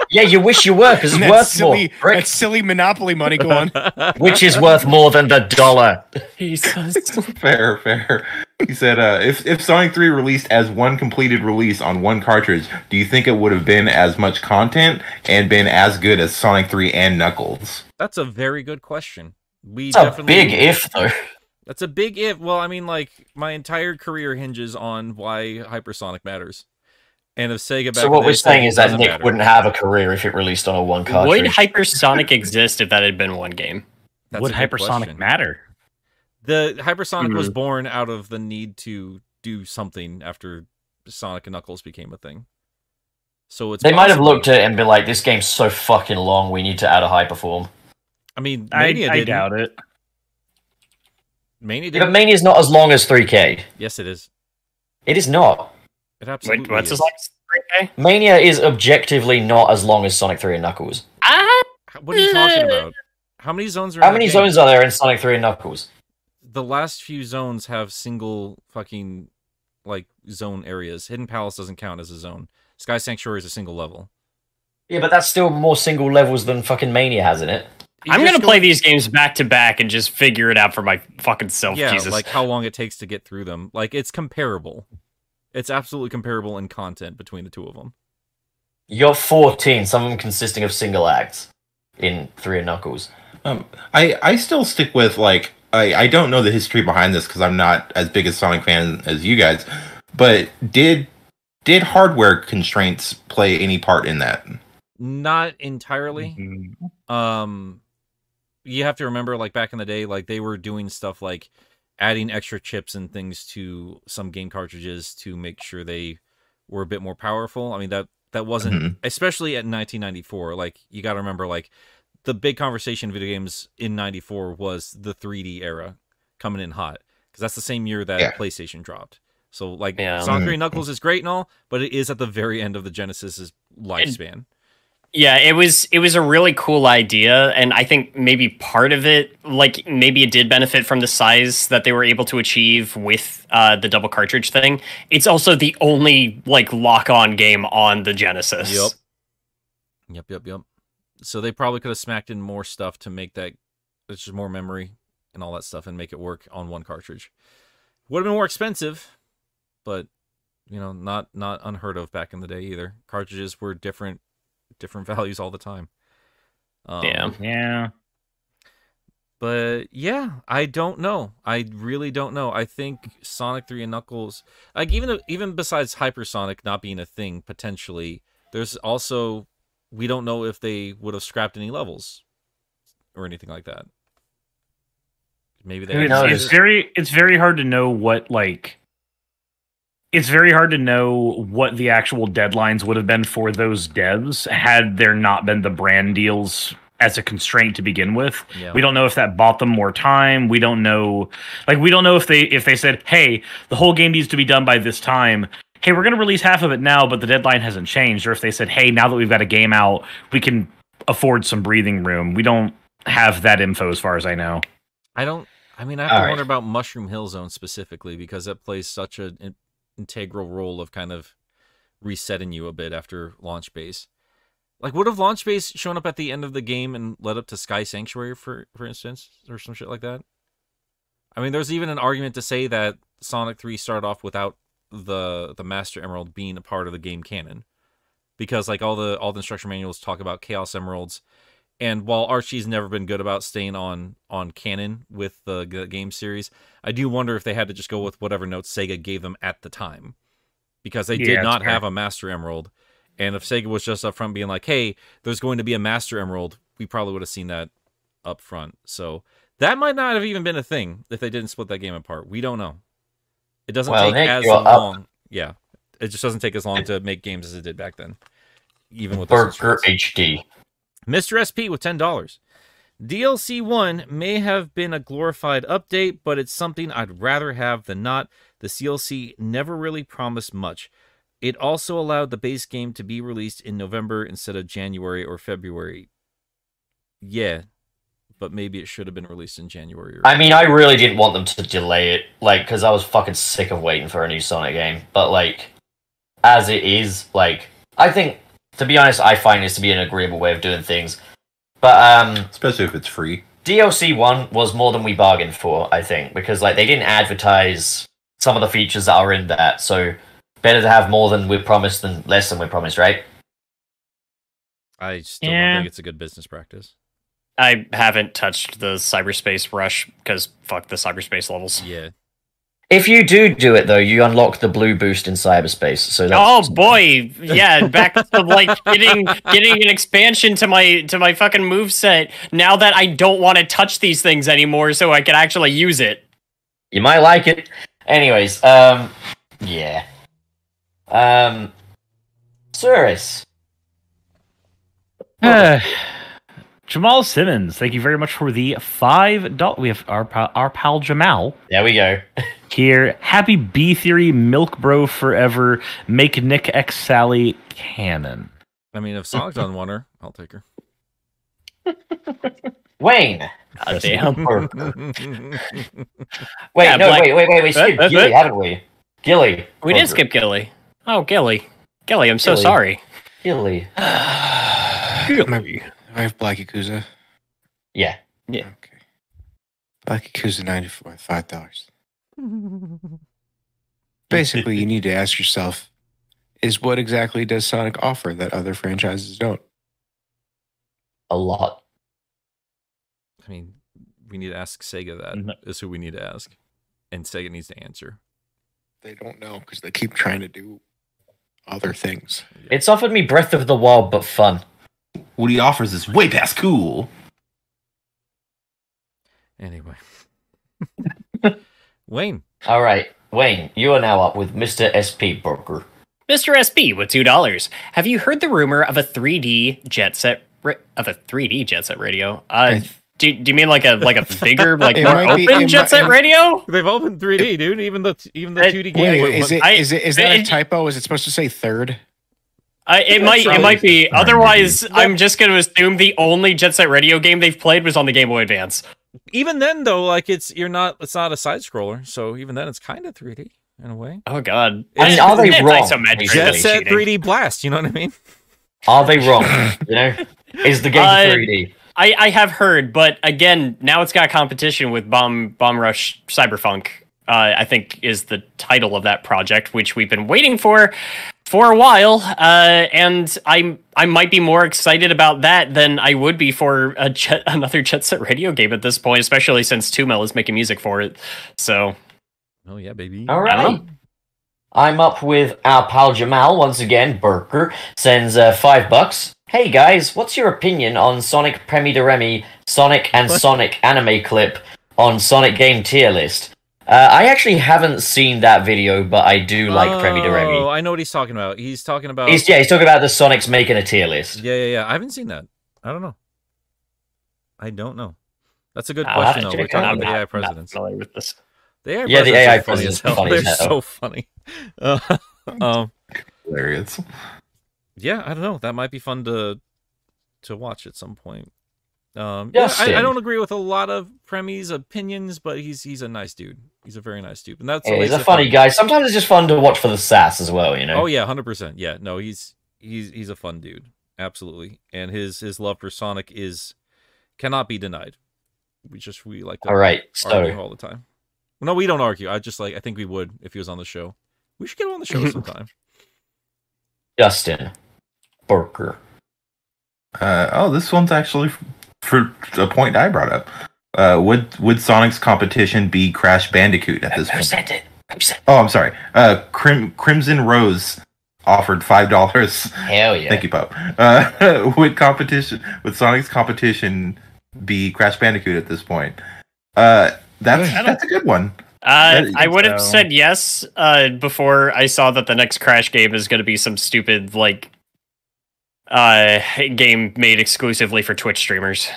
Yeah, you wish you were, because it's worth silly, more. That silly Monopoly money going. Which is worth more than the dollar. Jesus. Fair, fair. He said, uh, if, if Sonic three released as one completed release on one cartridge, do you think it would have been as much content and been as good as Sonic three and Knuckles? That's a very good question. We that's definitely, a big if, though. That's a big if. Well, I mean, like, my entire career hinges on why Hypersonic matters. And if Sega back so what we're saying is that Nick matter. wouldn't have a career if it released on a one cartridge. Would Hypersonic exist if that had been one game? That's would Hypersonic question. matter? The Hypersonic mm-hmm. was born out of the need to do something after Sonic and Knuckles became a thing. So it's they possible. might have looked at it and been like, "This game's so fucking long. We need to add a Hyperform." I mean, Mania I, I doubt it. Mania, didn't. But Mania's not as long as three K. Yes, it is. It is not. It absolutely Wait, is. Like Mania is objectively not as long as Sonic three and Knuckles. What are you talking about? How many zones are How in many zones game? are there in Sonic three and Knuckles? The last few zones have single fucking like zone areas. Hidden Palace doesn't count as a zone. Sky Sanctuary is a single level. Yeah, but that's still more single levels than fucking Mania has in it. You I'm gonna go- play these games back to back and just figure it out for my fucking self. Yeah, Jesus. Like how long it takes to get through them. Like it's comparable. It's absolutely comparable in content between the two of them. You're fourteen, some of them consisting of single acts in three and Knuckles. Um, I, I still stick with, like, I, I don't know the history behind this because I'm not as big a Sonic fan as you guys, but did did hardware constraints play any part in that? Not entirely. Mm-hmm. Um, you have to remember, like, back in the day, like, they were doing stuff like adding extra chips and things to some game cartridges to make sure they were a bit more powerful. I mean, that, that wasn't, mm-hmm. especially at nineteen ninety-four, like, you got to remember, like, the big conversation video games in ninety-four was the three D era coming in hot, because that's the same year that yeah. PlayStation dropped. So, like, yeah. Sonic three and Knuckles is great and all, but it is at the very end of the Genesis's lifespan. And- Yeah, it was it was a really cool idea, and I think maybe part of it, like, maybe it did benefit from the size that they were able to achieve with uh, the double cartridge thing. It's also the only, like, lock-on game on the Genesis. Yep. Yep, yep, yep. So they probably could have smacked in more stuff to make that, it's just more memory and all that stuff, and make it work on one cartridge. Would have been more expensive, but, you know, not not unheard of back in the day either. Cartridges were different. different values all the time. Um, Damn. Yeah. But yeah, I don't know. I really don't know. I think Sonic three and Knuckles, like even even besides Hypersonic not being a thing potentially, there's also, we don't know if they would have scrapped any levels or anything like that. Maybe they. It's, it's very it's very hard to know what like. It's very hard to know what the actual deadlines would have been for those devs had there not been the brand deals as a constraint to begin with. Yeah. We don't know if that bought them more time. We don't know, like, we don't know if they if they said, "Hey, the whole game needs to be done by this time. hey, we're going to release half of it now, but the deadline hasn't changed. Or if they said, hey, now that we've got a game out, we can afford some breathing room. We don't have that info as far as I know. I don't. I mean, I have All to right. wonder about Mushroom Hill Zone specifically, because that plays such an in- integral role of kind of resetting you a bit after Launch Base. Like, would have Launch Base shown up at the end of the game and led up to Sky Sanctuary, for for instance, or some shit like that? I mean, there's even an argument to say that Sonic three started off without the the Master Emerald being a part of the game canon, because like all the all the instruction manuals talk about Chaos Emeralds, and while Archie's never been good about staying on on canon with the, the game series, I do wonder if they had to just go with whatever notes Sega gave them at the time, because they yeah, did not fair. have a Master Emerald. And if Sega was just up front being like, hey, there's going to be a Master Emerald, we probably would have seen that up front. So that might not have even been a thing if they didn't split that game apart. We don't know. It doesn't well, take as long. Up. Yeah. It just doesn't take as long to make games as it did back then. Even with Burger H D. Mister S P with ten dollars. D L C one may have been a glorified update, but it's something I'd rather have than not. The C L C never really promised much. It also allowed the base game to be released in November instead of January or February. Yeah, but maybe it should have been released in January. Or I mean, I really didn't want them to delay it, like, because I was fucking sick of waiting for a new Sonic game. But, like, as it is, like, I think, to be honest, I find this to be an agreeable way of doing things. But, um... especially if it's free. D L C one was more than we bargained for, I think, because, like, they didn't advertise some of the features that are in that, so... better to have more than we promised than less than we promised, right? I still yeah. don't think it's a good business practice. I haven't touched the cyberspace rush because fuck the cyberspace levels. Yeah. If you do do it, though, you unlock the blue boost in cyberspace. So that's oh boy, yeah, back to like getting getting an expansion to my to my fucking moveset now that I don't want to touch these things anymore, so I can actually use it. You might like it. Anyways, um, yeah. Um, Cyrus. Uh, Jamal Simmons, thank you very much for the five dollars. We have our, our pal Jamal. There we go. Here. Happy B Theory, Milk Bro forever. Make Nick X Sally canon. I mean, if Sonic's on one, her, I'll take her. Wayne. God damn. Wait, yeah, no, like, wait, wait, wait, we skipped uh, Gilly, uh, haven't we? Gilly. We did skip Gilly. Oh, Gilly. Gilly, I'm Gilly. so sorry. Gilly. Gilly. I have Black Yakuza. Yeah. Yeah. Okay. Black Yakuza ninety-four, five dollars. Basically, you need to ask yourself, is what exactly does Sonic offer that other franchises don't? A lot. I mean, we need to ask Sega that. No. Is who we need to ask. And Sega needs to answer. They don't know because they keep trying to do other things. It's offered me Breath of the Wild, but fun. What he offers is way past cool. Anyway. Wayne. All right. Wayne, you are now up with Mister S P Burger. Mister S P with two dollars. Have you heard the rumor of a three D Jet Set ra- of a three D Jet Set radio? Uh Do, do you mean like a like a bigger like more open be, Jet might, Set Radio? They've opened three D, it, dude. Even the even the two D game. Wait, is, it, I, is it is that it, a typo? Is it supposed to say third? I, it That's might it might be. Otherwise, maybe. I'm just going to assume the only Jet Set Radio game they've played was on the Game Boy Advance. Even then, though, like it's you're not it's not a side scroller, so even then it's kind of three D in a way. Oh God! I mean, are they wrong? Jet Set three D Blast. You know what I mean? Are they wrong? You know, is the game uh, three D? I, I have heard, but again, now it's got competition with Bomb Bomb Rush Cyberfunk, uh, I think is the title of that project, which we've been waiting for for a while, uh, and I I might be more excited about that than I would be for a jet, another Jet Set Radio game at this point, especially since two mil is making music for it, so... Oh yeah, baby. All right. I'm up with our pal Jamal, once again, Burker, sends uh, five bucks. Hey guys, what's your opinion on Sonic Premi de Remi, Sonic and what? Sonic anime clip on Sonic game tier list? Uh, I actually haven't seen that video, but I do like oh, Premi de Remi. Oh, I know what he's talking about. He's talking about... He's, yeah, he's talking about the Sonic's making a tier list. Yeah, yeah, yeah. I haven't seen that. I don't know. I don't know. That's a good uh, question, though. We're talking I'm about not, the A I presidents. Not familiar with this. The A I yeah, the A I presidents are funny as hell. They're so funny. Uh, um, hilarious. Yeah, I don't know. That might be fun to to watch at some point. Um, yeah, I, I don't agree with a lot of Premi's opinions, but he's he's a nice dude. He's a very nice dude, and that's yeah, he's a funny guy. Sometimes it's just fun to watch for the sass as well, you know. Oh yeah, one hundred percent. Yeah, no, he's he's he's a fun dude, absolutely. And his his love for Sonic is cannot be denied. We just we like to all right, argue so. all the time. Well, no, we don't argue. I just like I think we would if he was on the show. We should get him on the show sometime. Justin Barker. Uh, oh, this one's actually. For a point I brought up, uh, would would Sonic's competition be Crash Bandicoot at this point? It. Oh, I'm sorry. Uh, Crim- Crimson Rose offered five dollars. Hell yeah! Thank you, Pope. Uh, would competition would Sonic's competition be Crash Bandicoot at this point? Uh, that's that's a good one. Uh, that, I would have so. said yes uh, before I saw that the next Crash game is going to be some stupid like. Uh, game made exclusively for Twitch streamers.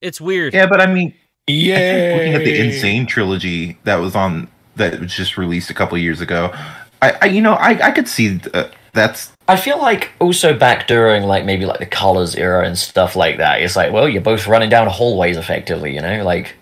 It's weird. Yeah, but I mean, yeah. Looking at the Insane trilogy that was on that was just released a couple years ago, I, I you know, I, I could see uh, that's. I feel like also back during like maybe like the Colors era and stuff like that. It's like, well, you're both running down hallways effectively, you know, like.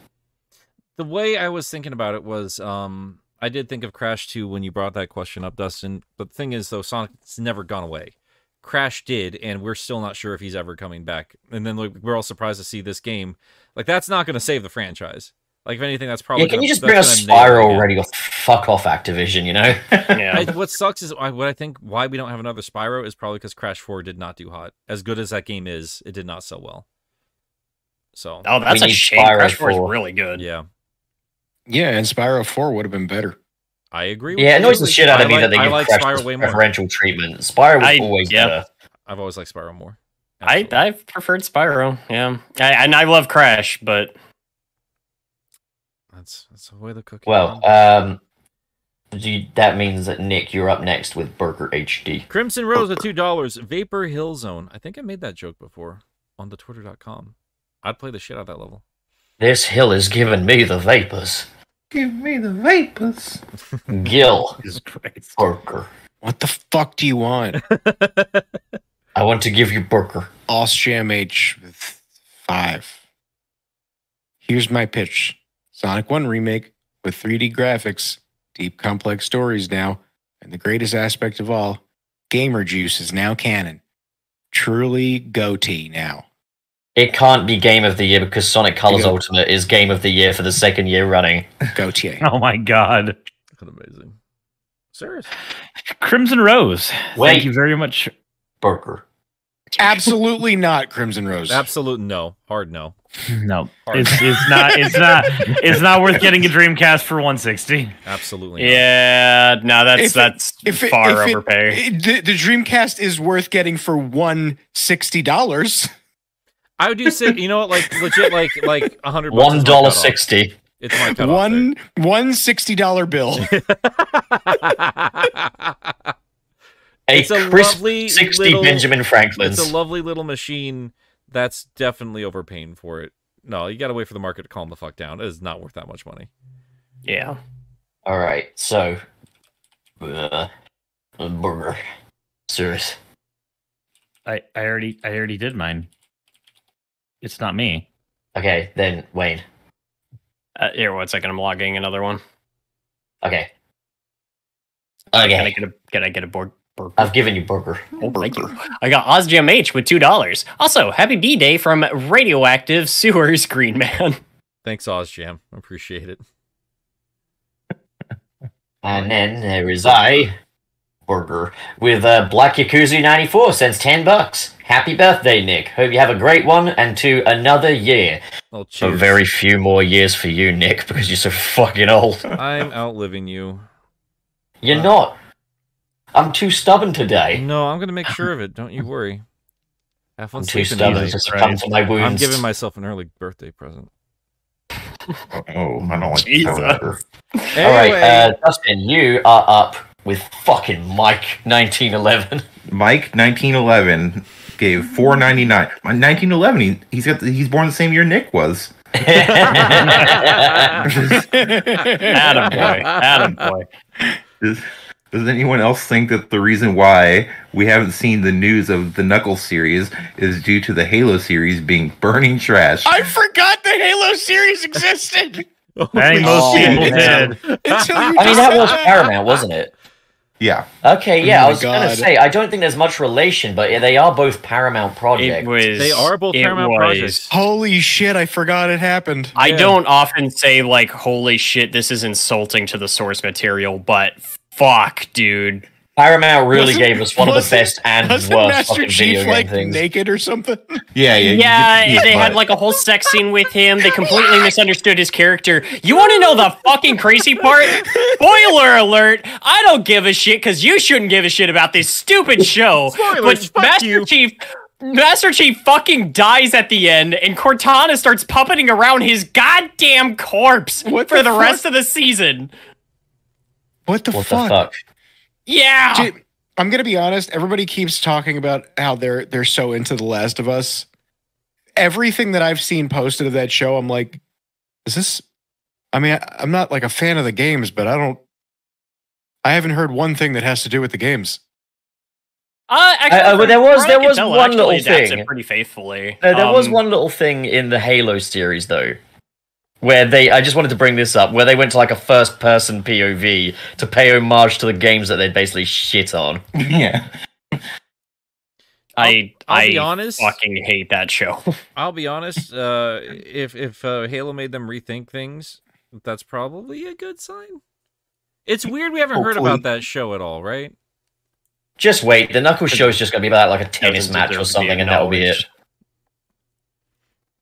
The way I was thinking about it was, um, I did think of Crash two when you brought that question up, Dustin. But the thing is, though, Sonic's never gone away. Crash did, and we're still not sure if he's ever coming back. And then like, we're all surprised to see this game. Like, that's not going to save the franchise. Like, if anything, that's probably... Yeah, can gonna, you just bring a Spyro already? Fuck off, Activision, you know? Yeah. I, what sucks is, what I think, why we don't have another Spyro is probably because Crash four did not do hot. As good as that game is, it did not sell well. So... Oh, that's we a shame. Spyro Crash four is really good. Yeah. Yeah, and Spyro four would have been better. I agree with yeah, it annoys the shit out of me like, that they I give like Crash preferential treatment. Spyro was I, always yeah. better. I've always liked Spyro more. I, I've preferred Spyro, yeah. I, and I love Crash, but... That's that's the way the cookie Well, um, you, that means that, Nick, you're up next with Burger H D. Crimson Rose at two dollars. Vapor Hill Zone. I think I made that joke before on the Twitter dot com. I'd play the shit out of that level. This hill is giving me the vapors. Give me the vapors. Gil. Burger. What the fuck do you want? I want to give you Burger. AustJamH with five. Here's my pitch. Sonic one Remake with three D graphics, deep complex stories now, and the greatest aspect of all, Gamer Juice is now canon. Truly goatee now. It can't be Game of the Year because Sonic Colors Go. Ultimate is Game of the Year for the second year running. Gautier. Oh my god. That's amazing. Serious. Crimson Rose. Wait. Thank you very much. Burger. Absolutely not Crimson Rose. Absolute no. Hard no. No. Hard it's, no. it's not it's not it's not worth getting a Dreamcast for one sixty. Absolutely not. Yeah, no, that's if that's it, if far it, if overpay. It, the, the Dreamcast is worth getting for one hundred sixty dollars. I would do say, you know what, like legit, like like a hundred. One dollar sixty. It's my cutoff. One one sixty dollar bill. a it's a lovely sixty little, Benjamin Franklin's. It's a lovely little machine. That's definitely overpaying for it. No, you got to wait for the market to calm the fuck down. It is not worth that much money. Yeah. All right. So, uh, Burger. Serious. I I already I already did mine. It's not me. Okay, then Wayne. Uh, here, one second. I'm logging another one. Okay. Okay. Can I get a? Can I get a board? Burger? I've given you burger. Oh, thank you. I got OzJamH with two dollars. Also, happy B Day from Radioactive Sewers Green Man. Thanks, OzJam. I appreciate it. And then there is I, Burger, with uh, Black Yakuza ninety-four sends ten bucks. Happy birthday, Nick. Hope you have a great one and to another year. Well, a very few more years for you, Nick, because you're so fucking old. I'm outliving you. You're uh, not. I'm too stubborn today. No, I'm going to make sure of it. Don't you worry. Have fun I'm too stubborn easy, to succumb right? to my wounds. I'm giving myself an early birthday present. Oh, I don't like Jesus. That anyway. All right, uh, Dustin, you are up with fucking Mike nineteen eleven. Mike nineteen eleven. Gave four ninety-nine. nineteen eleven. He, he's got. The, he's born the same year Nick was. Adam boy. Adam boy. Just, Does anyone else think that the reason why we haven't seen the news of the Knuckles series is due to the Halo series being burning trash? I forgot the Halo series existed! I think most people did. I mean, that was Paramount, wasn't it? Yeah. Okay, yeah, oh I was going to say, I don't think there's much relation, but they are both Paramount projects. Was, they are both Paramount was. projects. Holy shit, I forgot it happened. I yeah. don't often say, like, holy shit, this is insulting to the source material, but... Fuck, dude. Paramount really wasn't, gave us one of the best and worst Master fucking Chief, video game like, things. Naked or something? Yeah, yeah. Yeah, you, you, you they had it. like a whole sex scene with him. They completely misunderstood his character. You want to know the fucking crazy part? Spoiler alert! I don't give a shit because you shouldn't give a shit about this stupid show. Spoilers, but Master you. Chief... Master Chief fucking dies at the end, and Cortana starts puppeting around his goddamn corpse what for the, the rest of the season. What the, what fuck? the fuck? Yeah! Dude, I'm gonna be honest, everybody keeps talking about how they're they're so into The Last of Us. Everything that I've seen posted of that show, I'm like, is this... I mean, I, I'm not like a fan of the games, but I don't... I haven't heard one thing that has to do with the games. Uh, actually, uh, uh, there was there was one little thing. Pretty faithfully. Uh, there um, was one little thing in the Halo series, though. Where they, I just wanted to bring this up, where they went to like a first-person P O V to pay homage to the games that they basically shit on. Yeah, I, I'll, I'll I be honest, fucking hate that show. I'll be honest. Uh, if if uh, Halo made them rethink things, that's probably a good sign. It's weird we haven't Hopefully. heard about that show at all, right? Just wait, the Knuckles show is just gonna be about like a tennis match or something, and that'll be it.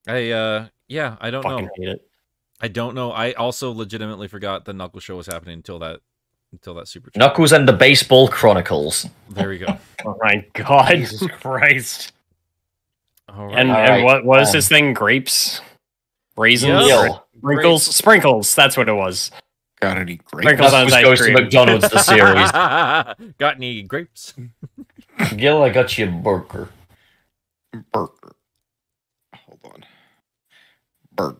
I uh, yeah, I don't fucking know. Hate it. I don't know. I also legitimately forgot the Knuckles show was happening until that until that Super Chat. Knuckles and the Baseball Chronicles. There we go. Oh my god. Jesus Christ. All right. And, All right. and what was um, this thing? Grapes? Raisins? Yeah. Sprinkles? Sprinkles. That's what it was. Got any grapes? Sprinkles on ice goes cream. To McDonald's, the series. Got any grapes? Gil, I got you a burger. Burger. Hold on. Burger.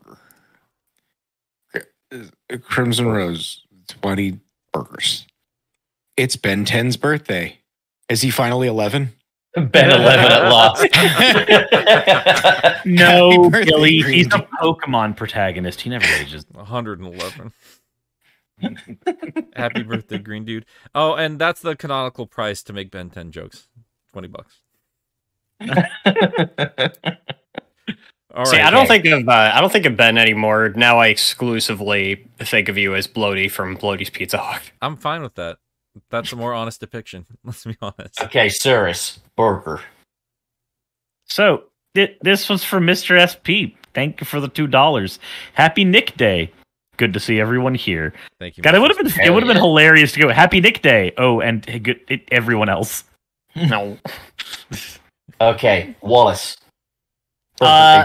Crimson Rose, twenty burgers. It's Ben ten's birthday. Is he finally eleven? Ben eleven at last. No, Billy. He's a Pokemon protagonist. He never ages. one hundred eleven. Happy birthday, Green Dude. Oh, and that's the canonical price to make Ben ten jokes. twenty bucks. Right, See, I don't okay. think of uh, I don't think of Ben anymore. Now I exclusively think of you as Bloaty from Bloaty's Pizza Hut. I'm fine with that. That's a more honest depiction. Let's be honest. Okay, Cyrus Burger. So th- this was for Mister S P. Thank you for the two dollars. Happy Nick Day. Good to see everyone here. Thank you. God, Mister it would have been it would have been hilarious to go Happy Nick Day. Oh, and hey, good, it, everyone else. No. Okay, Wallace. Uh,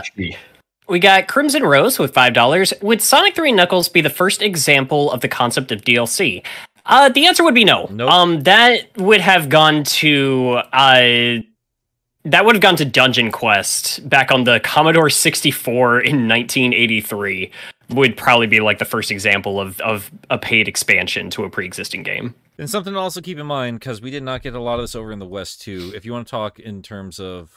we got Crimson Rose with five dollars. Would Sonic three and Knuckles be the first example of the concept of D L C? Uh, the answer would be no. Nope. Um, that would have gone to uh, that would have gone to Dungeon Quest back on the Commodore sixty-four in nineteen eighty-three. Would probably be like the first example of of a paid expansion to a pre-existing game. And something to also keep in mind, because we did not get a lot of this over in the West too. If you want to talk in terms of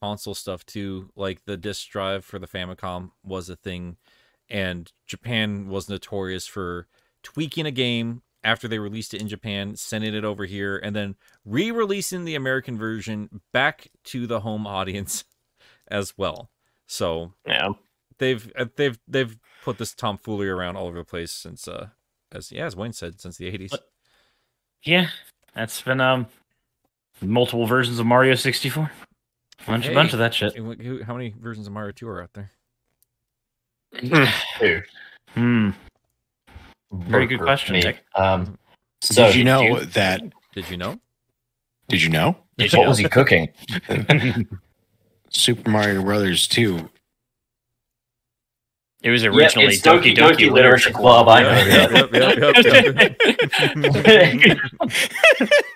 console stuff too, like the disk drive for the Famicom was a thing, and Japan was notorious for tweaking a game after they released it in Japan, sending it over here, and then re-releasing the American version back to the home audience as well. So yeah, they've they've they've put this tomfoolery around all over the place since uh as yeah as Wayne said, since the eighties. Yeah, that's been um multiple versions of Mario sixty-four. Bunch, hey, bunch of that shit. How many versions of Mario two are out there? Two. Hmm. Very good question. Um, so did you know did you, that? Did you know? Did you know? Did you what know? was he cooking? Super Mario Brothers two It was originally yep, Doki, Doki Doki Literature, Literature Club. Club. I know. Yep, yep, yep, yep.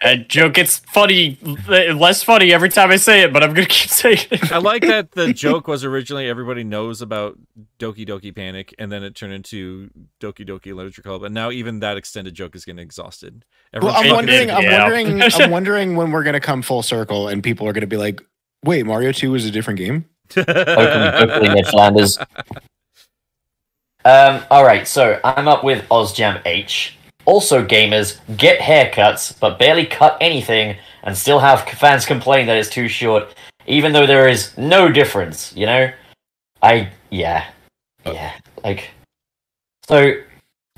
That joke gets funny, less funny every time I say it, but I'm going to keep saying it. I like that the joke was originally everybody knows about Doki Doki Panic, and then it turned into Doki Doki Literature Club, and now even that extended joke is getting exhausted. Well, I'm wondering, I'm yeah. wondering, I'm wondering when we're going to come full circle and people are going to be like, "Wait, Mario two is a different game." Hopefully, Ned Flanders. Um, alright, so I'm up with OzJam H. Also gamers, get haircuts, but barely cut anything, and still have fans complain that it's too short, even though there is no difference, you know? I, yeah. Yeah, like... So,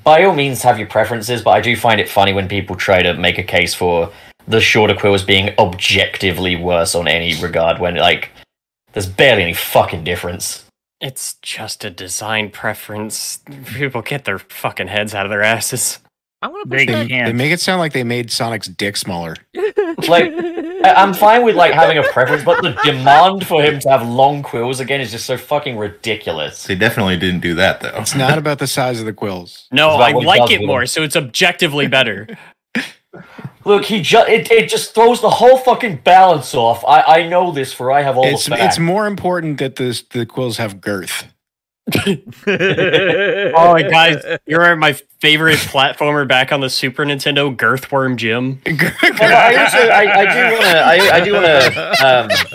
by all means have your preferences, but I do find it funny when people try to make a case for the shorter quills being objectively worse on any regard, when, like, there's barely any fucking difference. It's just a design preference. People get their fucking heads out of their asses. I want to. They, they make it sound like they made Sonic's dick smaller. Like, I'm fine with like having a preference, but the demand for him to have long quills again is just so fucking ridiculous. They definitely didn't do that though. It's not about the size of the quills. No, I like it more, so it's objectively better. Look, he just it, it just throws the whole fucking balance off. I, I know this for I have all it's, the facts. It's more important that the the quills have girth. Oh, guys, you're my favorite platformer back on the Super Nintendo, Girthworm Jim. I, also, I, I do want to. I, I do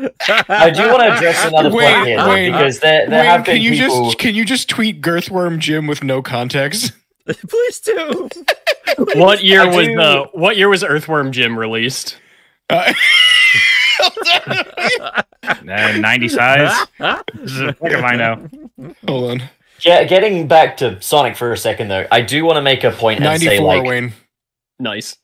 want to. Um, I do want to address another Wayne, point here Wayne, because there there Wayne, have been can you people. Just, can you just tweet Girthworm Jim with no context? Please do. Please. What year I was uh, what year was Earthworm Jim released? Uh, ninety size. What do I know? Hold on. Yeah, getting back to Sonic for a second though, I do want to make a point and say like, Wayne. Nice.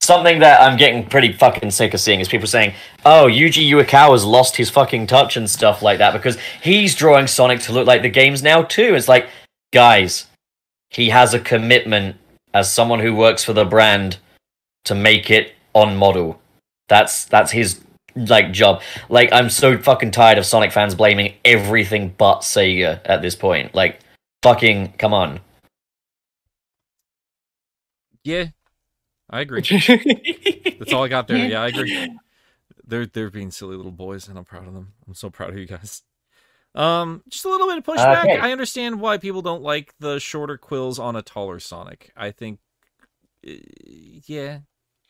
Something that I'm getting pretty fucking sick of seeing is people saying, oh, Yuji Uekawa's lost his fucking touch and stuff like that because he's drawing Sonic to look like the games now too. It's like, guys, he has a commitment as someone who works for the brand to make it on model. That's that's his like job. Like, I'm so fucking tired of Sonic fans blaming everything but Sega at this point. Like, fucking come on. Yeah, I agree. That's all I got there. Yeah, I agree. They're they're being silly little boys, and I'm proud of them. I'm so proud of you guys. Um, just a little bit of pushback. Okay. I understand why people don't like the shorter quills on a taller Sonic. I think, uh, yeah,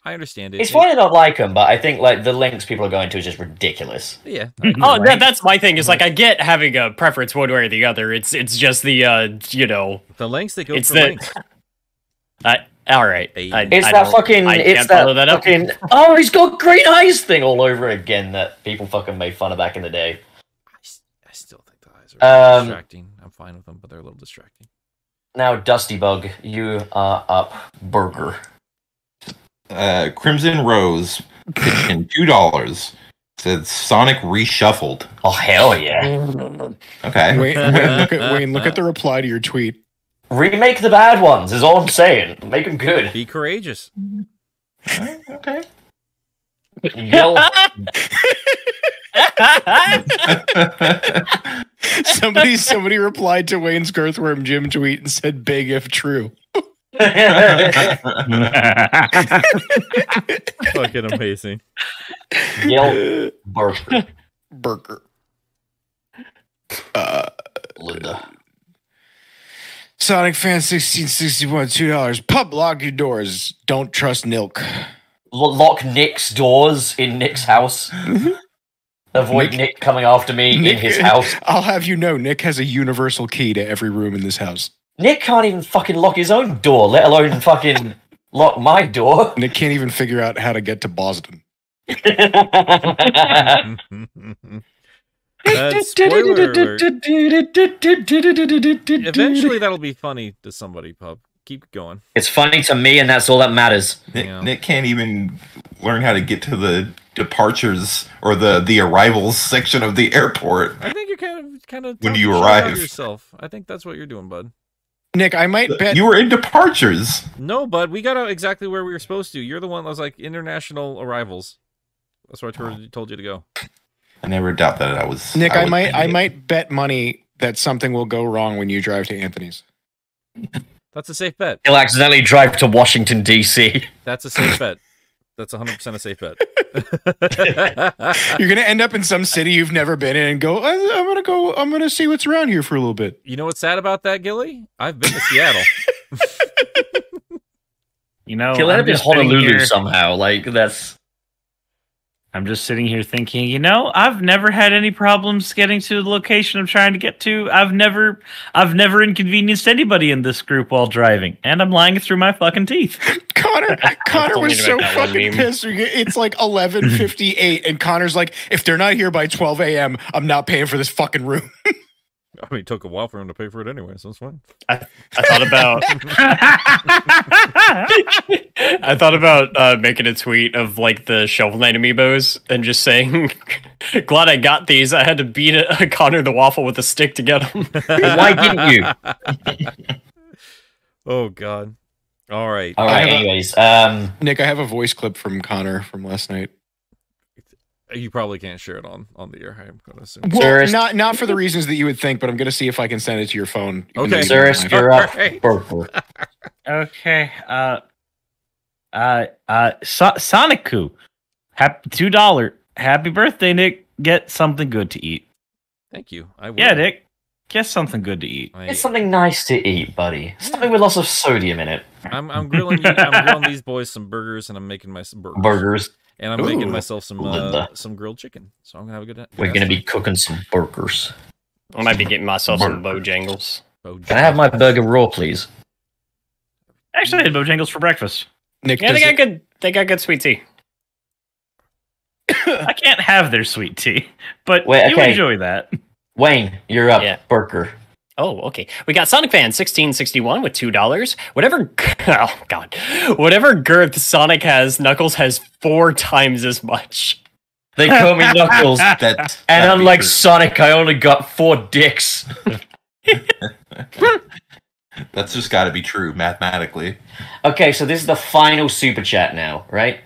I understand it. It's fine to not like them, but I think like the lengths people are going to is just ridiculous. Yeah. Oh, right. that, that's my thing. Is like I get having a preference one way or the other. It's it's just the uh, you know, the lengths that go for the lengths. Uh, all right. I, it's I that fucking. I it's can't that follow that fucking. Up. Oh, he's got great eyes thing all over again that people fucking made fun of back in the day. Um, distracting. I'm fine with them, but they're a little distracting. Now, Dusty Bug, you are up. Burger. Uh, Crimson Rose, and two dollars. Says Sonic reshuffled. Oh hell yeah! Okay. Wayne, Wayne, look at, Wayne, look at the reply to your tweet. Remake the bad ones is all I'm saying. Make them good. Be courageous. Right, okay. Yell. somebody somebody replied to Wayne's Girthworm Jim tweet and said big if true. Fucking amazing. Yell Burger. Burger. Uh, Linda. Sonic Fan sixteen sixty-one, two dollars. Pub lock your doors. Don't trust Nilk. L- lock Nick's doors in Nick's house. Avoid Nick, Nick coming after me Nick, in his house. I'll have you know, Nick has a universal key to every room in this house. Nick can't even fucking lock his own door, let alone fucking lock my door. Nick can't even figure out how to get to Boston. uh, spoiler alert. Eventually that'll be funny to somebody, Pub. Keep going. It's funny to me, and that's all that matters. Nick, yeah. Nick can't even learn how to get to the departures or the, the arrivals section of the airport. I think you're kind of kind of when you arrive yourself. I think that's what you're doing, bud. Nick, I might bet you were in departures. No, bud, we got out exactly where we were supposed to. You're the one that was like international arrivals. That's where I told you to go. I never doubt that I was. Nick, I, was I might, I might bet money that something will go wrong when you drive to Anthony's. That's a safe bet. He'll accidentally drive to Washington, D C. That's a safe bet. That's one hundred percent a safe bet. You're going to end up in some city you've never been in and go, I'm going to go, I'm going to see what's around here for a little bit. You know what's sad about that, Gilly? I've been to Seattle. You know, he'll end up in Honolulu somehow. Like, that's. I'm just sitting here thinking, you know, I've never had any problems getting to the location I'm trying to get to. I've never, I've never inconvenienced anybody in this group while driving, and I'm lying through my fucking teeth. Connor, Connor was so fucking pissed. It's like eleven fifty-eight, and Connor's like, "If they're not here by twelve a.m., I'm not paying for this fucking room." I mean, it took a while for him to pay for it anyway, so it's fine. I, I thought about I thought about uh, making a tweet of like the Shovel Knight amiibos and just saying, glad I got these. I had to beat a, a Connor the Waffle with a stick to get them. Why didn't you? Oh, God. All right. All right, anyways. A, um... Nick, I have a voice clip from Connor from last night. You probably can't share it on, on the air. I'm going to assume. Well, not not for the reasons that you would think, but I'm going to see if I can send it to your phone. Okay, Zerus, you're up. Right. Okay. Uh, uh, uh, so- Sonicu, happy two dollar. Happy birthday, Nick. Get something good to eat. Thank you. I will. Yeah, Nick. Get something good to eat. Get something nice to eat, buddy. Something with lots of sodium in it. I'm I'm grilling you, I'm grilling these boys some burgers, and I'm making my some burgers. burgers. And I'm Ooh, making myself some uh, some grilled chicken, so I'm gonna have a good. good We're gonna time. be cooking some burgers. I might be getting myself some Bojangles. Bojangles. Can I have my burger raw, please? Actually, I had Bojangles for breakfast. Nick, yeah, they got it... good. They got good sweet tea. I can't have their sweet tea, but Wait, you okay. enjoy that. Wayne, you're up. Yeah. Burger. Oh, okay. We got SonicFan sixteen sixty-one with two dollars. Whatever, oh God, whatever girth Sonic has, Knuckles has four times as much. They call me Knuckles. That's, and unlike Sonic, I only got four dicks. That's just got to be true mathematically. Okay, so this is the final super chat now, right?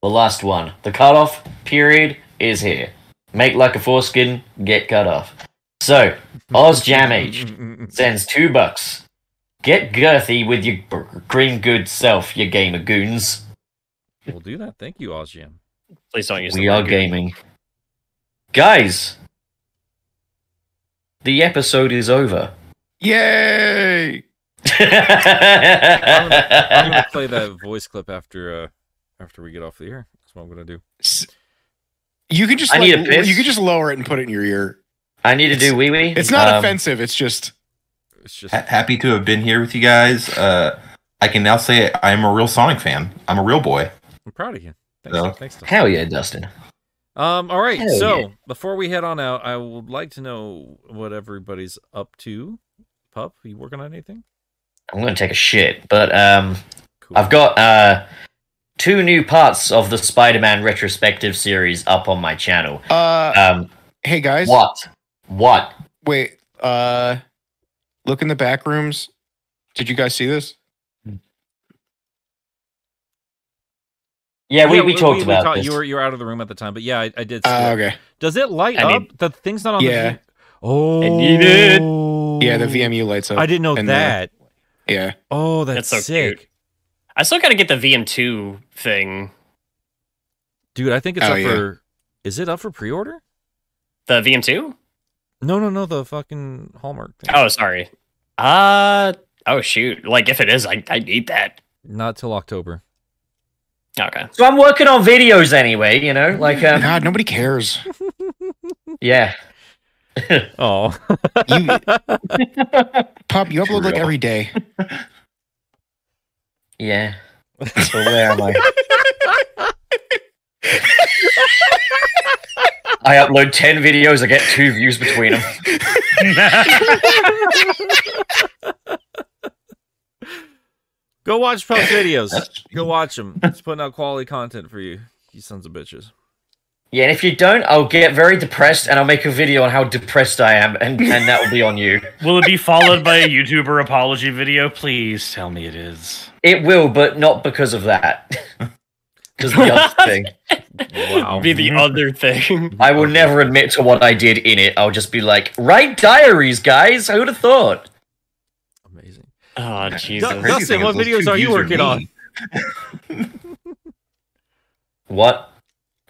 The last one. The cutoff period is here. Make like a foreskin, get cut off. So, Oz Jam H sends two bucks. Get girthy with your b- green good self, you gamer goons. We'll do that. Thank you, Oz Jam. Please don't use. We are gaming, guys. The episode is over. Yay! I'm, gonna, I'm gonna play that voice clip after uh, after we get off the air. That's what I'm gonna do. You can just I like, need a piss. You can just lower it and put it in your ear. I need to it's, do wee wee. It's not um, offensive. It's just, it's just ha- happy to have been here with you guys. Uh, I can now say I'm a real Sonic fan. I'm a real boy. I'm proud of you. Thanks. So. Thanks Hell yeah, Dustin. Um. All right. Hell so yeah. Before we head on out, I would like to know what everybody's up to. Pup, are you working on anything? I'm going to take a shit, but um, cool. I've got uh. two new parts of the Spider-Man retrospective series up on my channel. Uh. Um. Hey guys. What? What? Wait, uh, look in the back rooms. Did you guys see this? Yeah, we, yeah, we, we talked we, about we talk, this. You were, you were out of the room at the time, but yeah, I, I did see uh, okay. Does it light I up? Mean, the thing's not on yeah. the... Oh. It needed. Yeah, the V M U lights up. I didn't know that. The, yeah. Oh, that's, that's so sick. Cute. I still gotta get the V M two thing. Dude, I think it's oh, up yeah. for... Is it up for pre-order? The V M two? No, no, no, the fucking Hallmark thing. Oh, sorry. Uh, oh, shoot. Like, if it is, I, I need that. Not till October. Okay. So I'm working on videos anyway, you know? Like, um... God, nobody cares. Yeah. Oh. you... Pop, you upload, like, every day. Yeah. So where am I? I upload ten videos, I get two views between them. Go watch Pup's videos. Go watch them. It's putting out quality content for you, you sons of bitches. Yeah, and if you don't, I'll get very depressed and I'll make a video on how depressed I am, and, and that will be on you. Will it be followed by a YouTuber apology video? Please tell me it is. It will, but not because of that. Because the other thing. Wow. Be the other thing. I will never admit to what I did in it. I'll just be like, write diaries, guys. Who would have thought? Amazing. Oh, Jesus. D- Dustin, what videos are you working on? What?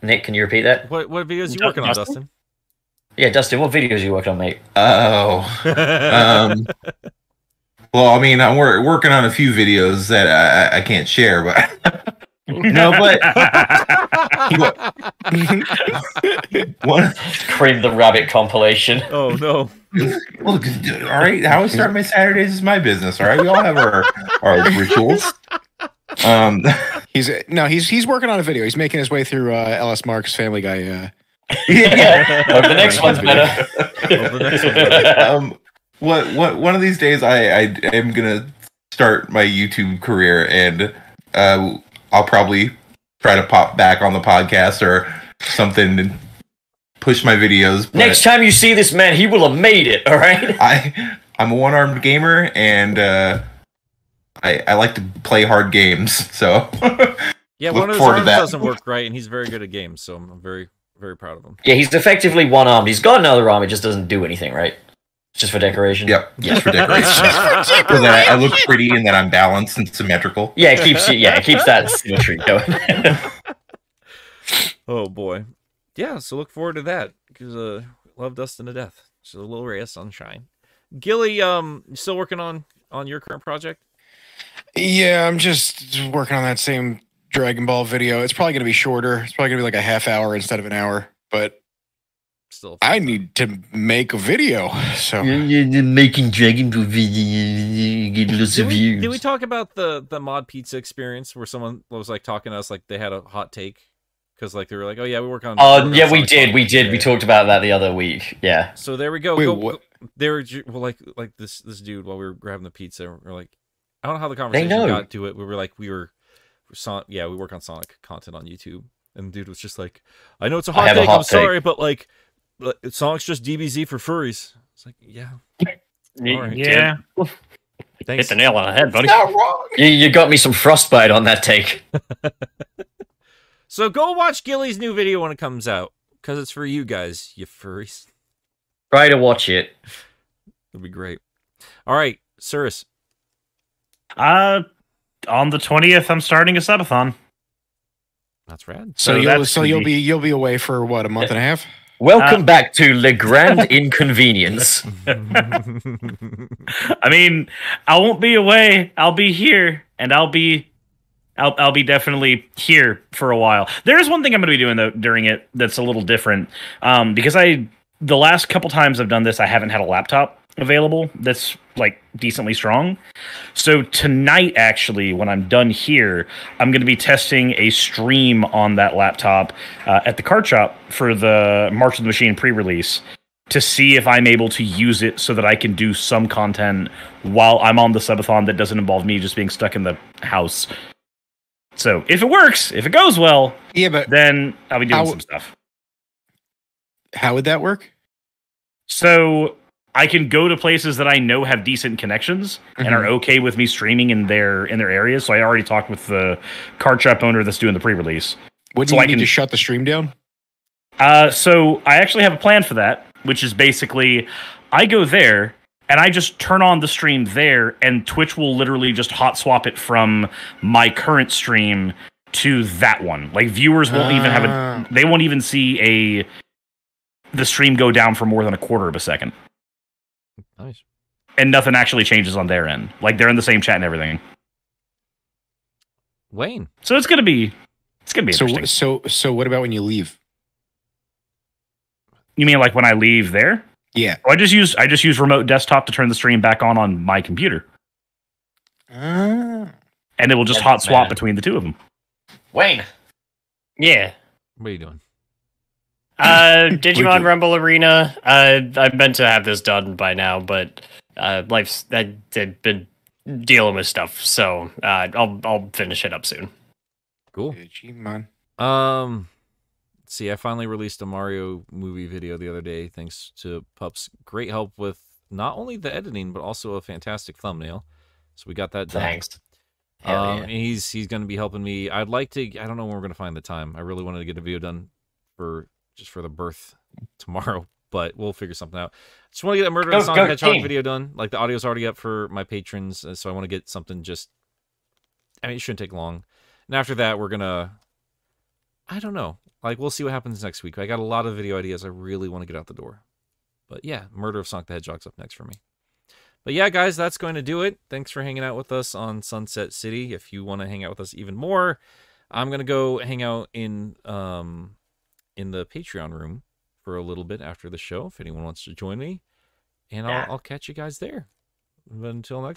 Nick, can you repeat that? What What videos are you D- working Dustin? on, Dustin? Yeah, Dustin, what videos are you working on, mate? Oh. um... Well, I mean, I'm wor- working on a few videos that I, I can't share, but no, but what? Cream the Rabbit compilation. Oh no! Look, all right, how I start my Saturdays is my business. All right, we all have our, our rituals. Um, he's no, he's he's working on a video. He's making his way through uh, L S Mark's Family Guy. Uh... yeah, oh, the next one's better. Oh, the next one's better. Um. What what one of these days I, I am gonna start my YouTube career, and uh, I'll probably try to pop back on the podcast or something and push my videos. Next time you see this man, he will have made it. All right. I I'm a one armed gamer, and uh, I I like to play hard games. So yeah, one of his arms doesn't work right, and he's very good at games. So I'm very very proud of him. Yeah, he's effectively one armed. He's got another arm; it just doesn't do anything, right? Just for decoration? Yep. Yeah. Just for decoration. Because I, I look pretty and that I'm balanced and symmetrical. Yeah, it keeps yeah, it keeps that symmetry going. Oh boy. Yeah, so look forward to that. Because uh love Dustin to death. So a little ray of sunshine. Gilly, um you still working on, on your current project? Yeah, I'm just working on that same Dragon Ball video. It's probably gonna be shorter. It's probably gonna be like a half hour instead of an hour, but Still I need to make a video. So making Dragon Ball video, get lots did of we, views. Did we talk about the, the Mod Pizza experience where someone was like talking to us like they had a hot take because like they were like, oh yeah, we work on. Oh uh, yeah, we did, we did, we did. We talked about that the other week. Yeah. So there we go. Wait, go, what? go they were well, like like this this dude while we were grabbing the pizza. We we're like, I don't know how the conversation got to it. We were like, we were, son- yeah, we work on Sonic content on YouTube, and the dude was just like, I know it's a hot take. A hot I'm take. sorry, but like. Sonic's just D B Z for furries. It's like, yeah. Right, yeah. Hit the nail on the head, buddy. Not wrong. You, you got me some frostbite on that take. So go watch Gilly's new video when it comes out, because it's for you guys, you furries. Try to watch it. It'll be great. All right, Cyrus. Uh, on the twentieth, I'm starting a subathon. That's rad. So, so, you'll, that's so you'll be you'll be away for, what, a month and a half? Welcome uh, back to Le Grand Inconvenience. I mean, I won't be away. I'll be here, and I'll be, I'll, I'll be definitely here for a while. There is one thing I'm going to be doing though during it that's a little different, um, because I the last couple times I've done this, I haven't had a laptop available that's like decently strong. So tonight, actually, when I'm done here, I'm going to be testing a stream on that laptop uh, at the card shop for the March of the Machine pre-release to see if I'm able to use it so that I can do some content while I'm on the subathon that doesn't involve me just being stuck in the house. So if it works, if it goes well, yeah, but then I'll be doing how, some stuff. How would that work? So I can go to places that I know have decent connections mm-hmm. and are okay with me streaming in their in their areas. So I already talked with the card shop owner that's doing the pre-release. Would so you I need can, to shut the stream down? Uh, so I actually have a plan for that, which is basically I go there and I just turn on the stream there, and Twitch will literally just hot swap it from my current stream to that one. Like viewers won't uh. even have a they won't even see a the stream go down for more than a quarter of a second. Nice. And nothing actually changes on their end. Like they're in the same chat and everything. Wayne. So it's gonna be it's gonna be so, interesting. So so what about when you leave? You mean like when I leave there? Yeah. Oh, I just use I just use remote desktop to turn the stream back on on my computer. Uh, and it will just hot swap between the two of them. Wayne. Yeah. What are you doing? Uh, Digimon Rumble Arena. Uh, I meant to have this done by now, but uh, life's I, I've been dealing with stuff, so uh, I'll I'll finish it up soon. Cool. Digimon. Um, let's see, I finally released a Mario movie video the other day, thanks to Pup's great help with not only the editing but also a fantastic thumbnail. So we got that done. Thanks. Um, yeah. He's he's going to be helping me. I'd like to. I don't know when we're going to find the time. I really wanted to get a video done for just for the birth tomorrow, but we'll figure something out. Just want to get a Murder of the Sonic the Hedgehog video done. Like the audio's already up for my patrons, so I want to get something. Just, I mean, it shouldn't take long. And after that, we're gonna. I don't know. Like, we'll see what happens next week. I got a lot of video ideas I really want to get out the door. But yeah, Murder of Sonic the Hedgehog's up next for me. But yeah, guys, that's going to do it. Thanks for hanging out with us on Sunset City. If you want to hang out with us even more, I'm going to go hang out in um, in the Patreon room for a little bit after the show, if anyone wants to join me. And yeah. I'll, I'll catch you guys there. But until next time.